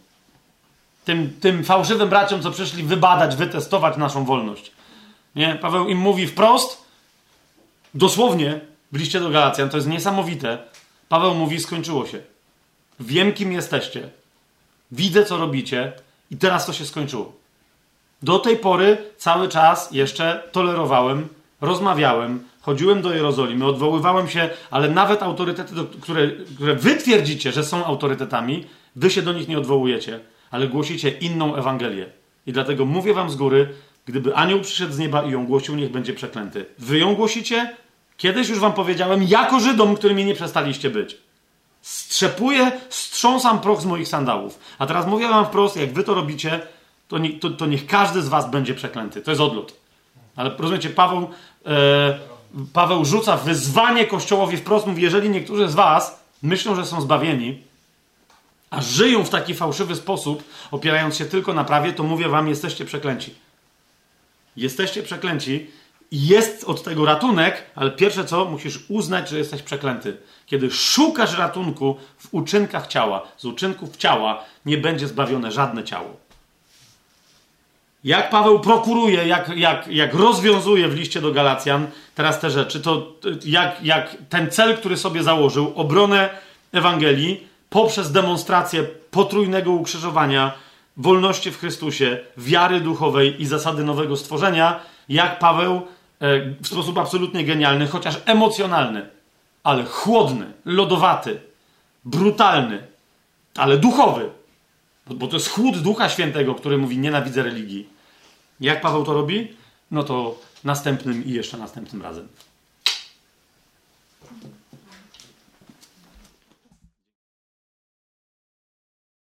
Tym, tym fałszywym braciom, co przyszli wybadać, wytestować naszą wolność. Nie? Paweł im mówi wprost, dosłownie w liście do Galacjan, to jest niesamowite. Paweł mówi, skończyło się. Wiem, kim jesteście. Widzę, co robicie. I teraz to się skończyło. Do tej pory cały czas jeszcze tolerowałem, rozmawiałem, chodziłem do Jerozolimy, odwoływałem się, ale nawet autorytety, które, które wy twierdzicie, że są autorytetami, wy się do nich nie odwołujecie, ale głosicie inną Ewangelię. I dlatego mówię wam z góry, gdyby anioł przyszedł z nieba i ją głosił, niech będzie przeklęty. Wy ją głosicie? Kiedyś już wam powiedziałem, jako Żydom, którymi nie przestaliście być. Strzepuję, strząsam proch z moich sandałów. A teraz mówię wam wprost, jak wy to robicie, to, nie, to, to niech każdy z was będzie przeklęty. To jest odlot. Ale rozumiecie, Paweł, e, Paweł rzuca wyzwanie Kościołowi wprost, mówi, jeżeli niektórzy z was myślą, że są zbawieni, a żyją w taki fałszywy sposób, opierając się tylko na prawie, to mówię wam, jesteście przeklęci. Jesteście przeklęci. Jest od tego ratunek, ale pierwsze co, musisz uznać, że jesteś przeklęty. Kiedy szukasz ratunku w uczynkach ciała, z uczynków ciała nie będzie zbawione żadne ciało. Jak Paweł prokuruje, jak, jak, jak rozwiązuje w liście do Galacjan teraz te rzeczy, to jak, jak ten cel, który sobie założył, obronę Ewangelii poprzez demonstrację potrójnego ukrzyżowania, wolności w Chrystusie, wiary duchowej i zasady nowego stworzenia, jak Paweł w sposób absolutnie genialny, chociaż emocjonalny, ale chłodny, lodowaty, brutalny, ale duchowy, bo to jest chłód Ducha Świętego, który mówi: nienawidzę religii. Jak Paweł to robi? No to następnym i jeszcze następnym razem.